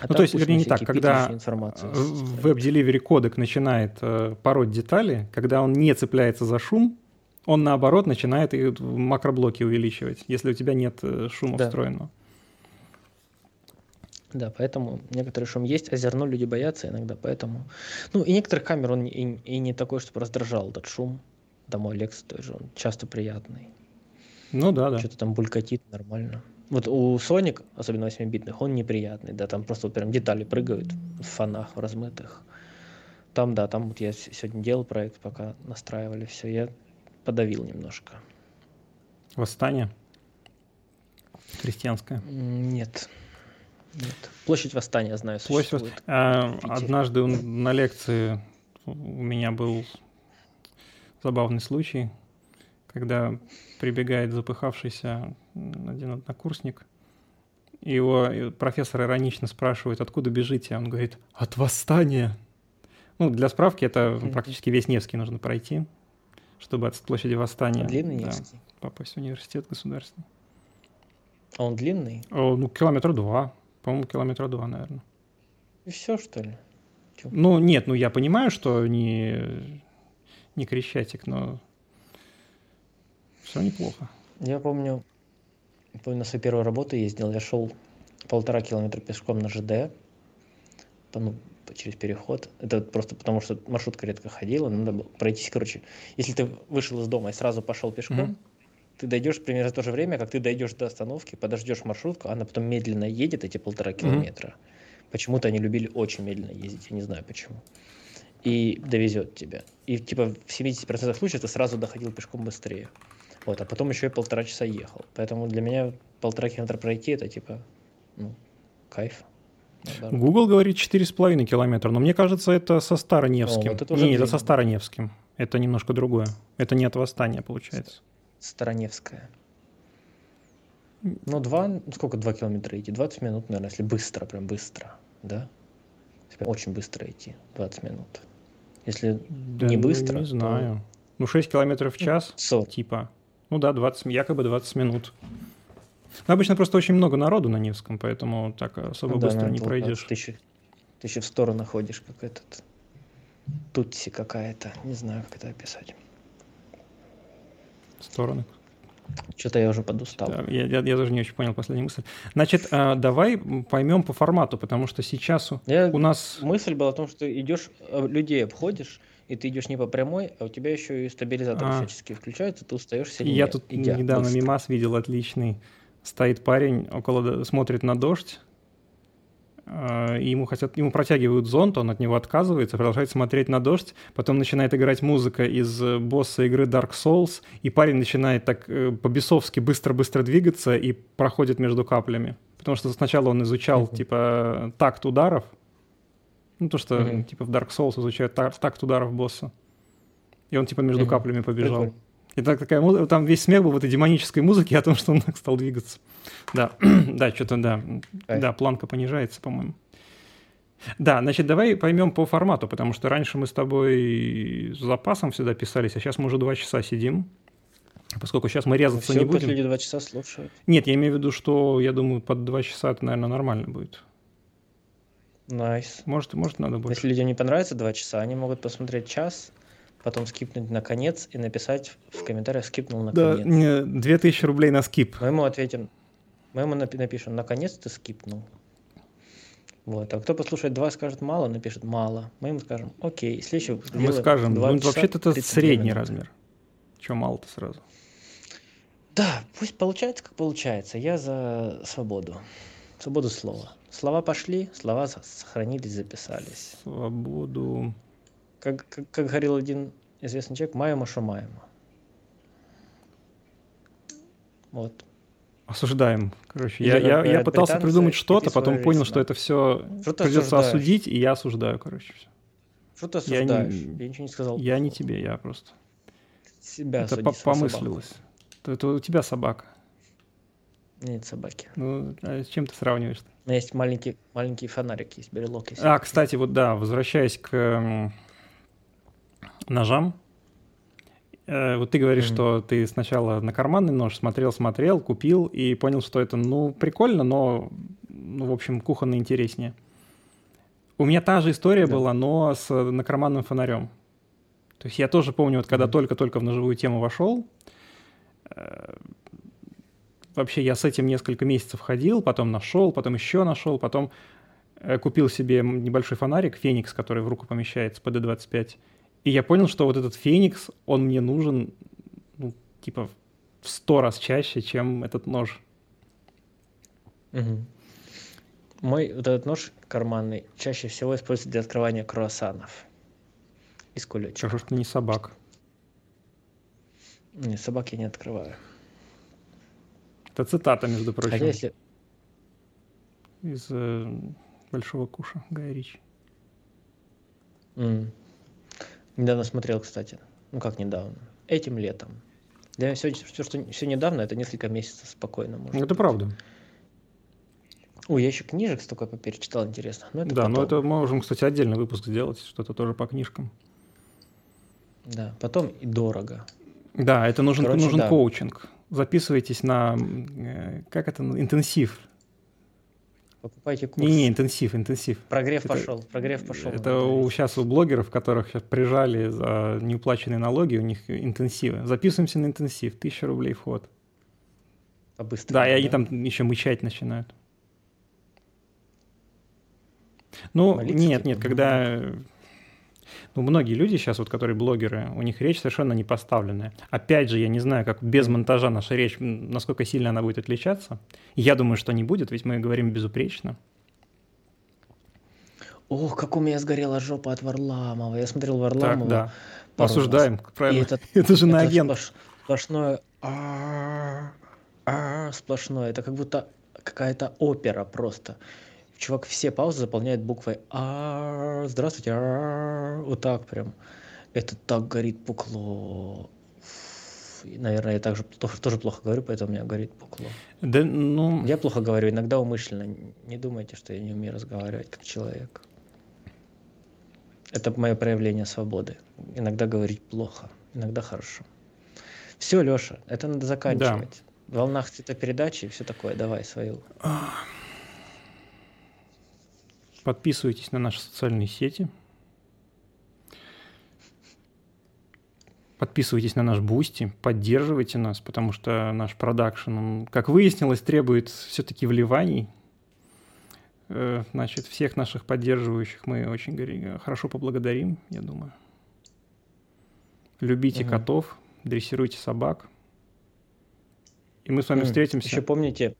А ну, то есть, вернее, не так, когда веб-деливери кодек начинает э, пороть детали, когда он не цепляется за шум, он, наоборот, начинает и макроблоки увеличивать, если у тебя нет шума да. встроенного. Да, поэтому некоторый шум есть, а зерно люди боятся иногда, поэтому... Ну, и некоторых камер он и, и не такой, чтобы раздражал этот шум. Домой Лекс тоже, он часто приятный. Ну, да, да. Что-то там булькотит нормально. Вот у Sonic, особенно восьмибитных, он неприятный, да, там просто вот прям детали прыгают в фонах, в размытых. Там, да, там вот я сегодня делал проект, пока настраивали все, я подавил немножко. Восстание? Крестьянское? Нет. Нет. Площадь восстания, знаю, Площадь существует. Вос... Однажды на лекции у меня был забавный случай, когда прибегает запыхавшийся один однокурсник, и его профессор иронично спрашивает, откуда бежите? Он говорит, от восстания. Ну, для справки, это практически весь Невский нужно пройти, чтобы от площади восстания да, попасть в университет государственный. А он длинный? О, ну, километра два. По-моему, километра два, наверное. И все, что ли? Чего? Ну, нет, ну, я понимаю, что не, не Крещатик, но... Все неплохо. Я помню, помню, на свою первую работу ездил, я шел полтора километра пешком на ЖД, по, ну, через переход. Это просто потому, что маршрутка редко ходила, надо было пройтись, короче. Если ты вышел из дома и сразу пошел пешком, mm-hmm. ты дойдешь примерно в то же время, как ты дойдешь до остановки, подождешь маршрутку, она потом медленно едет эти полтора километра. Mm-hmm. Почему-то они любили очень медленно ездить, я не знаю почему. И довезет тебя. И типа в семьдесят процентов случаев ты сразу доходил пешком быстрее. Вот, а потом еще и полтора часа ехал. Поэтому для меня полтора километра пройти, это типа, ну, кайф. Google говорит четыре с половиной километра, но мне кажется, это со Староневским. О, вот это уже Нет, длинный. это со Староневским. Это немножко другое. Это не от восстания, получается. Староневская. Ну, два, сколько два километра идти? двадцать минут, наверное, если быстро, прям быстро, да? Если очень быстро идти, двадцать минут. Если да, не быстро, ну, не знаю. То... Ну, шесть километров в час, сто типа... Ну да, двадцать, якобы двадцать минут. Но обычно просто очень много народу на Невском, поэтому так особо ну, быстро да, не пройдешь. Ты еще, ты еще в сторону ходишь, как этот тутси какая-то. Не знаю, как это описать. Стороны. Что-то я уже подустал. Да, я, я, я даже не очень понял последнюю мысль. Значит, давай поймем по формату, потому что сейчас у, я, у нас... Мысль была о том, что идешь, людей обходишь, и ты идешь не по прямой, а у тебя еще и стабилизаторы а. всячески включаются, ты устаешь сильнее. Я тут Идя, недавно быстро. мимас видел отличный. Стоит парень, около смотрит на дождь, э, и ему, хотят, ему протягивают зонт, он от него отказывается, продолжает смотреть на дождь, потом начинает играть музыка из босса игры Dark Souls, и парень начинает так э, по-бесовски быстро-быстро двигаться и проходит между каплями. Потому что сначала он изучал mm-hmm. типа такт ударов, ну, то, что, mm-hmm. типа, в Dark Souls изучают такт ударов босса. И он, типа, между mm-hmm. каплями побежал. Прикольно. И так такая музыка... Там весь смех был в этой демонической музыке о том, что он так стал двигаться. Да, да, что-то, да. Ай. Да, планка понижается, по-моему. Да, значит, давай поймем по формату, потому что раньше мы с тобой с запасом всегда писались, а сейчас мы уже два часа сидим. Поскольку сейчас мы резаться Все, не будем. Все, люди два часа слушают. Нет, я имею в виду, что, я думаю, под два часа это, наверное, нормально будет. Найс. Nice. Может, может, надо будет. Если людям не понравится два часа, они могут посмотреть час, потом скипнуть на конец и написать в комментариях «скипнул на да, конец». Да, две тысячи рублей на скип. Мы ему ответим, мы ему напишем «наконец ты скипнул». Вот. А кто послушает два, скажет «мало», напишет «мало». Мы ему скажем «окей». Следующий выпуск мы скажем, ну, вообще-то это средний размер. Чего мало-то сразу? Да, пусть получается, как получается. Я за свободу. Свободу слова. Слова пошли, слова сохранились, записались. Свободу. Как, как, как говорил один известный человек, маемо шумаемо. Вот. Осуждаем. Короче, я, я, я пытался придумать что-то, потом понял, жизнь, что да. это все что-то придется осуждаешь. осудить, и я осуждаю, короче. Все. Что ты осуждаешь? Я, не... я ничего не сказал. Я не тебе, я просто... Себя это суди, помыслилось. Это, это у тебя собака. Нет собаки. Ну, а с чем ты сравниваешь-то? У меня есть маленький, маленький фонарик, есть брелок. Есть. А, кстати, вот да, возвращаясь к эм, ножам. Э, вот ты говоришь, mm-hmm. что ты сначала на карманный нож смотрел-смотрел, купил и понял, что это, ну, прикольно, но, ну, в общем, кухонно интереснее. У меня та же история да. была, но с накарманным фонарем. То есть я тоже помню, вот когда mm-hmm. только-только в ножевую тему вошел, э, вообще я с этим несколько месяцев ходил, потом нашел, потом еще нашел, потом э, купил себе небольшой фонарик, феникс, который в руку помещается, пэ дэ двадцать пять, и я понял, что вот этот феникс, он мне нужен, ну, типа, в сто раз чаще, чем этот нож. Mm-hmm. Мой вот этот нож карманный чаще всего используется для открывания круассанов. Из кулечек. Хорошо, что не собак. Не, собак я не открываю. Это цитата, между прочим. Хотя если... Из э, «Большого куша» Гая Ричи. Mm. Недавно смотрел, кстати. Ну как недавно? Этим летом. Для меня все, все, что, все недавно, это несколько месяцев спокойно. Может это быть. Правда. Ой, я еще книжек столько перечитал, интересно. Но это да, потом. Но это мы можем, кстати, отдельный выпуск сделать, что-то тоже по книжкам. Да, потом и дорого. Да, это нужен, Короче, нужен да. коучинг. Записывайтесь на, как это, интенсив. Покупайте курс. Не, не, интенсив, интенсив. Прогрев это, пошел, прогрев пошел. Это у, сейчас у блогеров, которых сейчас прижали за неуплаченные налоги, у них интенсивы. Записываемся на интенсив, тысяча рублей вход. А быстро, да, да, и они там еще мычать начинают. Ну, Молиться, нет, типа, нет, когда... Ну, многие люди сейчас, вот, которые блогеры, у них речь совершенно не поставленная. Опять же, я не знаю, как без монтажа наша речь, насколько сильно она будет отличаться. Я думаю, что не будет, ведь мы говорим безупречно. Ох, как у меня сгорела жопа от Варламова. Я смотрел Варламова. Так, да. Осуждаем, правильно. Это, это же на агент. Сплош, сплошное... Сплошное. Это как будто какая-то опера просто. Чувак все паузы заполняет буквой «А». Здравствуйте, «А». Вот так прям. Это так горит пукло. И, наверное, я также тоже плохо говорю, поэтому у меня горит пукло. Да, ну... Я плохо говорю, иногда умышленно. Не думайте, что я не умею разговаривать как человек. Это мое проявление свободы. Иногда говорить плохо, иногда хорошо. Все, Леша, это надо заканчивать. Да. В волнах цветопередачи и все такое. Давай свою... Подписывайтесь на наши социальные сети. Подписывайтесь на наш Boosty. Поддерживайте нас, потому что наш продакшн, он, как выяснилось, требует все-таки вливаний. Значит, всех наших поддерживающих мы очень хорошо поблагодарим, я думаю. Любите угу. котов, дрессируйте собак. И мы с вами встретимся. Еще помните,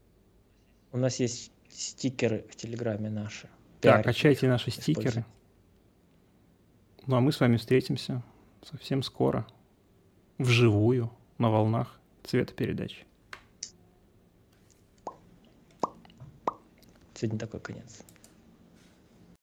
у нас есть стикеры в Телеграме наши. Да, качайте наши стикеры. Ну, а мы с вами встретимся совсем скоро. Вживую, на волнах цветопередач. Сегодня такой конец.